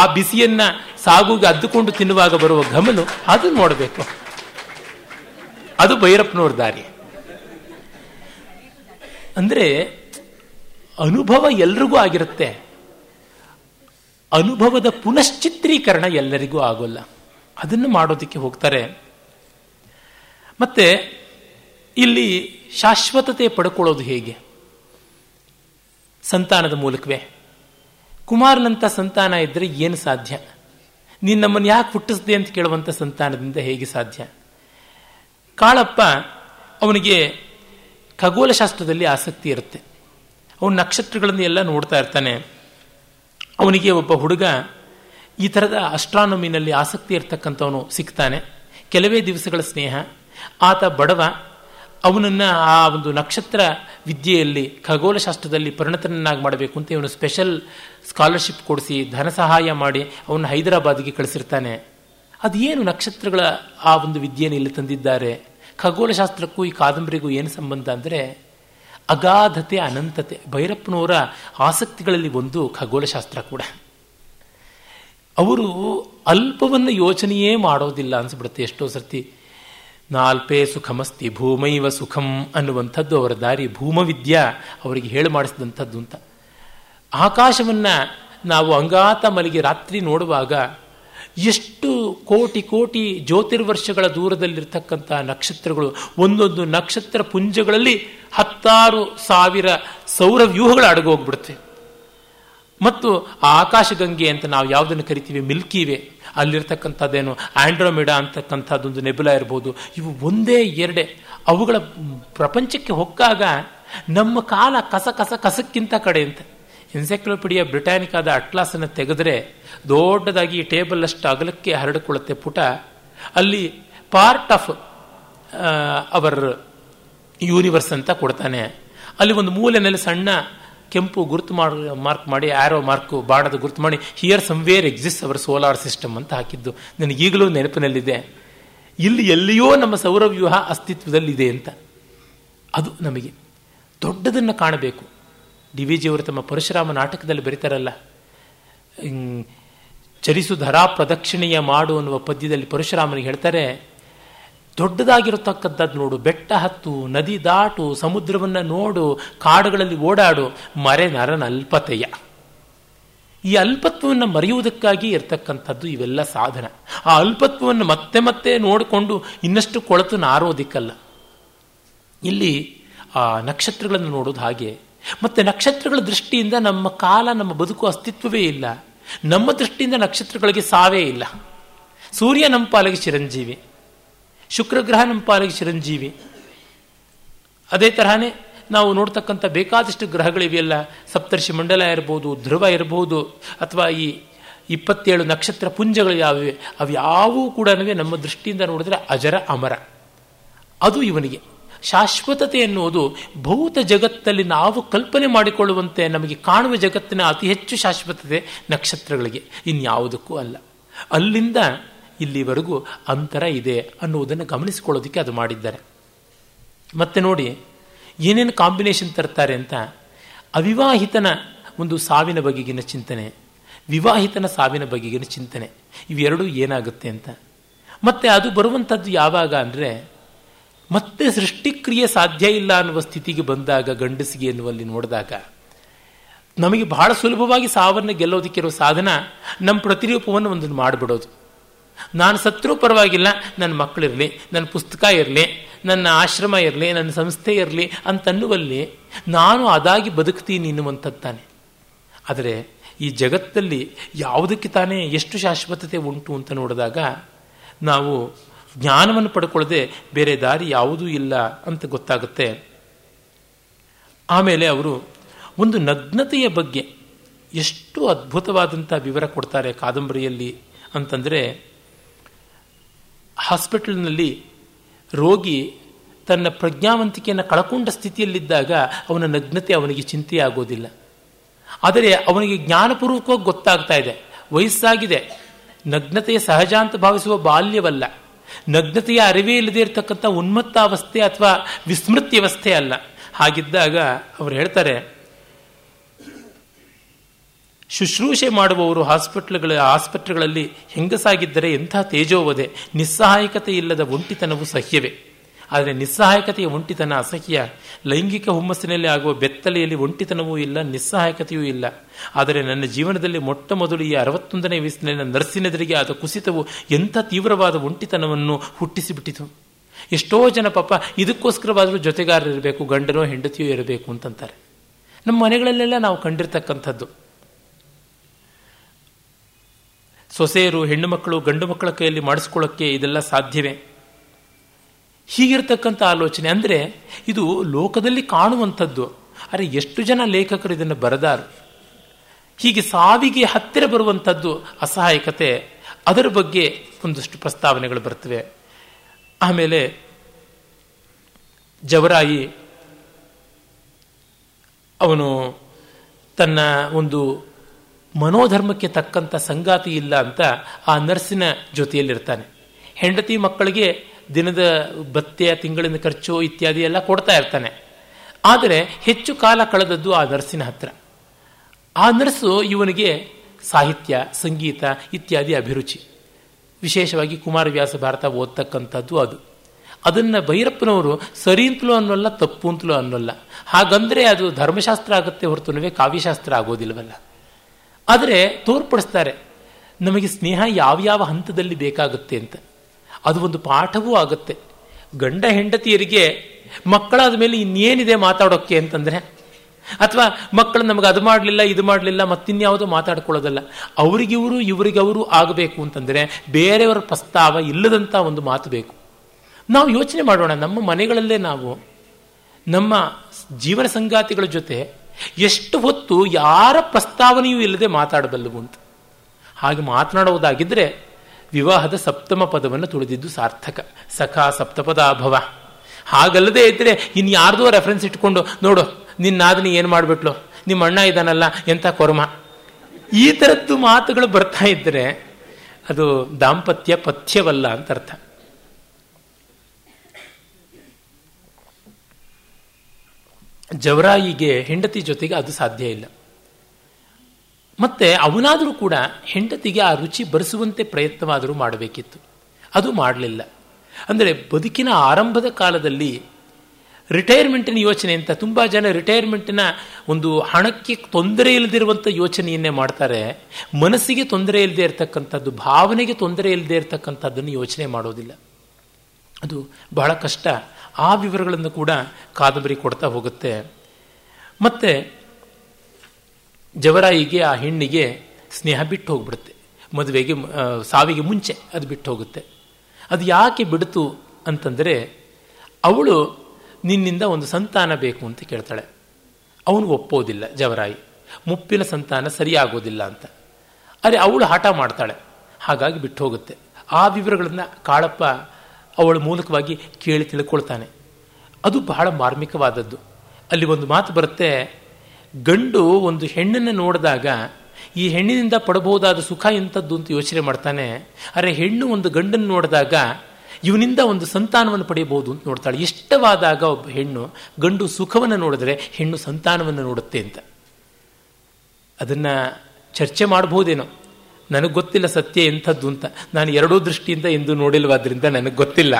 ಆ ಬಿಸಿಯನ್ನು ಸಾಗುಗೆ ಅದ್ದುಕೊಂಡು ತಿನ್ನುವಾಗ ಬರುವ ಗಮನ, ಅದು ನೋಡಬೇಕು. ಅದು ಭೈರಪ್ಪನವ್ರ ದಾರಿ. ಅಂದರೆ ಅನುಭವ ಎಲ್ರಿಗೂ ಆಗಿರುತ್ತೆ, ಅನುಭವದ ಪುನಶ್ಚಿತ್ರೀಕರಣ ಎಲ್ಲರಿಗೂ ಆಗೋಲ್ಲ, ಅದನ್ನು ಮಾಡೋದಕ್ಕೆ ಹೋಗ್ತಾರೆ. ಮತ್ತೆ ಇಲ್ಲಿ ಶಾಶ್ವತತೆ ಪಡ್ಕೊಳ್ಳೋದು ಹೇಗೆ? ಸಂತಾನದ ಮೂಲಕವೇ. ಕುಮಾರನಂಥ ಸಂತಾನ ಇದ್ದರೆ ಏನು ಸಾಧ್ಯ? ನೀನು ನಮ್ಮನ್ನು ಯಾಕೆ ಹುಟ್ಟಿಸ್ದೆ ಅಂತ ಕೇಳುವಂಥ ಸಂತಾನದಿಂದ ಹೇಗೆ ಸಾಧ್ಯ? ಕಾಳಪ್ಪ ಅವನಿಗೆ ಖಗೋಲಶಾಸ್ತ್ರದಲ್ಲಿ ಆಸಕ್ತಿ ಇರುತ್ತೆ, ಅವನು ನಕ್ಷತ್ರಗಳನ್ನು ಎಲ್ಲ ನೋಡ್ತಾ ಇರ್ತಾನೆ. ಅವನಿಗೆ ಒಬ್ಬ ಹುಡುಗ ಈ ಥರದ ಅಸ್ಟ್ರಾನಮಿನಲ್ಲಿ ಆಸಕ್ತಿ ಇರ್ತಕ್ಕಂಥವನು ಸಿಗ್ತಾನೆ. ಕೆಲವೇ ದಿವಸಗಳ ಸ್ನೇಹ. ಆತ ಬಡವ, ಅವನನ್ನು ಆ ಒಂದು ನಕ್ಷತ್ರ ವಿದ್ಯೆಯಲ್ಲಿ ಖಗೋಲಶಾಸ್ತ್ರದಲ್ಲಿ ಪರಿಣತನನ್ನಾಗಿ ಮಾಡಬೇಕು ಅಂತ ಇವನು ಸ್ಪೆಷಲ್ ಸ್ಕಾಲರ್ಶಿಪ್ ಕೊಡಿಸಿ ಧನ ಸಹಾಯ ಮಾಡಿ ಅವನು ಹೈದರಾಬಾದಿಗೆ ಕಳಿಸಿರ್ತಾನೆ. ಅದೇನು ನಕ್ಷತ್ರಗಳ ಆ ಒಂದು ವಿದ್ಯೆಯನ್ನು ಇಲ್ಲಿ ತಂದಿದ್ದಾರೆ, ಖಗೋಲಶಾಸ್ತ್ರಕ್ಕೂ ಈ ಕಾದಂಬರಿಗೂ ಏನು ಸಂಬಂಧ ಅಂದರೆ ಅಗಾಧತೆ, ಅನಂತತೆ. ಭೈರಪ್ಪನವರ ಆಸಕ್ತಿಗಳಲ್ಲಿ ಒಂದು ಖಗೋಲಶಾಸ್ತ್ರ ಕೂಡ. ಅವರು ಅಲ್ಪವನ್ನು ಯೋಚನೆಯೇ ಮಾಡೋದಿಲ್ಲ ಅನಿಸ್ಬಿಡುತ್ತೆ ಎಷ್ಟೋ ಸರ್ತಿ. ನಾಲ್ಪೇ ಸುಖಮಸ್ತಿ ಭೂಮೈವ ಸುಖಂ ಅನ್ನುವಂಥದ್ದು ಅವರ ದಾರಿ, ಭೂಮವಿದ್ಯಾ ಅವರಿಗೆ ಹೇಳಿ ಮಾಡಿಸಿದಂಥದ್ದು ಅಂತ. ಆಕಾಶವನ್ನು ನಾವು ಅಂಗಾತ ಮಲಗಿ ರಾತ್ರಿ ನೋಡುವಾಗ ಎಷ್ಟು ಕೋಟಿ ಕೋಟಿ ಜ್ಯೋತಿರ್ವರ್ಷಗಳ ದೂರದಲ್ಲಿರ್ತಕ್ಕಂಥ ನಕ್ಷತ್ರಗಳು, ಒಂದೊಂದು ನಕ್ಷತ್ರ ಪುಂಜಗಳಲ್ಲಿ ಹತ್ತಾರು ಸಾವಿರ ಸೌರವ್ಯೂಹಗಳು ಅಡಗೋಗ್ಬಿಡುತ್ತೆ. ಮತ್ತು ಆ ಆಕಾಶಗಂಗೆ ಅಂತ ನಾವು ಯಾವುದನ್ನು ಕರಿತೀವಿ, ಮಿಲ್ಕಿವೆ, ಅಲ್ಲಿರ್ತಕ್ಕಂಥದ್ದೇನು ಆಂಡ್ರೋಮಿಡಾ ಅಂತಕ್ಕಂಥದ್ದೊಂದು ನೆಬುಲಾ ಇರ್ಬೋದು, ಇವು ಒಂದೇ ಎರಡೇ. ಅವುಗಳ ಪ್ರಪಂಚಕ್ಕೆ ಹೊಕ್ಕಾಗ ನಮ್ಮ ಕಾಲ ಕಸ ಕಸ ಕಸಕ್ಕಿಂತ ಕಡೆ ಅಂತ. ಎನ್ಸೈಕ್ಲೋಪೀಡಿಯಾ ಬ್ರಿಟಾನಿಕಾದ ಅಟ್ಲಾಸನ್ನು ತೆಗೆದ್ರೆ ದೊಡ್ಡದಾಗಿ ಟೇಬಲ್ ಅಷ್ಟು ಅಗಲಕ್ಕೆ ಹರಡಿಕೊಳ್ಳುತ್ತೆ ಪುಟ. ಅಲ್ಲಿ ಪಾರ್ಟ್ ಆಫ್ ಅವರ್ ಯೂನಿವರ್ಸ್ ಅಂತ ಕೊಡ್ತಾನೆ. ಅಲ್ಲಿ ಒಂದು ಮೂಲೆಯಲ್ಲಿ ಸಣ್ಣ ಕೆಂಪು ಗುರುತು ಮಾರ್ಕ್ ಮಾಡಿ, ಆರೋ ಮಾರ್ಕು ಬಾಣದ ಗುರುತು ಮಾಡಿ, here somewhere exist our solar system ಅಂತ ಹಾಕಿದ್ದು ನನಗೀಗಲೂ ನೆನಪಿನಲ್ಲಿದೆ. ಇಲ್ಲಿ ಎಲ್ಲಿಯೋ ನಮ್ಮ ಸೌರವ್ಯೂಹ ಅಸ್ತಿತ್ವದಲ್ಲಿದೆ ಅಂತ. ಅದು ನಮಗೆ ದೊಡ್ಡದನ್ನು ಕಾಣಬೇಕು. ಡಿ ವಿ ಜಿ ಅವರು ತಮ್ಮ ಪರಶುರಾಮ ನಾಟಕದಲ್ಲಿ ಬರೀತಾರಲ್ಲ, ಚರಿಸು ಧರಾ ಪ್ರದಕ್ಷಿಣೆಯ ಮಾಡು ಅನ್ನುವ ಪದ್ಯದಲ್ಲಿ ಪರಶುರಾಮನಿಗೆ ಹೇಳ್ತಾರೆ, ದೊಡ್ಡದಾಗಿರತಕ್ಕಂಥದ್ದು ನೋಡು, ಬೆಟ್ಟ ಹತ್ತು, ನದಿ ದಾಟು, ಸಮುದ್ರವನ್ನು ನೋಡು, ಕಾಡುಗಳಲ್ಲಿ ಓಡಾಡು, ಮರೆ ನರನ ಅಲ್ಪತೆಯ. ಈ ಅಲ್ಪತ್ವವನ್ನು ಮರೆಯುವುದಕ್ಕಾಗಿ ಇರತಕ್ಕಂಥದ್ದು ಇವೆಲ್ಲ ಸಾಧನ. ಆ ಅಲ್ಪತ್ವವನ್ನು ಮತ್ತೆ ಮತ್ತೆ ನೋಡಿಕೊಂಡು ಇನ್ನಷ್ಟು ಕೊಳತು ನಾರೋದಿಕ್ಕಲ್ಲ. ಇಲ್ಲಿ ಆ ನಕ್ಷತ್ರಗಳನ್ನು ನೋಡೋದು ಹಾಗೆ. ಮತ್ತು ನಕ್ಷತ್ರಗಳ ದೃಷ್ಟಿಯಿಂದ ನಮ್ಮ ಕಾಲ, ನಮ್ಮ ಬದುಕು ಅಸ್ತಿತ್ವವೇ ಇಲ್ಲ. ನಮ್ಮ ದೃಷ್ಟಿಯಿಂದ ನಕ್ಷತ್ರಗಳಿಗೆ ಸಾವೇ ಇಲ್ಲ. ಸೂರ್ಯ ನಮ್ಮ ಪಾಲಿಗೆ ಚಿರಂಜೀವಿ, ಶುಕ್ರಗ್ರಹ ನಮ್ಮ ಪಾಲಿಗೆ ಚಿರಂಜೀವಿ. ಅದೇ ತರಹನೇ ನಾವು ನೋಡ್ತಕ್ಕಂಥ ಬೇಕಾದಷ್ಟು ಗ್ರಹಗಳಿವೆಯಲ್ಲ, ಸಪ್ತರ್ಷಿ ಮಂಡಲ ಇರ್ಬೋದು, ಧ್ರುವ ಇರಬಹುದು, ಅಥವಾ ಈ ಇಪ್ಪತ್ತೇಳು ನಕ್ಷತ್ರ ಪುಂಜಗಳು ಯಾವಿವೆ, ಅವು ಯಾವೂ ಕೂಡ ನಮ್ಮ ದೃಷ್ಟಿಯಿಂದ ನೋಡಿದ್ರೆ ಅಜರ ಅಮರ. ಅದು ಇವನಿಗೆ ಶಾಶ್ವತತೆ ಎನ್ನುವುದು. ಭೌತ ಜಗತ್ತಲ್ಲಿ ನಾವು ಕಲ್ಪನೆ ಮಾಡಿಕೊಳ್ಳುವಂತೆ ನಮಗೆ ಕಾಣುವ ಜಗತ್ತಿನ ಅತಿ ಹೆಚ್ಚು ಶಾಶ್ವತತೆ ನಕ್ಷತ್ರಗಳಿಗೆ, ಇನ್ಯಾವುದಕ್ಕೂ ಅಲ್ಲ. ಅಲ್ಲಿಂದ ಇಲ್ಲಿವರೆಗೂ ಅಂತರ ಇದೆ ಅನ್ನುವುದನ್ನು ಗಮನಿಸಿಕೊಳ್ಳೋದಕ್ಕೆ ಅದು ಮಾಡಿದ್ದಾರೆ. ಮತ್ತೆ ನೋಡಿ ಏನೇನು ಕಾಂಬಿನೇಷನ್ ತರ್ತಾರೆ ಅಂತ. ಅವಿವಾಹಿತನ ಒಂದು ಸಾವಿನ ಬಗೆಗಿನ ಚಿಂತನೆ, ವಿವಾಹಿತನ ಸಾವಿನ ಬಗೆಗಿನ ಚಿಂತನೆ, ಇವೆರಡೂ ಏನಾಗುತ್ತೆ ಅಂತ. ಮತ್ತೆ ಅದು ಬರುವಂಥದ್ದು ಯಾವಾಗ ಅಂದರೆ ಮತ್ತೆ ಸೃಷ್ಟಿಕ್ರಿಯೆ ಸಾಧ್ಯ ಇಲ್ಲ ಅನ್ನುವ ಸ್ಥಿತಿಗೆ ಬಂದಾಗ, ಗಂಡಸಿಗೆ ಎನ್ನುವಲ್ಲಿ ನೋಡಿದಾಗ, ನಮಗೆ ಬಹಳ ಸುಲಭವಾಗಿ ಸಾವನ್ನು ಗೆಲ್ಲೋದಕ್ಕಿರೋ ಸಾಧನ ನಮ್ಮ ಪ್ರತಿರೂಪವನ್ನು ಒಂದನ್ನು ಮಾಡಿಬಿಡೋದು. ನಾನು ಸತ್ರೂ ಪರವಾಗಿಲ್ಲ, ನನ್ನ ಮಕ್ಕಳಿರಲಿ, ನನ್ನ ಪುಸ್ತಕ ಇರಲಿ, ನನ್ನ ಆಶ್ರಮ ಇರಲಿ, ನನ್ನ ಸಂಸ್ಥೆ ಇರಲಿ ಅಂತನ್ನುವಲ್ಲಿ ನಾನು ಅದಾಗಿ ಬದುಕ್ತೀನಿ ಎನ್ನುವಂಥದ್ದಾನೆ. ಆದರೆ ಈ ಜಗತ್ತಲ್ಲಿ ಯಾವುದಕ್ಕೆ ತಾನೇ ಎಷ್ಟು ಶಾಶ್ವತತೆ ಉಂಟು ಅಂತ ನೋಡಿದಾಗ ನಾವು ಜ್ಞಾನವನ್ನು ಪಡ್ಕೊಳ್ಳದೆ ಬೇರೆ ದಾರಿ ಯಾವುದೂ ಇಲ್ಲ ಅಂತ ಗೊತ್ತಾಗುತ್ತೆ. ಆಮೇಲೆ ಅವರು ಒಂದು ನಗ್ನತೆಯ ಬಗ್ಗೆ ಎಷ್ಟು ಅದ್ಭುತವಾದಂಥ ವಿವರ ಕೊಡ್ತಾರೆ ಕಾದಂಬರಿಯಲ್ಲಿ ಅಂತಂದರೆ, ಹಾಸ್ಪಿಟಲ್ನಲ್ಲಿ ರೋಗಿ ತನ್ನ ಪ್ರಜ್ಞಾವಂತಿಕೆಯನ್ನು ಕಳಕೊಂಡ ಸ್ಥಿತಿಯಲ್ಲಿದ್ದಾಗ ಅವನ ನಗ್ನತೆ ಅವನಿಗೆ ಚಿಂತೆ ಆಗೋದಿಲ್ಲ. ಆದರೆ ಅವನಿಗೆ ಜ್ಞಾನಪೂರ್ವಕವಾಗಿ ಗೊತ್ತಾಗ್ತಾ ಇದೆ, ವಯಸ್ಸಾಗಿದೆ, ನಗ್ನತೆಯ ಸಹಜ ಅಂತ ಭಾವಿಸುವ ಬಾಲ್ಯವಲ್ಲ, ನಗ್ನತೆಯ ಅರಿವೇ ಇಲ್ಲದೇ ಇರತಕ್ಕಂಥ ಉನ್ಮತ್ತಾವಸ್ಥೆ ಅಥವಾ ವಿಸ್ಮೃತ್ಯವಸ್ಥೆ ಅಲ್ಲ. ಹಾಗಿದ್ದಾಗ ಅವರು ಹೇಳ್ತಾರೆ, ಶುಶ್ರೂಷೆ ಮಾಡುವವರು ಹಾಸ್ಪಿಟ್ಲ್ಗಳ ಆಸ್ಪತ್ರೆಗಳಲ್ಲಿ ಹೆಂಗಸಾಗಿದ್ದರೆ ಎಂಥ ತೇಜೋವಧೆ, ನಿಸ್ಸಹಾಯಕತೆ ಇಲ್ಲದ ಒಂಟಿತನವು ಸಹ್ಯವೇ. ಆದರೆ ನಿಸ್ಸಹಾಯಕತೆಯ ಒಂಟಿತನ ಅಸಹ್ಯ. ಲೈಂಗಿಕ ಹುಮ್ಮಸ್ಸಿನಲ್ಲಿ ಆಗುವ ಬೆತ್ತಲೆಯಲ್ಲಿ ಒಂಟಿತನವೂ ಇಲ್ಲ, ನಿಸ್ಸಹಾಯಕತೆಯೂ ಇಲ್ಲ. ಆದರೆ ನನ್ನ ಜೀವನದಲ್ಲಿ ಮೊಟ್ಟ ಮೊದಲು ಈ ಅರವತ್ತೊಂದನೇ ವಯಸ್ಸಿನಲ್ಲಿ ನರ್ಸಿನೆದುರಿಗೆ ಆದ ಕುಸಿತವು ಎಂಥ ತೀವ್ರವಾದ ಒಂಟಿತನವನ್ನು ಹುಟ್ಟಿಸಿಬಿಟ್ಟಿತು. ಎಷ್ಟೋ ಜನ ಪಾಪ ಇದಕ್ಕೋಸ್ಕರವಾದರೂ ಜೊತೆಗಾರರಿರಬೇಕು, ಗಂಡನೋ ಹೆಂಡತಿಯೋ ಇರಬೇಕು ಅಂತಂತಾರೆ. ನಮ್ಮ ಮನೆಗಳಲ್ಲೆಲ್ಲ ನಾವು ಕಂಡಿರ್ತಕ್ಕಂಥದ್ದು. ಸೊಸೆಯರು, ಹೆಣ್ಣು ಮಕ್ಕಳು ಗಂಡು ಮಕ್ಕಳ ಕೈಯಲ್ಲಿ ಮಾಡಿಸ್ಕೊಳ್ಳೋಕ್ಕೆ ಇದೆಲ್ಲ ಸಾಧ್ಯವೇ? ಹೀಗಿರ್ತಕ್ಕಂಥ ಆಲೋಚನೆ. ಅಂದರೆ ಇದು ಲೋಕದಲ್ಲಿ ಕಾಣುವಂಥದ್ದು. ಅರೆ, ಎಷ್ಟು ಜನ ಲೇಖಕರು ಇದನ್ನು ಬರೆದಾರು. ಹೀಗೆ ಸಾವಿಗೆ ಹತ್ತಿರ ಬರುವಂಥದ್ದು ಅಸಹಾಯಕತೆ. ಅದರ ಬಗ್ಗೆ ಒಂದಷ್ಟು ಪ್ರಸ್ತಾವನೆಗಳು ಬರ್ತವೆ. ಆಮೇಲೆ ಜವರಾಯಿ ಅವನು ತನ್ನ ಒಂದು ಮನೋಧರ್ಮಕ್ಕೆ ತಕ್ಕಂಥ ಸಂಗಾತಿ ಇಲ್ಲ ಅಂತ ಆ ನರ್ಸಿನ ಜೊತೆಯಲ್ಲಿರ್ತಾನೆ. ಹೆಂಡತಿ ಮಕ್ಕಳಿಗೆ ದಿನದ ಭತ್ಯೆ, ತಿಂಗಳಿನ ಖರ್ಚು ಇತ್ಯಾದಿ ಎಲ್ಲ ಕೊಡ್ತಾ ಇರ್ತಾನೆ. ಆದರೆ ಹೆಚ್ಚು ಕಾಲ ಕಳೆದದ್ದು ಆ ನರ್ಸಿನ ಹತ್ರ. ಆ ನರ್ಸು ಇವನಿಗೆ ಸಾಹಿತ್ಯ, ಸಂಗೀತ ಇತ್ಯಾದಿ ಅಭಿರುಚಿ, ವಿಶೇಷವಾಗಿ ಕುಮಾರವ್ಯಾಸ ಭಾರತ ಓದ್ತಕ್ಕಂಥದ್ದು ಅದು. ಅದನ್ನು ಭೈರಪ್ಪನವರು ಸರಿ ಅಂತಲೂ ಅನ್ನೋಲ್ಲ, ತಪ್ಪು ಅಂತಲೂ ಅನ್ನೋಲ್ಲ. ಹಾಗಂದರೆ ಅದು ಧರ್ಮಶಾಸ್ತ್ರ ಆಗುತ್ತೆ ಹೊರತುನುವೆ ಕಾವ್ಯಶಾಸ್ತ್ರ ಆಗೋದಿಲ್ವಲ್ಲ. ಆದರೆ ತೋರ್ಪಡಿಸ್ತಾರೆ ನಮಗೆ ಸ್ನೇಹ ಯಾವ್ಯಾವ ಹಂತದಲ್ಲಿ ಬೇಕಾಗುತ್ತೆ ಅಂತ. ಅದು ಒಂದು ಪಾಠವೂ ಆಗುತ್ತೆ. ಗಂಡ ಹೆಂಡತಿಯರಿಗೆ ಮಕ್ಕಳಾದ ಮೇಲೆ ಇನ್ನೇನಿದೆ ಮಾತಾಡೋಕ್ಕೆ ಅಂತಂದರೆ, ಅಥವಾ ಮಕ್ಕಳು ನಮಗೆ ಅದು ಮಾಡಲಿಲ್ಲ ಇದು ಮಾಡಲಿಲ್ಲ ಮತ್ತಿನ್ಯಾವುದೋ ಮಾತಾಡ್ಕೊಳ್ಳೋದಲ್ಲ, ಅವರಿಗಿವರು ಇವರಿಗವರು ಆಗಬೇಕು ಅಂತಂದರೆ ಬೇರೆಯವರ ಪ್ರಸ್ತಾವ ಇಲ್ಲದಂಥ ಒಂದು ಮಾತು ಬೇಕು. ನಾವು ಯೋಚನೆ ಮಾಡೋಣ, ನಮ್ಮ ಮನೆಗಳಲ್ಲೇ ನಾವು ನಮ್ಮ ಜೀವನ ಸಂಗಾತಿಗಳ ಜೊತೆ ಎಷ್ಟು ಹೊತ್ತು ಯಾರ ಪ್ರಸ್ತಾವನೆಯೂ ಇಲ್ಲದೆ ಮಾತಾಡಬಲ್ಲವು ಅಂತ. ಹಾಗೆ ಮಾತನಾಡುವುದಾಗಿದ್ದರೆ ವಿವಾಹದ ಸಪ್ತಮ ಪದವನ್ನು ತುಳಿದಿದ್ದು ಸಾರ್ಥಕ, ಸಖಾ ಸಪ್ತಪದ ಅಭವ. ಹಾಗಲ್ಲದೆ ಇದ್ದರೆ ಇನ್ಯಾರ್ದೋ ರೆಫರೆನ್ಸ್ ಇಟ್ಕೊಂಡು, ನೋಡು ನಿನ್ನಾದನಿ ಏನು ಮಾಡಿಬಿಟ್ಲು, ನಿಮ್ಮ ಅಣ್ಣ ಇದ್ದಾನಲ್ಲ ಎಂಥ ಕೊರ್ಮ, ಈ ಥರದ್ದು ಮಾತುಗಳು ಬರ್ತಾ ಇದ್ದರೆ ಅದು ದಾಂಪತ್ಯ ಪಥ್ಯವಲ್ಲ ಅಂತ ಅರ್ಥ. ಜವರಾಯಿಗೆ ಹೆಂಡತಿ ಜೊತೆಗೆ ಅದು ಸಾಧ್ಯ ಇಲ್ಲ. ಮತ್ತೆ ಅವನಾದರೂ ಕೂಡ ಹೆಂಡತಿಗೆ ಆ ರುಚಿ ಬರೆಸುವಂತೆ ಪ್ರಯತ್ನವಾದರೂ ಮಾಡಬೇಕಿತ್ತು, ಅದು ಮಾಡಲಿಲ್ಲ. ಅಂದರೆ ಬದುಕಿನ ಆರಂಭದ ಕಾಲದಲ್ಲಿ ರಿಟೈರ್ಮೆಂಟಿನ ಯೋಚನೆ ಅಂತ ತುಂಬ ಜನ ರಿಟೈರ್ಮೆಂಟಿನ ಒಂದು ಹಣಕ್ಕೆ ತೊಂದರೆ ಇಲ್ಲದಿರುವಂಥ ಯೋಚನೆಯನ್ನೇ ಮಾಡ್ತಾರೆ. ಮನಸ್ಸಿಗೆ ತೊಂದರೆ ಇಲ್ಲದೆ ಇರತಕ್ಕಂಥದ್ದು, ಭಾವನೆಗೆ ತೊಂದರೆ ಇಲ್ಲದೆ ಇರತಕ್ಕಂಥದ್ದನ್ನು ಯೋಚನೆ ಮಾಡೋದಿಲ್ಲ. ಅದು ಬಹಳ ಕಷ್ಟ. ಆ ವಿವರಗಳನ್ನು ಕೂಡ ಕಾದಂಬರಿ ಕೊಡ್ತಾ ಹೋಗುತ್ತೆ. ಮತ್ತು ಜವರಾಯಿಗೆ ಆ ಹೆಣ್ಣಿಗೆ ಸ್ನೇಹ ಬಿಟ್ಟು ಹೋಗ್ಬಿಡುತ್ತೆ, ಮದುವೆಗೆ ಸಾವಿಗೆ ಮುಂಚೆ ಅದು ಬಿಟ್ಟು ಹೋಗುತ್ತೆ. ಅದು ಯಾಕೆ ಬಿಡ್ತು ಅಂತಂದರೆ, ಅವಳು ನಿನ್ನಿಂದ ಒಂದು ಸಂತಾನ ಬೇಕು ಅಂತ ಕೇಳ್ತಾಳೆ. ಅವನು ಒಪ್ಪೋದಿಲ್ಲ ಜವರಾಯಿ, ಮುಪ್ಪಿನ ಸಂತಾನ ಸರಿಯಾಗೋದಿಲ್ಲ ಅಂತ. ಅರೆ, ಅವಳು ಹಠ ಮಾಡ್ತಾಳೆ, ಹಾಗಾಗಿ ಬಿಟ್ಟು ಹೋಗುತ್ತೆ. ಆ ವಿವರಗಳನ್ನು ಕಾಳಪ್ಪ ಅವಳ ಮೂಲಕವಾಗಿ ಕೇಳಿ ತಿಳ್ಕೊಳ್ತಾನೆ. ಅದು ಬಹಳ ಮಾರ್ಮಿಕವಾದದ್ದು. ಅಲ್ಲಿ ಒಂದು ಮಾತು ಬರುತ್ತೆ, ಗಂಡು ಒಂದು ಹೆಣ್ಣನ್ನು ನೋಡಿದಾಗ ಈ ಹೆಣ್ಣಿನಿಂದ ಪಡಬಹುದಾದ ಸುಖ ಎಂಥದ್ದು ಅಂತ ಯೋಚನೆ ಮಾಡ್ತಾನೆ. ಅರೆ, ಹೆಣ್ಣು ಒಂದು ಗಂಡನ್ನು ನೋಡಿದಾಗ ಇವನಿಂದ ಒಂದು ಸಂತಾನವನ್ನು ಪಡೆಯಬಹುದು ಅಂತ ನೋಡ್ತಾಳೆ. ಇಷ್ಟವಾದಾಗ ಒಬ್ಬ ಹೆಣ್ಣು, ಗಂಡು ಸುಖವನ್ನು ನೋಡಿದ್ರೆ ಹೆಣ್ಣು ಸಂತಾನವನ್ನು ನೋಡುತ್ತೆ ಅಂತ. ಅದನ್ನು ಚರ್ಚೆ ಮಾಡಬಹುದೇನೋ, ನನಗೆ ಗೊತ್ತಿಲ್ಲ ಸತ್ಯ ಎಂಥದ್ದು ಅಂತ. ನಾನು ಎರಡೂ ದೃಷ್ಟಿಯಿಂದ ಎಂದು ನೋಡಿಲ್ವಾದ್ರಿಂದ ನನಗೆ ಗೊತ್ತಿಲ್ಲ.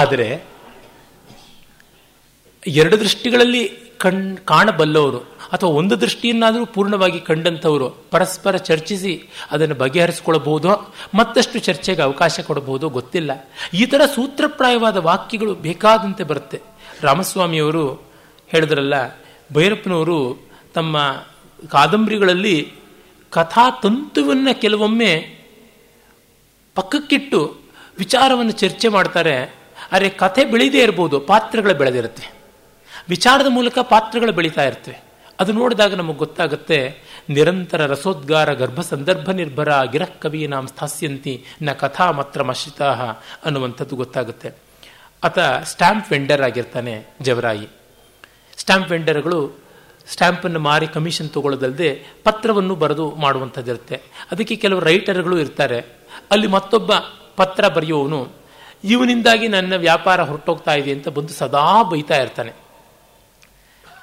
ಆದರೆ ಎರಡು ದೃಷ್ಟಿಗಳಲ್ಲಿ ಕಣ್ ಕಾಣಬಲ್ಲವರು ಅಥವಾ ಒಂದು ದೃಷ್ಟಿಯನ್ನಾದರೂ ಪೂರ್ಣವಾಗಿ ಕಂಡಂಥವರು ಪರಸ್ಪರ ಚರ್ಚಿಸಿ ಅದನ್ನು ಬಗೆಹರಿಸಿಕೊಳ್ಳಬಹುದೋ ಮತ್ತಷ್ಟು ಚರ್ಚೆಗೆ ಅವಕಾಶ ಕೊಡಬಹುದೋ ಗೊತ್ತಿಲ್ಲ. ಈ ಥರ ಸೂತ್ರಪ್ರಾಯವಾದ ವಾಕ್ಯಗಳು ಬೇಕಾದಂತೆ ಬರುತ್ತೆ. ರಾಮಸ್ವಾಮಿಯವರು ಹೇಳಿದ್ರಲ್ಲ, ಭೈರಪ್ಪನವರು ತಮ್ಮ ಕಾದಂಬರಿಗಳಲ್ಲಿ ಕಥಾತಂತುವನ್ನು ಕೆಲವೊಮ್ಮೆ ಪಕ್ಕಕ್ಕಿಟ್ಟು ವಿಚಾರವನ್ನು ಚರ್ಚೆ ಮಾಡ್ತಾರೆ. ಆದರೆ ಕಥೆ ಬೆಳೆದೇ ಇರ್ಬೋದು, ಪಾತ್ರಗಳು ಬೆಳೆದಿರುತ್ತೆ. ವಿಚಾರದ ಮೂಲಕ ಪಾತ್ರಗಳು ಬೆಳೀತಾ ಇರ್ತವೆ. ಅದು ನೋಡಿದಾಗ ನಮಗೆ ಗೊತ್ತಾಗುತ್ತೆ, ನಿರಂತರ ರಸೋದ್ಗಾರ ಗರ್ಭ ಸಂದರ್ಭ ನಿರ್ಭರ ಗಿರಃ ಕವಿ ನಾಂ ಸ್ಥಾಸ್ಯಂತಿ ನ ಕಥಾ ಮಾತ್ರ ಮಶ್ರಿತಾ ಅನ್ನುವಂಥದ್ದು ಗೊತ್ತಾಗುತ್ತೆ. ಆತ ಸ್ಟ್ಯಾಂಪ್ ವೆಂಡರ್ ಆಗಿರ್ತಾನೆ ಜವರಾಯಿ. ಸ್ಟ್ಯಾಂಪ್ ವೆಂಡರ್ಗಳು ಸ್ಟ್ಯಾಂಪನ್ನು ಮಾರಿ ಕಮಿಷನ್ ತಗೊಳ್ಳೋದಲ್ಲದೆ ಪತ್ರವನ್ನು ಬರೆದು ಮಾಡುವಂಥದ್ದಿರುತ್ತೆ. ಅದಕ್ಕೆ ಕೆಲವು ರೈಟರ್ಗಳು ಇರ್ತಾರೆ. ಅಲ್ಲಿ ಮತ್ತೊಬ್ಬ ಪತ್ರ ಬರೆಯುವವನು, ಇವನಿಂದಾಗಿ ನನ್ನ ವ್ಯಾಪಾರ ಹೊರಟೋಗ್ತಾ ಇದೆ ಅಂತ ಬಂದು ಸದಾ ಬೈತಾ ಇರ್ತಾನೆ.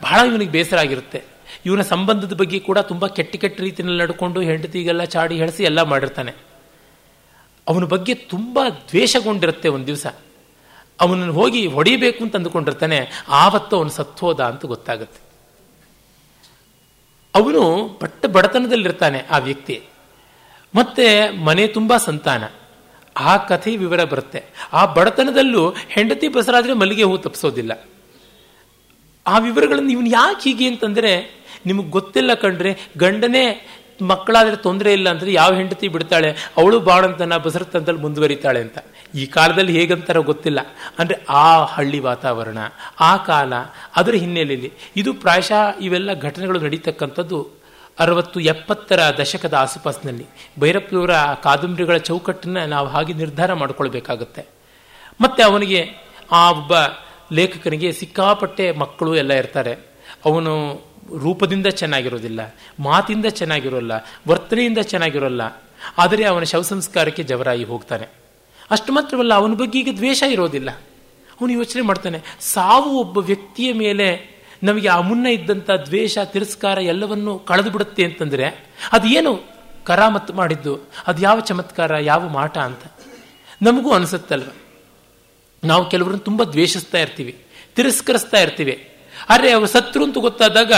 ಬಹಳ ಇವನಿಗೆ ಬೇಸರ ಆಗಿರುತ್ತೆ. ಇವನ ಸಂಬಂಧದ ಬಗ್ಗೆ ಕೂಡ ತುಂಬ ಕೆಟ್ಟ ಕೆಟ್ಟ ರೀತಿಯಲ್ಲಿ ನಡ್ಕೊಂಡು ಹೆಂಡತಿಗೆಲ್ಲ ಚಾಡಿ ಹೇಳಿಸಿ ಎಲ್ಲ ಮಾಡಿರ್ತಾನೆ. ಅವನ ಬಗ್ಗೆ ತುಂಬ ದ್ವೇಷಗೊಂಡಿರುತ್ತೆ. ಒಂದು ದಿವಸ ಅವನನ್ನು ಹೋಗಿ ಹೊಡಿಬೇಕು ಅಂತ ಅಂದುಕೊಂಡಿರ್ತಾನೆ. ಆವತ್ತು ಅವನು ಸತ್ತೋದ ಅಂತ ಗೊತ್ತಾಗುತ್ತೆ. ಅವನು ಬಟ್ಟ ಬಡತನದಲ್ಲಿರ್ತಾನೆ ಆ ವ್ಯಕ್ತಿ. ಮತ್ತೆ ಮನೆ ತುಂಬ ಸಂತಾನ. ಆ ಕಥೆ ವಿವರ ಬರುತ್ತೆ. ಆ ಬಡತನದಲ್ಲೂ ಹೆಂಡತಿ ಬಸರಾದರೆ ಮಲ್ಲಿಗೆ ಹೂ ತಪ್ಪಿಸೋದಿಲ್ಲ. ಆ ವಿವರಗಳನ್ನು ಇವನು ಯಾಕೆ ಹೀಗೆ ಅಂತಂದರೆ, ನಿಮಗೆ ಗೊತ್ತಿಲ್ಲ ಕಂಡ್ರೆ, ಗಂಡನೇ ಮಕ್ಕಳಾದರೆ ತೊಂದರೆ ಇಲ್ಲ ಅಂದರೆ ಯಾವ ಹೆಂಡತಿ ಬಿಡ್ತಾಳೆ, ಅವಳು ಬಾಳಂತನ ಬಸರತನದಲ್ಲಿ ಮುಂದುವರಿತಾಳೆ ಅಂತ. ಈ ಕಾಲದಲ್ಲಿ ಹೇಗಂತಾರೋ ಗೊತ್ತಿಲ್ಲ. ಅಂದರೆ ಆ ಹಳ್ಳಿ ವಾತಾವರಣ, ಆ ಕಾಲ, ಅದರ ಹಿನ್ನೆಲೆಯಲ್ಲಿ ಇದು ಪ್ರಾಯಶಃ ಇವೆಲ್ಲ ಘಟನೆಗಳು ನಡೀತಕ್ಕಂಥದ್ದು ಅರವತ್ತು ಎಪ್ಪತ್ತರ ದಶಕದ ಆಸುಪಾಸಿನಲ್ಲಿ. ಭೈರಪ್ಪನವರ ಕಾದಂಬರಿಗಳ ಚೌಕಟ್ಟನ್ನು ನಾವು ಹಾಗೆ ನಿರ್ಧಾರ ಮಾಡಿಕೊಳ್ಬೇಕಾಗತ್ತೆ. ಮತ್ತು ಅವನಿಗೆ, ಆ ಒಬ್ಬ ಲೇಖಕನಿಗೆ ಸಿಕ್ಕಾಪಟ್ಟೆ ಮಕ್ಕಳು ಎಲ್ಲ ಇರ್ತಾರೆ. ಅವನು ರೂಪದಿಂದ ಚೆನ್ನಾಗಿರೋದಿಲ್ಲ, ಮಾತಿಂದ ಚೆನ್ನಾಗಿರೋಲ್ಲ, ವರ್ತನೆಯಿಂದ ಚೆನ್ನಾಗಿರೋಲ್ಲ. ಆದರೆ ಅವನ ಶವ ಸಂಸ್ಕಾರಕ್ಕೆ ಜವರಾಯಿ ಹೋಗ್ತಾನೆ. ಅಷ್ಟು ಮಾತ್ರವಲ್ಲ, ಅವನ ಬಗ್ಗೆ ಈಗ ದ್ವೇಷ ಇರೋದಿಲ್ಲ. ಅವನು ಯೋಚನೆ ಮಾಡ್ತಾನೆ, ಸಾವು ಒಬ್ಬ ವ್ಯಕ್ತಿಯ ಮೇಲೆ ನಮಗೆ ಆ ಮುನ್ನ ಇದ್ದಂಥ ದ್ವೇಷ ತಿರಸ್ಕಾರ ಎಲ್ಲವನ್ನೂ ಕಳೆದು ಬಿಡುತ್ತೆ ಅಂತಂದರೆ ಅದು ಏನು ಕರಾಮತ್ತು ಮಾಡಿದ್ದು, ಅದು ಯಾವ ಚಮತ್ಕಾರ, ಯಾವ ಮಾಟ ಅಂತ ನಮಗೂ ಅನಿಸುತ್ತಲ್ವ. ನಾವು ಕೆಲವರನ್ನು ತುಂಬ ದ್ವೇಷಿಸ್ತಾ ಇರ್ತೀವಿ, ತಿರಸ್ಕರಿಸ್ತಾ ಇರ್ತೀವಿ. ಆದರೆ ಅವರು ಸತ್ರು ಅಂತೂ ಗೊತ್ತಾದಾಗ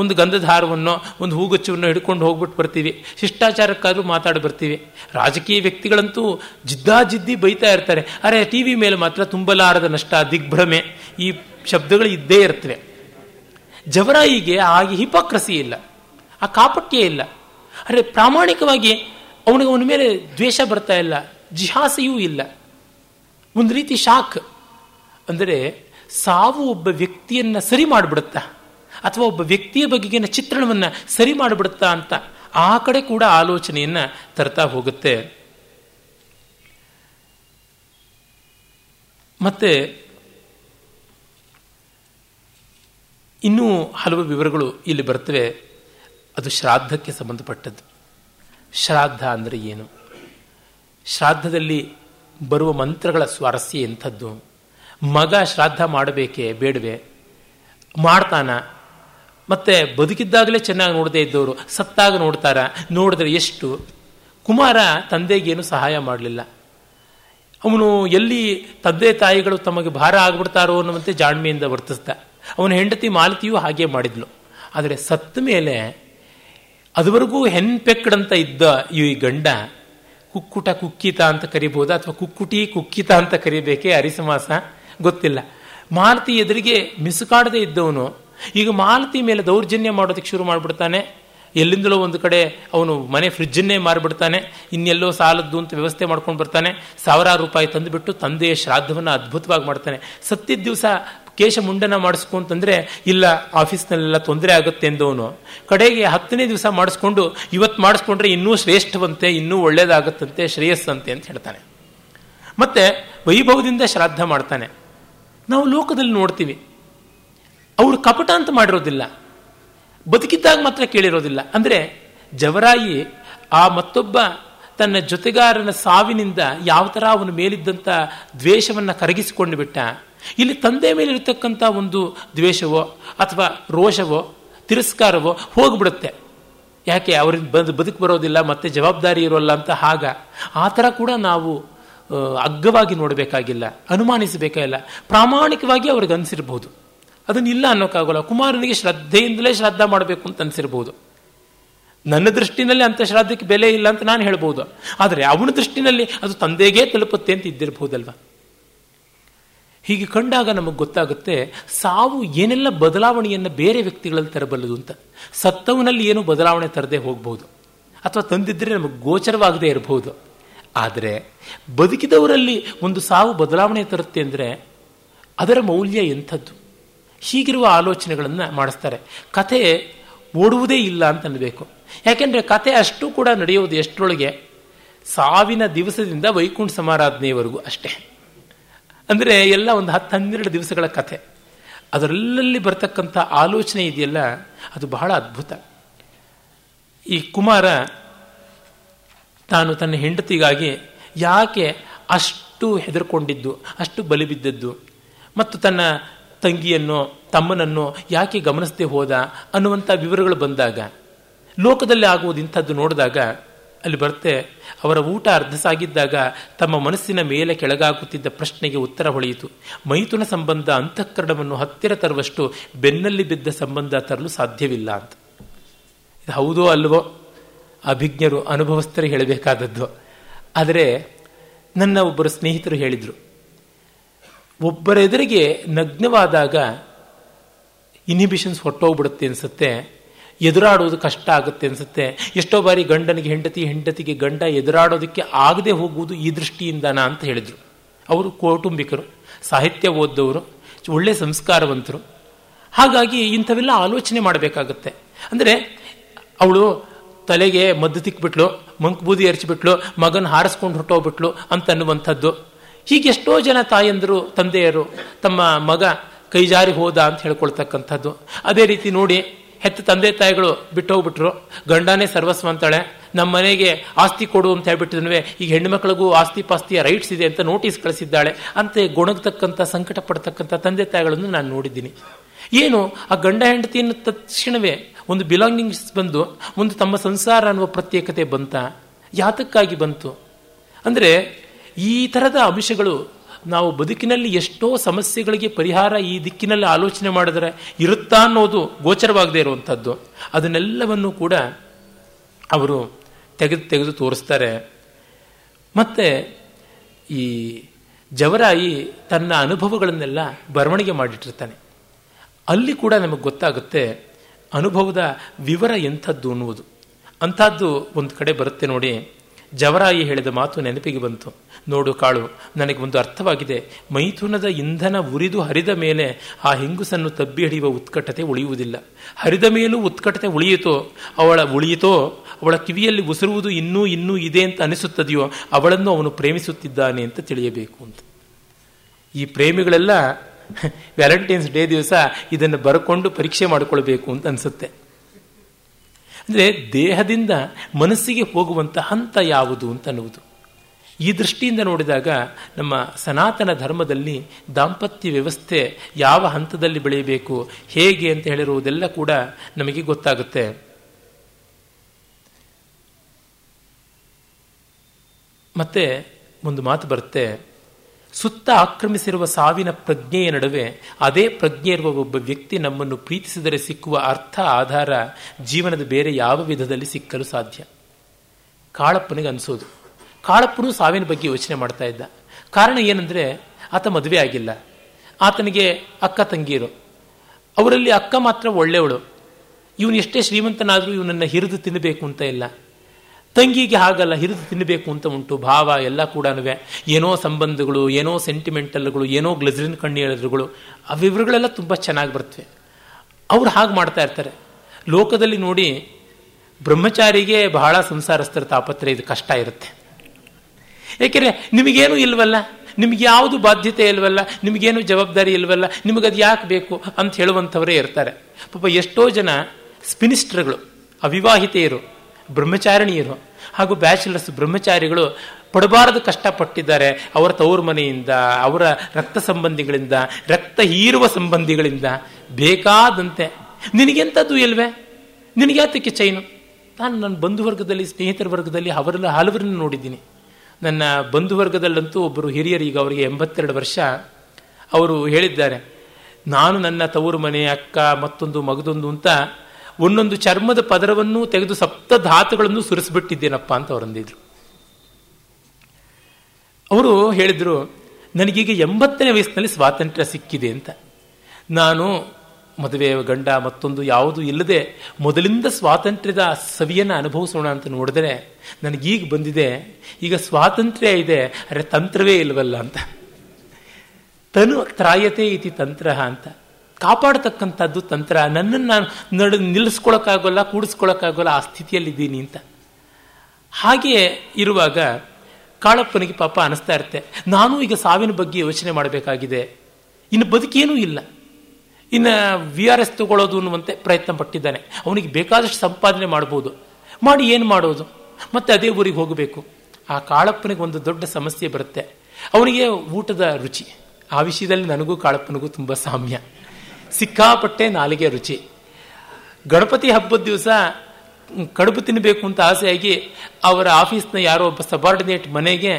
ಒಂದು ಗಂಧದ ಹಾರವನ್ನು, ಒಂದು ಹೂಗುಚ್ಚವನ್ನು ಹಿಡ್ಕೊಂಡು ಹೋಗ್ಬಿಟ್ಟು ಬರ್ತೀವಿ. ಶಿಷ್ಟಾಚಾರಕ್ಕಾದರೂ ಮಾತಾಡಿ ಬರ್ತೀವಿ. ರಾಜಕೀಯ ವ್ಯಕ್ತಿಗಳಂತೂ ಜಿದ್ದಾ ಜಿದ್ದಿ ಬೈತಾ ಇರ್ತಾರೆ. ಆದರೆ ಟಿ ವಿ ಮೇಲೆ ಮಾತ್ರ ತುಂಬಲಾರದ ನಷ್ಟ, ದಿಗ್ಭ್ರಮೆ, ಈ ಶಬ್ದಗಳು ಇದ್ದೇ ಇರ್ತವೆ. ಜವರಾಯಿಗೆ ಆಗಿ ಹಿಪೋಕ್ರಸಿ ಇಲ್ಲ, ಆ ಕಾಪಟ್ಯ ಇಲ್ಲ. ಆದರೆ ಪ್ರಾಮಾಣಿಕವಾಗಿ ಅವನಿಗೆ ಅವನ ಮೇಲೆ ದ್ವೇಷ ಬರ್ತಾ ಇಲ್ಲ, ಜಿಹಾಸೆಯೂ ಇಲ್ಲ. ಒಂದು ರೀತಿ ಶಾಕ್ ಅಂದರೆ, ಸಾವು ಒಬ್ಬ ವ್ಯಕ್ತಿಯನ್ನು ಸರಿ ಮಾಡಿಬಿಡುತ್ತಾ ಅಥವಾ ಒಬ್ಬ ವ್ಯಕ್ತಿಯ ಬಗೆಗಿನ ಚಿತ್ರಣವನ್ನು ಸರಿ ಮಾಡಿಬಿಡುತ್ತಾ ಅಂತ ಆ ಕಡೆ ಕೂಡ ಆಲೋಚನೆಯನ್ನು ತರ್ತಾ ಹೋಗುತ್ತೆ. ಮತ್ತೆ ಇನ್ನೂ ಹಲವು ವಿವರಗಳು ಇಲ್ಲಿ ಬರ್ತವೆ. ಅದು ಶ್ರಾದ್ದಕ್ಕೆ ಸಂಬಂಧಪಟ್ಟದ್ದು. ಶ್ರಾದ್ದ ಅಂದರೆ ಏನು, ಶ್ರಾದ್ದದಲ್ಲಿ ಬರುವ ಮಂತ್ರಗಳ ಸ್ವಾರಸ್ಯ ಎಂಥದ್ದು, ಮಗ ಶ್ರಾದ್ದ ಮಾಡಬೇಕೇ ಬೇಡವೆ, ಮಾಡ್ತಾನ, ಮತ್ತು ಬದುಕಿದ್ದಾಗಲೇ ಚೆನ್ನಾಗಿ ನೋಡದೇ ಇದ್ದವರು ಸತ್ತಾಗ ನೋಡ್ತಾರ, ನೋಡಿದ್ರೆ ಎಷ್ಟು. ಕುಮಾರ ತಂದೆಗೇನು ಸಹಾಯ ಮಾಡಲಿಲ್ಲ. ಅವನು ಎಲ್ಲಿ ತಂದೆ ತಾಯಿಗಳು ತಮಗೆ ಭಾರ ಆಗ್ಬಿಡ್ತಾರೋ ಅನ್ನುವಂತೆ ಜಾಣ್ಮೆಯಿಂದ ವರ್ತಿಸ್ತಾ. ಅವನ ಹೆಂಡತಿ ಮಾಲತಿಯು ಹಾಗೆ ಮಾಡಿದ್ಲು. ಆದರೆ ಸತ್ತ ಮೇಲೆ ಅದುವರೆಗೂ ಹೆನ್ಪೆಕ್ಕಡಂತ ಇದ್ದ ಈ ಗಂಡ ಕುಕ್ಕುಟ ಕುಕ್ಕಿತ ಅಂತ ಕರಿಬೋದಾ ಅಥವಾ ಕುಕ್ಕುಟಿ ಕುಕ್ಕಿತ ಅಂತ ಕರಿಬೇಕೆ, ಅರಿಸಮಾಸ ಗೊತ್ತಿಲ್ಲ. ಮಾಲತಿ ಎದುರಿಗೆ ಮಿಸುಕಾಡದೇ ಇದ್ದವನು ಈಗ ಮಾಲತಿ ಮೇಲೆ ದೌರ್ಜನ್ಯ ಮಾಡೋದಕ್ಕೆ ಶುರು ಮಾಡಿಬಿಡ್ತಾನೆ. ಎಲ್ಲಿಂದಲೋ ಒಂದು ಕಡೆ ಅವನು ಮನೆ ಫ್ರಿಜ್ಜನ್ನೇ ಮಾರಿಬಿಡ್ತಾನೆ. ಇನ್ನೆಲ್ಲೋ ಸಾಲದ್ದು ಅಂತ ವ್ಯವಸ್ಥೆ ಮಾಡ್ಕೊಂಡು ಬರ್ತಾನೆ. ಸಾವಿರಾರು ರೂಪಾಯಿ ತಂದುಬಿಟ್ಟು ತಂದೆಯ ಶ್ರಾದ್ದವನ್ನು ಅದ್ಭುತವಾಗಿ ಮಾಡ್ತಾನೆ. ಸತ್ತಿದ್ದ ದಿವಸ ಕೇಶ ಮುಂಡನ ಮಾಡಿಸ್ಕೊಂತಂದರೆ ಇಲ್ಲ, ಆಫೀಸ್ನಲ್ಲೆಲ್ಲ ತೊಂದರೆ ಆಗುತ್ತೆ ಎಂದವನು ಕಡೆಗೆ ಹತ್ತನೇ ದಿವಸ ಮಾಡಿಸ್ಕೊಂಡು ಇವತ್ತು ಮಾಡಿಸ್ಕೊಂಡ್ರೆ ಇನ್ನೂ ಶ್ರೇಷ್ಠವಂತೆ, ಇನ್ನೂ ಒಳ್ಳೆಯದಾಗುತ್ತಂತೆ, ಶ್ರೇಯಸ್ಸಂತೆ ಅಂತ ಹೇಳ್ತಾನೆ. ಮತ್ತು ವೈಭವದಿಂದ ಶ್ರಾದ್ದ ಮಾಡ್ತಾನೆ. ನಾವು ಲೋಕದಲ್ಲಿ ನೋಡ್ತೀವಿ, ಅವರು ಕಪಟ ಅಂತ ಮಾಡಿರೋದಿಲ್ಲ, ಬದುಕಿದ್ದಾಗ ಮಾತ್ರ ಕೇಳಿರೋದಿಲ್ಲ. ಅಂದರೆ ಜವರಾಯಿ ಆ ಮತ್ತೊಬ್ಬ ತನ್ನ ಜೊತೆಗಾರನ ಸಾವಿನಿಂದ ಯಾವ ಥರ ಅವನ ಮೇಲಿದ್ದಂಥ ದ್ವೇಷವನ್ನು ಕರಗಿಸಿಕೊಂಡು ಬಿಟ್ಟ. ಇಲ್ಲಿ ತಂದೆ ಮೇಲಿರ್ತಕ್ಕಂಥ ಒಂದು ದ್ವೇಷವೋ ಅಥವಾ ರೋಷವೋ ತಿರಸ್ಕಾರವೋ ಹೋಗ್ಬಿಡುತ್ತೆ. ಯಾಕೆ ಅವರಿಂದ ಬಂದು ಬದುಕು ಬರೋದಿಲ್ಲ, ಮತ್ತೆ ಜವಾಬ್ದಾರಿ ಇರೋಲ್ಲ ಅಂತ. ಆಗ ಆ ಥರ ಕೂಡ ನಾವು ಅಗ್ಗವಾಗಿ ನೋಡಬೇಕಾಗಿಲ್ಲ, ಅನುಮಾನಿಸಬೇಕಾಗಿಲ್ಲ. ಪ್ರಾಮಾಣಿಕವಾಗಿ ಅವ್ರಿಗೆ ಅನಿಸಿರ್ಬೋದು. ಅದನ್ನಿಲ್ಲ ಅನ್ನೋಕ್ಕಾಗೋಲ್ಲ. ಕುಮಾರನಿಗೆ ಶ್ರದ್ಧೆಯಿಂದಲೇ ಶ್ರದ್ಧಾ ಮಾಡಬೇಕು ಅಂತ ಅನಿಸಿರ್ಬೋದು. ನನ್ನ ದೃಷ್ಟಿನಲ್ಲಿ ಅಂಥ ಶ್ರಾದ್ದಕ್ಕೆ ಬೆಲೆ ಇಲ್ಲ ಅಂತ ನಾನು ಹೇಳ್ಬೋದು, ಆದರೆ ಅವನ ದೃಷ್ಟಿನಲ್ಲಿ ಅದು ತಂದೆಗೇ ತಲುಪುತ್ತೆ ಅಂತ ಇದ್ದಿರ್ಬೋದಲ್ವ. ಹೀಗೆ ಕಂಡಾಗ ನಮಗೆ ಗೊತ್ತಾಗುತ್ತೆ ಸಾವು ಏನೆಲ್ಲ ಬದಲಾವಣೆಯನ್ನು ಬೇರೆ ವ್ಯಕ್ತಿಗಳಲ್ಲಿ ತರಬಲ್ಲದು ಅಂತ. ಸತ್ತವನಲ್ಲಿ ಏನೂ ಬದಲಾವಣೆ ತರದೇ ಹೋಗ್ಬೋದು, ಅಥವಾ ತಂದಿದ್ದರೆ ನಮಗೆ ಗೋಚರವಾಗದೇ ಇರಬಹುದು. ಆದರೆ ಬದುಕಿದವರಲ್ಲಿ ಒಂದು ಸಾವು ಬದಲಾವಣೆ ತರುತ್ತೆ ಅಂದರೆ ಅದರ ಮೌಲ್ಯ ಎಂಥದ್ದು. ಹೀಗಿರುವ ಆಲೋಚನೆಗಳನ್ನು ಮಾಡಿಸ್ತಾರೆ. ಕಥೆ ಓಡುವುದೇ ಇಲ್ಲ ಅಂತನಬೇಕು. ಯಾಕೆಂದರೆ ಕತೆ ಅಷ್ಟು ಕೂಡ ನಡೆಯೋದು ಎಷ್ಟರೊಳಗೆ, ಸಾವಿನ ದಿವಸದಿಂದ ವೈಕುಂಠ ಸಮಾರಾಧನೆಯವರೆಗೂ ಅಷ್ಟೇ. ಅಂದರೆ ಎಲ್ಲ ಒಂದು ಹತ್ತು ಹನ್ನೆರಡು ದಿವಸಗಳ ಕಥೆ. ಅದರಲ್ಲಿ ಬರ್ತಕ್ಕಂಥ ಆಲೋಚನೆ ಇದೆಯಲ್ಲ, ಅದು ಬಹಳ ಅದ್ಭುತ. ಈ ಕುಮಾರ ತಾನು ತನ್ನ ಹೆಂಡತಿಗಾಗಿ ಯಾಕೆ ಅಷ್ಟು ಹೆದರ್ಕೊಂಡಿದ್ದು, ಅಷ್ಟು ಬಲಿಬಿದ್ದದ್ದು, ಮತ್ತು ತನ್ನ ತಂಗಿಯನ್ನು ತಮ್ಮನನ್ನು ಯಾಕೆ ಗಮನಿಸದೆ ಹೋದ ಅನ್ನುವಂಥ ವಿವರಗಳು ಬಂದಾಗ, ಲೋಕದಲ್ಲಿ ಆಗುವುದು ಇಂಥದ್ದು ನೋಡಿದಾಗ ಅಲ್ಲಿ ಬರುತ್ತೆ, ಅವರ ಊಟ ಅರ್ಧ ಸಾಗಿದ್ದಾಗ ತಮ್ಮ ಮನಸ್ಸಿನ ಮೇಲೆ ಕೆಳಗಾಗುತ್ತಿದ್ದ ಪ್ರಶ್ನೆಗೆ ಉತ್ತರ ಹೊಳೆಯಿತು. ಮೈಥುನ ಸಂಬಂಧ ಅಂತಃಕರಣವನ್ನು ಹತ್ತಿರ ತರುವಷ್ಟು ಬೆನ್ನಲ್ಲಿ ಬಿದ್ದ ಸಂಬಂಧ ತರಲು ಸಾಧ್ಯವಿಲ್ಲ ಅಂತ. ಇದು ಹೌದೋ ಅಲ್ವೋ ಅಭಿಜ್ಞರು ಅನುಭವಸ್ಥರು ಹೇಳಬೇಕಾದದ್ದು. ಆದರೆ ನನ್ನ ಒಬ್ಬರು ಸ್ನೇಹಿತರು ಹೇಳಿದರು, ಒಬ್ಬರೆದುರಿಗೆ ನಗ್ನವಾದಾಗ ಇನ್ಹಿಬಿಷನ್ಸ್ ಹೊಟ್ಟೋಗ್ಬಿಡುತ್ತೆ ಅನಿಸುತ್ತೆ, ಎದುರಾಡೋದು ಕಷ್ಟ ಆಗುತ್ತೆ ಅನಿಸುತ್ತೆ. ಎಷ್ಟೋ ಬಾರಿ ಗಂಡನಿಗೆ ಹೆಂಡತಿ, ಹೆಂಡತಿಗೆ ಗಂಡ ಎದುರಾಡೋದಕ್ಕೆ ಆಗದೆ ಹೋಗುವುದು ಈ ದೃಷ್ಟಿಯಿಂದನಾ ಅಂತ ಹೇಳಿದರು. ಅವರು ಕೌಟುಂಬಿಕರು, ಸಾಹಿತ್ಯ ಓದಿದವರು, ಒಳ್ಳೆ ಸಂಸ್ಕಾರವಂತರು. ಹಾಗಾಗಿ ಇಂಥವೆಲ್ಲ ಆಲೋಚನೆ ಮಾಡಬೇಕಾಗತ್ತೆ. ಅಂದರೆ ಅವಳು ತಲೆಗೆ ಮದ್ದು ತಿಕ್ಬಿಟ್ಲು, ಮಂಕುಬೂದಿ ಎರಚಿಬಿಟ್ಲು, ಮಗನ ಹಾರಿಸ್ಕೊಂಡು ಹೊರಟೋಗ್ಬಿಟ್ಲು ಅಂತ ಅನ್ನುವಂಥದ್ದು. ಹೀಗೆಷ್ಟೋ ಜನ ತಾಯಂದರು ತಂದೆಯರು ತಮ್ಮ ಮಗ ಕೈಜಾರಿ ಹೋದ ಅಂತ ಹೇಳ್ಕೊಳ್ತಕ್ಕಂಥದ್ದು. ಅದೇ ರೀತಿ ನೋಡಿ, ಹೆತ್ತ ತಂದೆ ತಾಯಿಗಳು ಬಿಟ್ಟೋಗ್ಬಿಟ್ರು, ಗಂಡನೇ ಸರ್ವಸ್ವ ಅಂತಾಳೆ, ನಮ್ಮ ಮನೆಗೆ ಆಸ್ತಿ ಕೊಡು ಅಂತ ಹೇಳ್ಬಿಟ್ಟಿದ್ನವೇ ಈಗ ಹೆಣ್ಣುಮಕ್ಕಳಿಗೂ ಆಸ್ತಿ ಪಾಸ್ತಿಯ ರೈಟ್ಸ್ ಇದೆ ಅಂತ ನೋಟಿಸ್ ಕಳಿಸಿದ್ದಾಳೆ ಅಂತೆ ಗೊಣಗ್ತಕ್ಕಂಥ, ಸಂಕಟ ಪಡ್ತಕ್ಕಂಥ ತಂದೆ ತಾಯಿಗಳನ್ನು ನಾನು ನೋಡಿದ್ದೀನಿ. ಏನು ಆ ಗಂಡ ಹೆಂಡತಿಯನ್ನು ತಕ್ಷಣವೇ ಒಂದು ಬಿಲಾಂಗಿಂಗ್ಸ್ ಬಂದು ಒಂದು ತಮ್ಮ ಸಂಸಾರ ಅನ್ನುವ ಪ್ರತ್ಯೇಕತೆ ಬಂತ, ಯಾತಕ್ಕಾಗಿ ಬಂತು ಅಂದರೆ ಈ ಥರದ ಅಂಶಗಳು ನಾವು ಬದುಕಿನಲ್ಲಿ ಎಷ್ಟೋ ಸಮಸ್ಯೆಗಳಿಗೆ ಪರಿಹಾರ ಈ ದಿಕ್ಕಿನಲ್ಲಿ ಆಲೋಚನೆ ಮಾಡಿದರೆ ಇರುತ್ತಾ ಅನ್ನೋದು ಗೋಚರವಾಗದೇ ಇರುವಂಥದ್ದು. ಅದನ್ನೆಲ್ಲವನ್ನು ಕೂಡ ಅವರು ತೆಗೆದು ತೆಗೆದು ತೋರಿಸ್ತಾರೆ. ಮತ್ತು ಈ ಜವರಾಯಿ ತನ್ನ ಅನುಭವಗಳನ್ನೆಲ್ಲ ಬರವಣಿಗೆ ಮಾಡಿಟ್ಟಿರ್ತಾನೆ. ಅಲ್ಲಿ ಕೂಡ ನಮಗೆ ಗೊತ್ತಾಗುತ್ತೆ ಅನುಭವದ ವಿವರ ಎಂಥದ್ದು ಅನ್ನುವುದು. ಅಂಥದ್ದು ಒಂದು ಕಡೆ ಬರುತ್ತೆ ನೋಡಿ, ಜವರಾಯಿ ಹೇಳಿದ ಮಾತು ನೆನಪಿಗೆ ಬಂತು. ನೋಡು ಕಾಳು, ನನಗೆ ಒಂದು ಅರ್ಥವಾಗಿದೆ. ಮೈಥುನದ ಇಂಧನ ಉರಿದು ಹರಿದ ಮೇಲೆ ಆ ಹೆಂಗುಸನ್ನು ತಬ್ಬಿ ಹಿಡಿಯುವ ಉತ್ಕಟತೆ ಉಳಿಯುವುದಿಲ್ಲ. ಹರಿದ ಮೇಲೂ ಉತ್ಕಟತೆ ಉಳಿಯಿತೋ ಅವಳ ಉಳಿಯಿತೋ ಅವಳ ಕಿವಿಯಲ್ಲಿ ಉಸಿರುವುದು ಇನ್ನೂ ಇನ್ನೂ ಇದೆ ಅಂತ ಅನಿಸುತ್ತದೆಯೋ ಅವಳನ್ನು ಅವನು ಪ್ರೇಮಿಸುತ್ತಿದ್ದಾನೆ ಅಂತ ತಿಳಿಯಬೇಕು ಅಂತ. ಈ ಪ್ರೇಮಿಗಳೆಲ್ಲ ವ್ಯಾಲೆಂಟೈನ್ಸ್ ಡೇ ದಿವಸ ಇದನ್ನು ಬರ್ಕೊಂಡು ಪರೀಕ್ಷೆ ಮಾಡಿಕೊಳ್ಬೇಕು ಅಂತ ಅನಿಸುತ್ತೆ. ಅಂದರೆ ದೇಹದಿಂದ ಮನಸ್ಸಿಗೆ ಹೋಗುವಂಥ ಹಂತ ಯಾವುದು ಅಂತ ಅನ್ನುವುದು. ಈ ದೃಷ್ಟಿಯಿಂದ ನೋಡಿದಾಗ ನಮ್ಮ ಸನಾತನ ಧರ್ಮದಲ್ಲಿ ದಾಂಪತ್ಯ ವ್ಯವಸ್ಥೆ ಯಾವ ಹಂತದಲ್ಲಿ ಬೆಳೆಯಬೇಕು ಹೇಗೆ ಅಂತ ಹೇಳಿರುವುದೆಲ್ಲ ಕೂಡ ನಮಗೆ ಗೊತ್ತಾಗುತ್ತೆ. ಮತ್ತೆ ಒಂದು ಮಾತು ಬರುತ್ತೆ, ಸುತ್ತ ಆಕ್ರಮಿಸಿರುವ ಸಾವಿನ ಪ್ರಜ್ಞೆಯ ನಡುವೆ ಅದೇ ಪ್ರಜ್ಞೆ ಇರುವ ಒಬ್ಬ ವ್ಯಕ್ತಿ ನಮ್ಮನ್ನು ಪ್ರೀತಿಸಿದರೆ ಸಿಕ್ಕುವ ಅರ್ಥ ಆಧಾರ ಜೀವನದ ಬೇರೆ ಯಾವ ವಿಧದಲ್ಲಿ ಸಿಕ್ಕಲು ಸಾಧ್ಯ. ಕಾಳಪ್ಪನಿಗೆ ಅನಿಸೋದು. ಕಾಳಪ್ಪನೂ ಸಾವಿನ ಬಗ್ಗೆ ಯೋಚನೆ ಮಾಡ್ತಾ ಇದ್ದ. ಕಾರಣ ಏನಂದರೆ ಆತ ಮದುವೆ ಆಗಿಲ್ಲ, ಆತನಿಗೆ ಅಕ್ಕ ತಂಗಿಯರು, ಅವರಲ್ಲಿ ಅಕ್ಕ ಮಾತ್ರ ಒಳ್ಳೆಯವಳು, ಇವನು ಎಷ್ಟೇ ಶ್ರೀಮಂತನಾದರೂ ಇವನನ್ನು ಹಿರಿದು ತಿನ್ನಬೇಕು ಅಂತ ಇಲ್ಲ. ತಂಗಿಗೆ ಹಾಗಲ್ಲ, ಹಿರಿದು ತಿನ್ನಬೇಕು ಅಂತ ಉಂಟು, ಭಾವ ಎಲ್ಲ ಕೂಡ. ಏನೋ ಸಂಬಂಧಗಳು, ಏನೋ ಸೆಂಟಿಮೆಂಟಲ್ಗಳು, ಏನೋ ಗ್ಲಜರಿನ್ ಕಣ್ಣೀರಗಳು, ಆ ವಿವರಗಳೆಲ್ಲ ತುಂಬ ಚೆನ್ನಾಗಿ ಬರ್ತವೆ. ಅವ್ರು ಹಾಗೆ ಮಾಡ್ತಾ ಇರ್ತಾರೆ. ಲೋಕದಲ್ಲಿ ನೋಡಿ, ಬ್ರಹ್ಮಚಾರಿಗೆ ಬಹಳ ಸಂಸಾರಸ್ಥರ ತಾಪತ್ರೆ, ಇದು ಕಷ್ಟ ಇರುತ್ತೆ. ಏಕೆಂದರೆ ನಿಮಗೇನು ಇಲ್ವಲ್ಲ, ನಿಮ್ಗೆ ಯಾವುದು ಬಾಧ್ಯತೆ ಇಲ್ವಲ್ಲ, ನಿಮಗೇನು ಜವಾಬ್ದಾರಿ ಇಲ್ವಲ್ಲ, ನಿಮಗದು ಯಾಕೆ ಬೇಕು ಅಂತ ಹೇಳುವಂಥವರೇ ಇರ್ತಾರೆ. ಪಾಪ ಎಷ್ಟೋ ಜನ ಸ್ಪಿನಿಸ್ಟ್ರುಗಳು, ಅವಿವಾಹಿತೆಯರು, ಬ್ರಹ್ಮಚಾರಿಣಿಯರು ಹಾಗೂ ಬ್ಯಾಚುಲರ್ಸ್ ಬ್ರಹ್ಮಚಾರಿಗಳು ಪಡಬಾರದು ಕಷ್ಟಪಟ್ಟಿದ್ದಾರೆ. ಅವರ ತವರು ಮನೆಯಿಂದ, ಅವರ ರಕ್ತ ಸಂಬಂಧಿಗಳಿಂದ, ರಕ್ತ ಹೀರುವ ಸಂಬಂಧಿಗಳಿಂದ ಬೇಕಾದಂತೆ ನಿನಗೆಂಥದ್ದು ಇಲ್ವೇ, ನಿನಗ್ಯಾತಕ್ಕೆ ಚೈನು. ನಾನು ನನ್ನ ಬಂಧುವರ್ಗದಲ್ಲಿ, ಸ್ನೇಹಿತರ ವರ್ಗದಲ್ಲಿ ಅವರಲ್ಲ ಹಲವರನ್ನು ನೋಡಿದ್ದೀನಿ. ನನ್ನ ಬಂಧುವರ್ಗದಲ್ಲಂತೂ ಒಬ್ಬರು ಹಿರಿಯರು, ಈಗ ಅವರಿಗೆ ಎಂಬತ್ತೆರಡು ವರ್ಷ, ಅವರು ಹೇಳಿದ್ದಾರೆ, ನಾನು ನನ್ನ ತವರು ಮನೆ ಅಕ್ಕ ಮತ್ತೊಂದು ಮಗದೊಂದು ಅಂತ ಒಂದೊಂದು ಚರ್ಮದ ಪದರವನ್ನು ತೆಗೆದು ಸಪ್ತ ಧಾತುಗಳನ್ನು ಸುರಿಸ್ಬಿಟ್ಟಿದ್ದೇನಪ್ಪ ಅಂತ ಅವರಂದಿದ್ರು. ಅವರು ಹೇಳಿದರು, ನನಗೀಗ ಎಂಬತ್ತನೇ ವಯಸ್ಸಿನಲ್ಲಿ ಸ್ವಾತಂತ್ರ್ಯ ಸಿಕ್ಕಿದೆ ಅಂತ. ನಾನು ಮದುವೆ ಗಂಡ ಮತ್ತೊಂದು ಯಾವುದೂ ಇಲ್ಲದೆ ಮೊದಲಿಂದ ಸ್ವಾತಂತ್ರ್ಯದ ಸವಿಯನ್ನು ಅನುಭವಿಸೋಣ ಅಂತ ನೋಡಿದ್ರೆ ನನಗೀಗ ಬಂದಿದೆ, ಈಗ ಸ್ವಾತಂತ್ರ್ಯ ಇದೆ, ಅರೆ ತಂತ್ರವೇ ಇಲ್ಲವಲ್ಲ ಅಂತ. ತನು ತ್ರಾಯತೆ ಇತಿ ತಂತ್ರ ಅಂತ, ಕಾಪಾಡತಕ್ಕಂಥದ್ದು ತಂತ್ರ. ನನ್ನನ್ನು ನಾನು ನಡು ನಿಲ್ಲಿಸ್ಕೊಳಕ್ಕಾಗೋಲ್ಲ, ಕೂಡಿಸ್ಕೊಳಕ್ಕಾಗೋಲ್ಲ, ಆ ಸ್ಥಿತಿಯಲ್ಲಿದ್ದೀನಿ ಅಂತ. ಹಾಗೆಯೇ ಇರುವಾಗ ಕಾಳಪ್ಪನಿಗೆ ಪಾಪ ಅನಿಸ್ತಾ ಇರುತ್ತೆ, ನಾನು ಈಗ ಸಾವಿನ ಬಗ್ಗೆ ಯೋಚನೆ ಮಾಡಬೇಕಾಗಿದೆ, ಇನ್ನು ಬದುಕೇನೂ ಇಲ್ಲ, ಇನ್ನು ವಿ ಆರ್ ಎಸ್ ತಗೊಳ್ಳೋದು ಅನ್ನುವಂತೆ ಪ್ರಯತ್ನ ಪಟ್ಟಿದ್ದಾನೆ. ಅವನಿಗೆ ಬೇಕಾದಷ್ಟು ಸಂಪಾದನೆ ಮಾಡ್ಬೋದು, ಮಾಡಿ ಏನು ಮಾಡೋದು, ಮತ್ತೆ ಅದೇ ಊರಿಗೆ ಹೋಗಬೇಕು. ಆ ಕಾಳಪ್ಪನಿಗೆ ಒಂದು ದೊಡ್ಡ ಸಮಸ್ಯೆ ಬರುತ್ತೆ, ಅವನಿಗೆ ಊಟದ ರುಚಿ. ಆ ವಿಷಯದಲ್ಲಿ ನನಗೂ ಕಾಳಪ್ಪನಿಗೂ ತುಂಬ ಸಾಮ್ಯ, ಸಿಕ್ಕಾಪಟ್ಟೆ ನಾಲಿಗೆ ರುಚಿ. ಗಣಪತಿ ಹಬ್ಬದ ದಿವಸ ಕಡುಬು ತಿನ್ನಬೇಕು ಅಂತ ಆಸೆಯಾಗಿ ಅವರ ಆಫೀಸ್ನ ಯಾರೋ ಒಬ್ಬ ಸಬಾರ್ಡಿನೇಟ್ ಮನೆಗೆ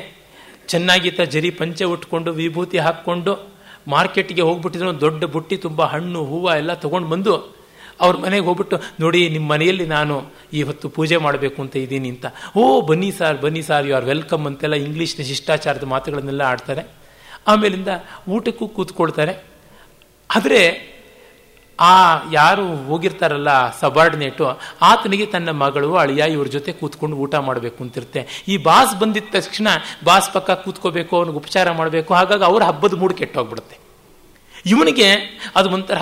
ಚೆನ್ನಾಗಿ ತ ಜರಿ ಪಂಚೆ ಉಟ್ಕೊಂಡು ವಿಭೂತಿ ಹಾಕ್ಕೊಂಡು ಮಾರ್ಕೆಟ್ಗೆ ಹೋಗ್ಬಿಟ್ಟಿದ್ರು. ದೊಡ್ಡ ಬುಟ್ಟಿ ತುಂಬ ಹಣ್ಣು ಹೂವು ಎಲ್ಲ ತೊಗೊಂಡು ಬಂದು ಅವ್ರ ಮನೆಗೆ ಹೋಗ್ಬಿಟ್ಟು, ನೋಡಿ ನಿಮ್ಮ ಮನೆಯಲ್ಲಿ ನಾನು ಇವತ್ತು ಪೂಜೆ ಮಾಡಬೇಕು ಅಂತ ಇದ್ದೀನಿ ಅಂತ. ಓ ಬನ್ನಿ ಸಾರ್, ಬನ್ನಿ ಸಾರ್, ಯು ಆರ್ ವೆಲ್ಕಮ್ ಅಂತೆಲ್ಲ ಇಂಗ್ಲೀಷ್ನ ಶಿಷ್ಟಾಚಾರದ ಮಾತುಗಳನ್ನೆಲ್ಲ ಆಡ್ತಾರೆ. ಆಮೇಲಿಂದ ಊಟಕ್ಕೂ ಕೂತ್ಕೊಳ್ತಾರೆ. ಆದರೆ ಆ ಯಾರು ಹೋಗಿರ್ತಾರಲ್ಲ ಸಬಾರ್ಡಿನೇಟು, ಆತನಿಗೆ ತನ್ನ ಮಗಳು ಅಳಿಯ ಇವ್ರ ಜೊತೆ ಕೂತ್ಕೊಂಡು ಊಟ ಮಾಡಬೇಕು ಅಂತಿರುತ್ತೆ. ಈ ಬಾಸ್ ಬಂದಿದ್ದ ತಕ್ಷಣ ಬಾಸ್ ಪಕ್ಕ ಕೂತ್ಕೋಬೇಕು, ಅವನಿಗೆ ಉಪಚಾರ ಮಾಡಬೇಕು. ಹಾಗಾಗಿ ಅವ್ರ ಹಬ್ಬದ ಮೂಡ್ ಕೆಟ್ಟೋಗ್ಬಿಡುತ್ತೆ. ಇವನಿಗೆ ಅದು ಒಂಥರ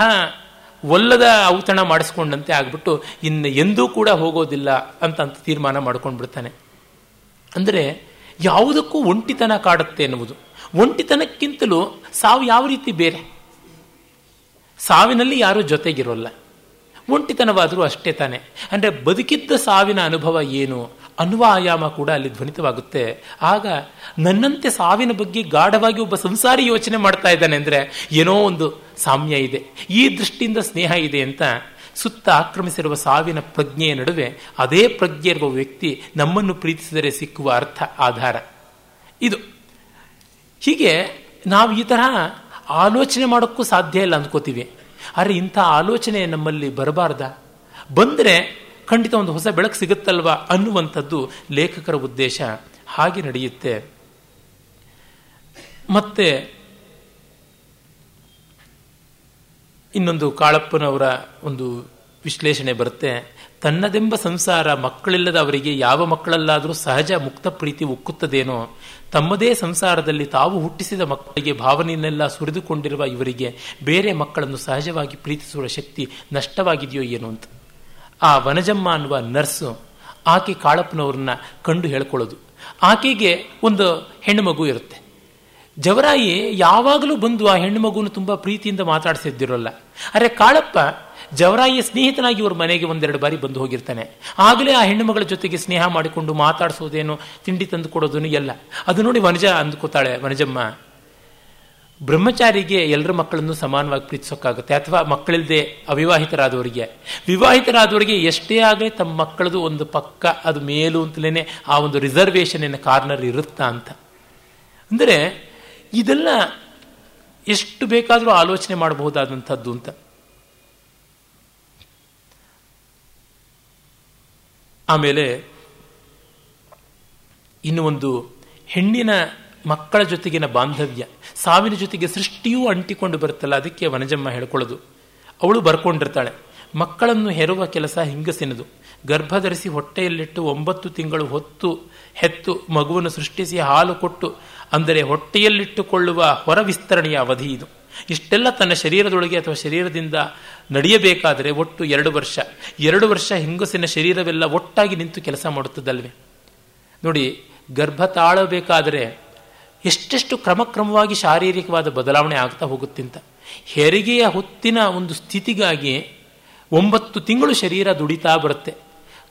ಒಲ್ಲದ ಔತಣ ಮಾಡಿಸ್ಕೊಂಡಂತೆ ಆಗ್ಬಿಟ್ಟು ಇನ್ನು ಎಂದೂ ಕೂಡ ಹೋಗೋದಿಲ್ಲ ಅಂತ ಅಂತ ತೀರ್ಮಾನ ಮಾಡ್ಕೊಂಡು ಬಿಡ್ತಾನೆ. ಅಂದರೆ ಯಾವುದಕ್ಕೂ ಒಂಟಿತನ ಕಾಡುತ್ತೆ ಎನ್ನುವುದು. ಒಂಟಿತನಕ್ಕಿಂತಲೂ ಸಾವು ಯಾವ ರೀತಿ ಬೇರೆ. ಸಾವಿನಲ್ಲಿ ಯಾರೂ ಜೊತೆಗಿರೋಲ್ಲ, ಒಂಟಿತನವಾದರೂ ಅಷ್ಟೇ ತಾನೆ. ಅಂದರೆ ಬದುಕಿದ್ದ ಸಾವಿನ ಅನುಭವ ಏನು ಅನ್ನುವ ಆಯಾಮ ಕೂಡ ಅಲ್ಲಿ ಧ್ವನಿತವಾಗುತ್ತೆ. ಆಗ ನನ್ನಂತೆ ಸಾವಿನ ಬಗ್ಗೆ ಗಾಢವಾಗಿ ಒಬ್ಬ ಸಂಸಾರಿ ಯೋಚನೆ ಮಾಡ್ತಾ ಇದ್ದಾನೆ ಅಂದರೆ ಏನೋ ಒಂದು ಸಾಮ್ಯ ಇದೆ, ಈ ದೃಷ್ಟಿಯಿಂದ ಸ್ನೇಹ ಇದೆ ಅಂತ ಸುತ್ತ ಆಕ್ರಮಿಸಿರುವ ಸಾವಿನ ಪ್ರಜ್ಞೆಯ ನಡುವೆ ಅದೇ ಪ್ರಜ್ಞೆ ಇರುವ ವ್ಯಕ್ತಿ ನಮ್ಮನ್ನು ಪ್ರೀತಿಸಿದರೆ ಸಿಕ್ಕುವ ಅರ್ಥ ಆಧಾರ ಇದು. ಹೀಗೆ ನಾವು ಈ ತರಹ ಆಲೋಚನೆ ಮಾಡೋಕ್ಕೂ ಸಾಧ್ಯ ಇಲ್ಲ ಅಂದ್ಕೋತೀವಿ. ಆದರೆ ಇಂಥ ಆಲೋಚನೆ ನಮ್ಮಲ್ಲಿ ಬರಬಾರ್ದ, ಬಂದರೆ ಖಂಡಿತ ಒಂದು ಹೊಸ ಬೆಳಕು ಸಿಗುತ್ತಲ್ವ ಅನ್ನುವಂಥದ್ದು ಲೇಖಕರ ಉದ್ದೇಶ. ಹಾಗೆ ನಡೆಯುತ್ತೆ. ಮತ್ತೆ ಇನ್ನೊಂದು ಕಾಳಪ್ಪನವರ ಒಂದು ವಿಶ್ಲೇಷಣೆ ಬರುತ್ತೆ. ತನ್ನದೆಂಬ ಸಂಸಾರ ಮಕ್ಕಳಿಲ್ಲದ ಅವರಿಗೆ ಯಾವ ಮಕ್ಕಳಲ್ಲಾದರೂ ಸಹಜ ಮುಕ್ತ ಪ್ರೀತಿ ಉಕ್ಕುತ್ತದೇನೋ, ತಮ್ಮದೇ ಸಂಸಾರದಲ್ಲಿ ತಾವು ಹುಟ್ಟಿಸಿದ ಮಕ್ಕಳಿಗೆ ಭಾವನೆಯನ್ನೆಲ್ಲ ಸುರಿದುಕೊಂಡಿರುವ ಇವರಿಗೆ ಬೇರೆ ಮಕ್ಕಳನ್ನು ಸಹಜವಾಗಿ ಪ್ರೀತಿಸುವ ಶಕ್ತಿ ನಷ್ಟವಾಗಿದೆಯೋ ಏನೋ ಅಂತ. ಆ ವನಜಮ್ಮ ಅನ್ನುವ ನರ್ಸು ಆಕೆ ಕಾಳಪ್ಪನವ್ರನ್ನ ಕಂಡು ಹೇಳ್ಕೊಳ್ಳೋದು. ಆಕೆಗೆ ಒಂದು ಹೆಣ್ಣು ಮಗು ಇರುತ್ತೆ. ಜವರಾಯಿ ಯಾವಾಗಲೂ ಬಂದು ಆ ಹೆಣ್ಣು ಮಗುವನ್ನು ತುಂಬ ಪ್ರೀತಿಯಿಂದ ಮಾತಾಡಿಸಿದ್ದಿರೋಲ್ಲ. ಅರೆ ಕಾಳಪ್ಪ ಜವರಾಯಿಯ ಸ್ನೇಹಿತನಾಗಿ ಇವ್ರ ಮನೆಗೆ ಒಂದೆರಡು ಬಾರಿ ಬಂದು ಹೋಗಿರ್ತಾನೆ. ಆಗಲೇ ಆ ಹೆಣ್ಣು ಮಗಳ ಜೊತೆಗೆ ಸ್ನೇಹ ಮಾಡಿಕೊಂಡು ಮಾತಾಡಿಸೋದೇನು, ತಿಂಡಿ ತಂದು ಕೊಡೋದೇನು ಎಲ್ಲ ಅದು ನೋಡಿ ವನಜ ಅಂದ್ಕೋತಾಳೆ. ವನಜಮ್ಮ ಬ್ರಹ್ಮಚಾರಿಗೆ ಎಲ್ಲರ ಮಕ್ಕಳನ್ನು ಸಮಾನವಾಗಿ ಪ್ರೀತಿಸೋಕ್ಕಾಗುತ್ತೆ, ಅಥವಾ ಮಕ್ಕಳಿಲ್ಲದೆ ಅವಿವಾಹಿತರಾದವರಿಗೆ. ವಿವಾಹಿತರಾದವರಿಗೆ ಎಷ್ಟೇ ಆಗಲಿ ತಮ್ಮ ಮಕ್ಕಳದು ಒಂದು ಪಕ್ಕ ಅದು ಮೇಲು ಅಂತಲೇ ಆ ಒಂದು ರಿಸರ್ವೇಷನ್ನಿನ ಕಾರ್ನರ್ ಇರುತ್ತಾ ಅಂತ. ಅಂದರೆ ಇದೆಲ್ಲ ಎಷ್ಟು ಬೇಕಾದರೂ ಆಲೋಚನೆ ಮಾಡಬಹುದಾದಂಥದ್ದು ಅಂತ. ಆಮೇಲೆ ಇನ್ನು ಒಂದು ಹೆಣ್ಣಿನ ಮಕ್ಕಳ ಜೊತೆಗಿನ ಬಾಂಧವ್ಯ ಸಾವಿನ ಜೊತೆಗೆ ಸೃಷ್ಟಿಯೂ ಅಂಟಿಕೊಂಡು ಬರುತ್ತಲ್ಲ, ಅದಕ್ಕೆ ವನಜಮ್ಮ ಹೇಳ್ಕೊಳ್ಳೋದು. ಅವಳು ಬರ್ಕೊಂಡಿರ್ತಾಳೆ, ಮಕ್ಕಳನ್ನು ಹೆರುವ ಕೆಲಸ ಹಿಂಗಸಿನದು. ಗರ್ಭಧರಿಸಿ ಹೊಟ್ಟೆಯಲ್ಲಿಟ್ಟು ಒಂಬತ್ತು ತಿಂಗಳು ಹೊತ್ತು ಹೆತ್ತು ಮಗುವನ್ನು ಸೃಷ್ಟಿಸಿ ಹಾಲು ಕೊಟ್ಟು, ಅಂದರೆ ಹೊಟ್ಟೆಯಲ್ಲಿಟ್ಟುಕೊಳ್ಳುವ ಹೊರ ವಿಸ್ತರಣೆಯ ಅವಧಿ ಇದು. ಇಷ್ಟೆಲ್ಲ ತನ್ನ ಶರೀರದೊಳಗೆ ಅಥವಾ ಶರೀರದಿಂದ ನಡೆಯಬೇಕಾದರೆ ಒಟ್ಟು ಎರಡು ವರ್ಷ ಎರಡು ವರ್ಷ ಹೆಂಗಸಿನ ಶರೀರವೆಲ್ಲ ಒಟ್ಟಾಗಿ ನಿಂತು ಕೆಲಸ ಮಾಡುತ್ತದಲ್ವೇ. ನೋಡಿ, ಗರ್ಭ ತಾಳಬೇಕಾದರೆ ಎಷ್ಟೆಷ್ಟು ಕ್ರಮಕ್ರಮವಾಗಿ ಶಾರೀರಿಕವಾದ ಬದಲಾವಣೆ ಆಗ್ತಾ ಹೋಗುತ್ತಿಂತ ಹೆರಿಗೆಯ ಹೊತ್ತಿನ ಒಂದು ಸ್ಥಿತಿಗಾಗಿ ಒಂಬತ್ತು ತಿಂಗಳು ಶರೀರ ದುಡಿತಾ ಬರುತ್ತೆ.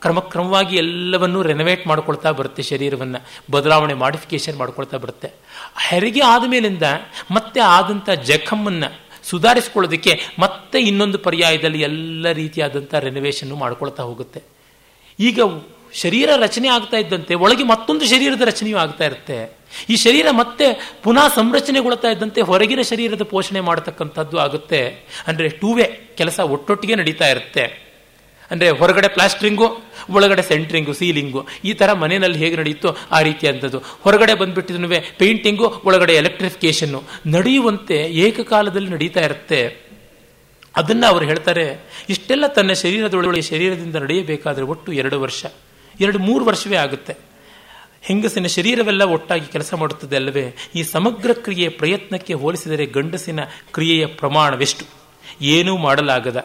ಕ್ರಮಕ್ರಮವಾಗಿ ಎಲ್ಲವನ್ನೂ ರೆನೋವೇಟ್ ಮಾಡ್ಕೊಳ್ತಾ ಬರುತ್ತೆ, ಶರೀರವನ್ನು ಬದಲಾವಣೆ ಮಾಡಿಫಿಕೇಶನ್ ಮಾಡ್ಕೊಳ್ತಾ ಬರುತ್ತೆ. ಹೆರಿಗೆ ಆದಮೇಲಿಂದ ಮತ್ತೆ ಆದಂಥ ಜಖಮನ್ನು ಸುಧಾರಿಸ್ಕೊಳ್ಳೋದಕ್ಕೆ ಮತ್ತೆ ಇನ್ನೊಂದು ಪರ್ಯಾಯದಲ್ಲಿ ಎಲ್ಲ ರೀತಿಯಾದಂಥ ರೆನೋವೇಷನ್ನು ಮಾಡ್ಕೊಳ್ತಾ ಹೋಗುತ್ತೆ. ಈಗ ಶರೀರ ರಚನೆ ಆಗ್ತಾ ಇದ್ದಂತೆ ಒಳಗೆ ಮತ್ತೊಂದು ಶರೀರದ ರಚನೆಯೂ ಆಗ್ತಾ ಇರುತ್ತೆ. ಈ ಶರೀರ ಮತ್ತೆ ಪುನಃ ಸಂರಚನೆಗೊಳ್ತಾ ಇದ್ದಂತೆ ಹೊರಗಿನ ಶರೀರದ ಪೋಷಣೆ ಮಾಡತಕ್ಕಂಥದ್ದು ಆಗುತ್ತೆ. ಅಂದರೆ ಟೂ ವೇ ಕೆಲಸ ಒಟ್ಟೊಟ್ಟಿಗೆ ನಡೀತಾ ಇರುತ್ತೆ. ಅಂದರೆ ಹೊರಗಡೆ ಪ್ಲಾಸ್ಟ್ರಿಂಗು, ಒಳಗಡೆ ಸೆಂಟ್ರಿಂಗು, ಸೀಲಿಂಗು, ಈ ಥರ ಮನೆಯಲ್ಲಿ ಹೇಗೆ ನಡೆಯುತ್ತೋ ಆ ರೀತಿಯಾದಂಥದ್ದು. ಹೊರಗಡೆ ಬಂದುಬಿಟ್ಟಿದ್ನೂ ಪೇಂಟಿಂಗು, ಒಳಗಡೆ ಎಲೆಕ್ಟ್ರಿಫಿಕೇಷನ್ನು ನಡೆಯುವಂತೆ ಏಕಕಾಲದಲ್ಲಿ ನಡೀತಾ ಇರುತ್ತೆ. ಅದನ್ನು ಅವರು ಹೇಳ್ತಾರೆ, ಇಷ್ಟೆಲ್ಲ ತನ್ನ ಶರೀರದೊಳಗೆ ಶರೀರದಿಂದ ನಡೆಯಬೇಕಾದ್ರೆ ಒಟ್ಟು ಎರಡು ವರ್ಷ, ಎರಡು ಮೂರು ವರ್ಷವೇ ಆಗುತ್ತೆ. ಹೆಂಗಸಿನ ಶರೀರವೆಲ್ಲ ಒಟ್ಟಾಗಿ ಕೆಲಸ ಮಾಡುತ್ತದೆ ಅಲ್ಲವೇ? ಈ ಸಮಗ್ರ ಕ್ರಿಯೆ ಪ್ರಯತ್ನಕ್ಕೆ ಹೋಲಿಸಿದರೆ ಗಂಡಸಿನ ಕ್ರಿಯೆಯ ಪ್ರಮಾಣವೆಷ್ಟು? ಏನೂ ಮಾಡಲಾಗದ,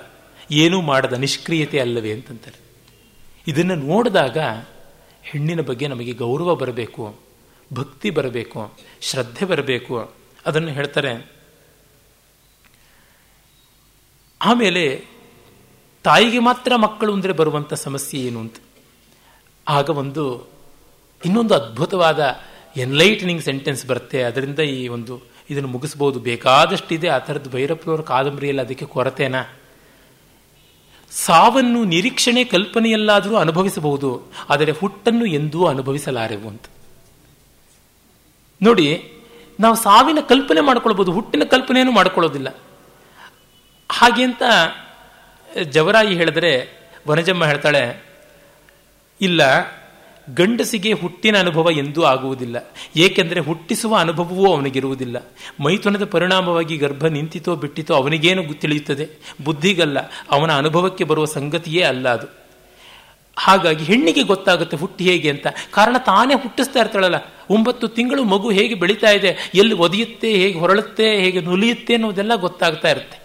ಏನೂ ಮಾಡದ ನಿಷ್ಕ್ರಿಯತೆ ಅಲ್ಲವೇ ಅಂತಂತಾರೆ. ಇದನ್ನು ನೋಡಿದಾಗ ಹೆಣ್ಣಿನ ಬಗ್ಗೆ ನಮಗೆ ಗೌರವ ಬರಬೇಕು, ಭಕ್ತಿ ಬರಬೇಕು, ಶ್ರದ್ಧೆ ಬರಬೇಕು, ಅದನ್ನು ಹೇಳ್ತಾರೆ. ಆಮೇಲೆ ತಾಯಿಗೆ ಮಾತ್ರ ಮಕ್ಕಳು ಅಂದರೆ ಬರುವಂಥ ಸಮಸ್ಯೆ ಏನು ಅಂತ ಆಗ ಒಂದು ಇನ್ನೊಂದು ಅದ್ಭುತವಾದ ಎನ್ಲೈಟನಿಂಗ್ ಸೆಂಟೆನ್ಸ್ ಬರುತ್ತೆ. ಅದರಿಂದ ಈ ಒಂದು ಇದನ್ನು ಮುಗಿಸ್ಬೋದು. ಬೇಕಾದಷ್ಟಿದೆ ಆ ಥರದ್ದು ಭೈರಪ್ಪನವರ ಕಾದಂಬರಿಯಲ್ಲಿ, ಅದಕ್ಕೆ ಕೊರತೆನಾ? ಸಾವನ್ನು ನಿರೀಕ್ಷಣೆ ಕಲ್ಪನೆಯಲ್ಲಾದರೂ ಅನುಭವಿಸಬಹುದು, ಆದರೆ ಹುಟ್ಟನ್ನು ಎಂದೂ ಅನುಭವಿಸಲಾರೆವು ಅಂತ ನೋಡಿ. ನಾವು ಸಾವಿನ ಕಲ್ಪನೆ ಮಾಡ್ಕೊಳ್ಬೋದು, ಹುಟ್ಟಿನ ಕಲ್ಪನೆಯನ್ನು ಮಾಡ್ಕೊಳ್ಳೋದಿಲ್ಲ. ಹಾಗೆ ಅಂತ ಜವರಾಯಿ ಹೇಳಿದ್ರೆ ವನಜಮ್ಮ ಹೇಳ್ತಾಳೆ, ಇಲ್ಲ, ಗಂಡಸಿಗೆ ಹುಟ್ಟಿನ ಅನುಭವ ಎಂದೂ ಆಗುವುದಿಲ್ಲ, ಏಕೆಂದರೆ ಹುಟ್ಟಿಸುವ ಅನುಭವವೂ ಅವನಿಗಿರುವುದಿಲ್ಲ. ಮೈಥುನದ ಪರಿಣಾಮವಾಗಿ ಗರ್ಭ ನಿಂತಿತೋ ಬಿಟ್ಟಿತೋ ಅವನಿಗೇನು ತಿಳಿಯುತ್ತದೆ? ಬುದ್ಧಿಗಲ್ಲ, ಅವನ ಅನುಭವಕ್ಕೆ ಬರುವ ಸಂಗತಿಯೇ ಅಲ್ಲ ಅದು. ಹಾಗಾಗಿ ಹೆಣ್ಣಿಗೆ ಗೊತ್ತಾಗುತ್ತೆ ಹುಟ್ಟಿ ಹೇಗೆ ಅಂತ. ಕಾರಣ ತಾನೇ ಹುಟ್ಟಿಸ್ತಾ ಇರ್ತಾಳಲ್ಲ. ಒಂಬತ್ತು ತಿಂಗಳು ಮಗು ಹೇಗೆ ಬೆಳೀತಾ ಇದೆ, ಎಲ್ಲಿ ಒದೆಯುತ್ತೆ, ಹೇಗೆ ಹೊರಳುತ್ತೆ, ಹೇಗೆ ನುಲಿಯುತ್ತೆ ಅನ್ನೋದೆಲ್ಲ ಗೊತ್ತಾಗ್ತಾ ಇರುತ್ತೆ.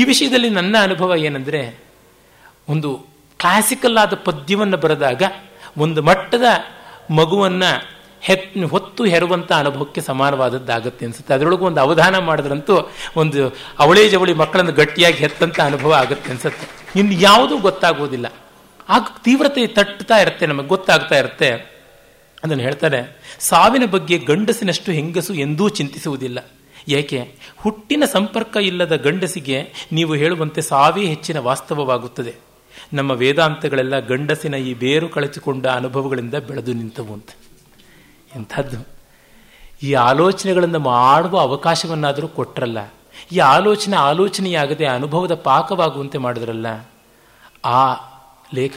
ಈ ವಿಷಯದಲ್ಲಿ ನನ್ನ ಅನುಭವ ಏನಂದರೆ, ಒಂದು ಕ್ಲಾಸಿಕಲ್ ಆದ ಪದ್ಯವನ್ನು ಬರೆದಾಗ ಒಂದು ಮಟ್ಟದ ಮಗುವನ್ನು ಹೆತ್ ಹೊತ್ತು ಹೆರುವಂಥ ಅನುಭವಕ್ಕೆ ಸಮಾನವಾದದ್ದಾಗತ್ತೆ ಅನಿಸುತ್ತೆ. ಅದರೊಳಗೂ ಒಂದು ಅವಧಾನ ಮಾಡಿದ್ರಂತೂ ಒಂದು ಅವಳೇ ಜವಳಿ ಮಕ್ಕಳನ್ನು ಗಟ್ಟಿಯಾಗಿ ಹೆತ್ತಂಥ ಅನುಭವ ಆಗುತ್ತೆ ಅನಿಸುತ್ತೆ. ಇನ್ನು ಯಾವುದೂ ಗೊತ್ತಾಗೋದಿಲ್ಲ. ಆಗ ತೀವ್ರತೆ ತಟ್ತಾ ಇರುತ್ತೆ, ನಮಗೆ ಗೊತ್ತಾಗ್ತಾ ಇರುತ್ತೆ. ಅದನ್ನು ಹೇಳ್ತಾರೆ, ಸಾವಿನ ಬಗ್ಗೆ ಗಂಡಸಿನಷ್ಟು ಹೆಂಗಸು ಎಂದೂ ಚಿಂತಿಸುವುದಿಲ್ಲ. ಏಕೆ? ಹುಟ್ಟಿನ ಸಂಪರ್ಕ ಇಲ್ಲದ ಗಂಡಸಿಗೆ ನೀವು ಹೇಳುವಂತೆ ಸಾವೇ ಹೆಚ್ಚಿನ ವಾಸ್ತವವಾಗುತ್ತದೆ. ನಮ್ಮ ವೇದಾಂತಗಳೆಲ್ಲ ಗಂಡಸಿನ ಈ ಬೇರು ಕಳಚಿಕೊಂಡ ಅನುಭವಗಳಿಂದ ಬೆಳೆದು ನಿಂತವು ಅಂತ. ಎಂಥದ್ದು ಈ ಆಲೋಚನೆಗಳನ್ನು ಮಾಡುವ ಅವಕಾಶವನ್ನಾದರೂ ಕೊಟ್ಟರಲ್ಲ, ಈ ಆಲೋಚನೆ ಆಲೋಚನೆಯಾಗದೆ ಅನುಭವದ ಪಾಕವಾಗುವಂತೆ ಮಾಡಿದ್ರಲ್ಲ. ಆ ಲೇಖ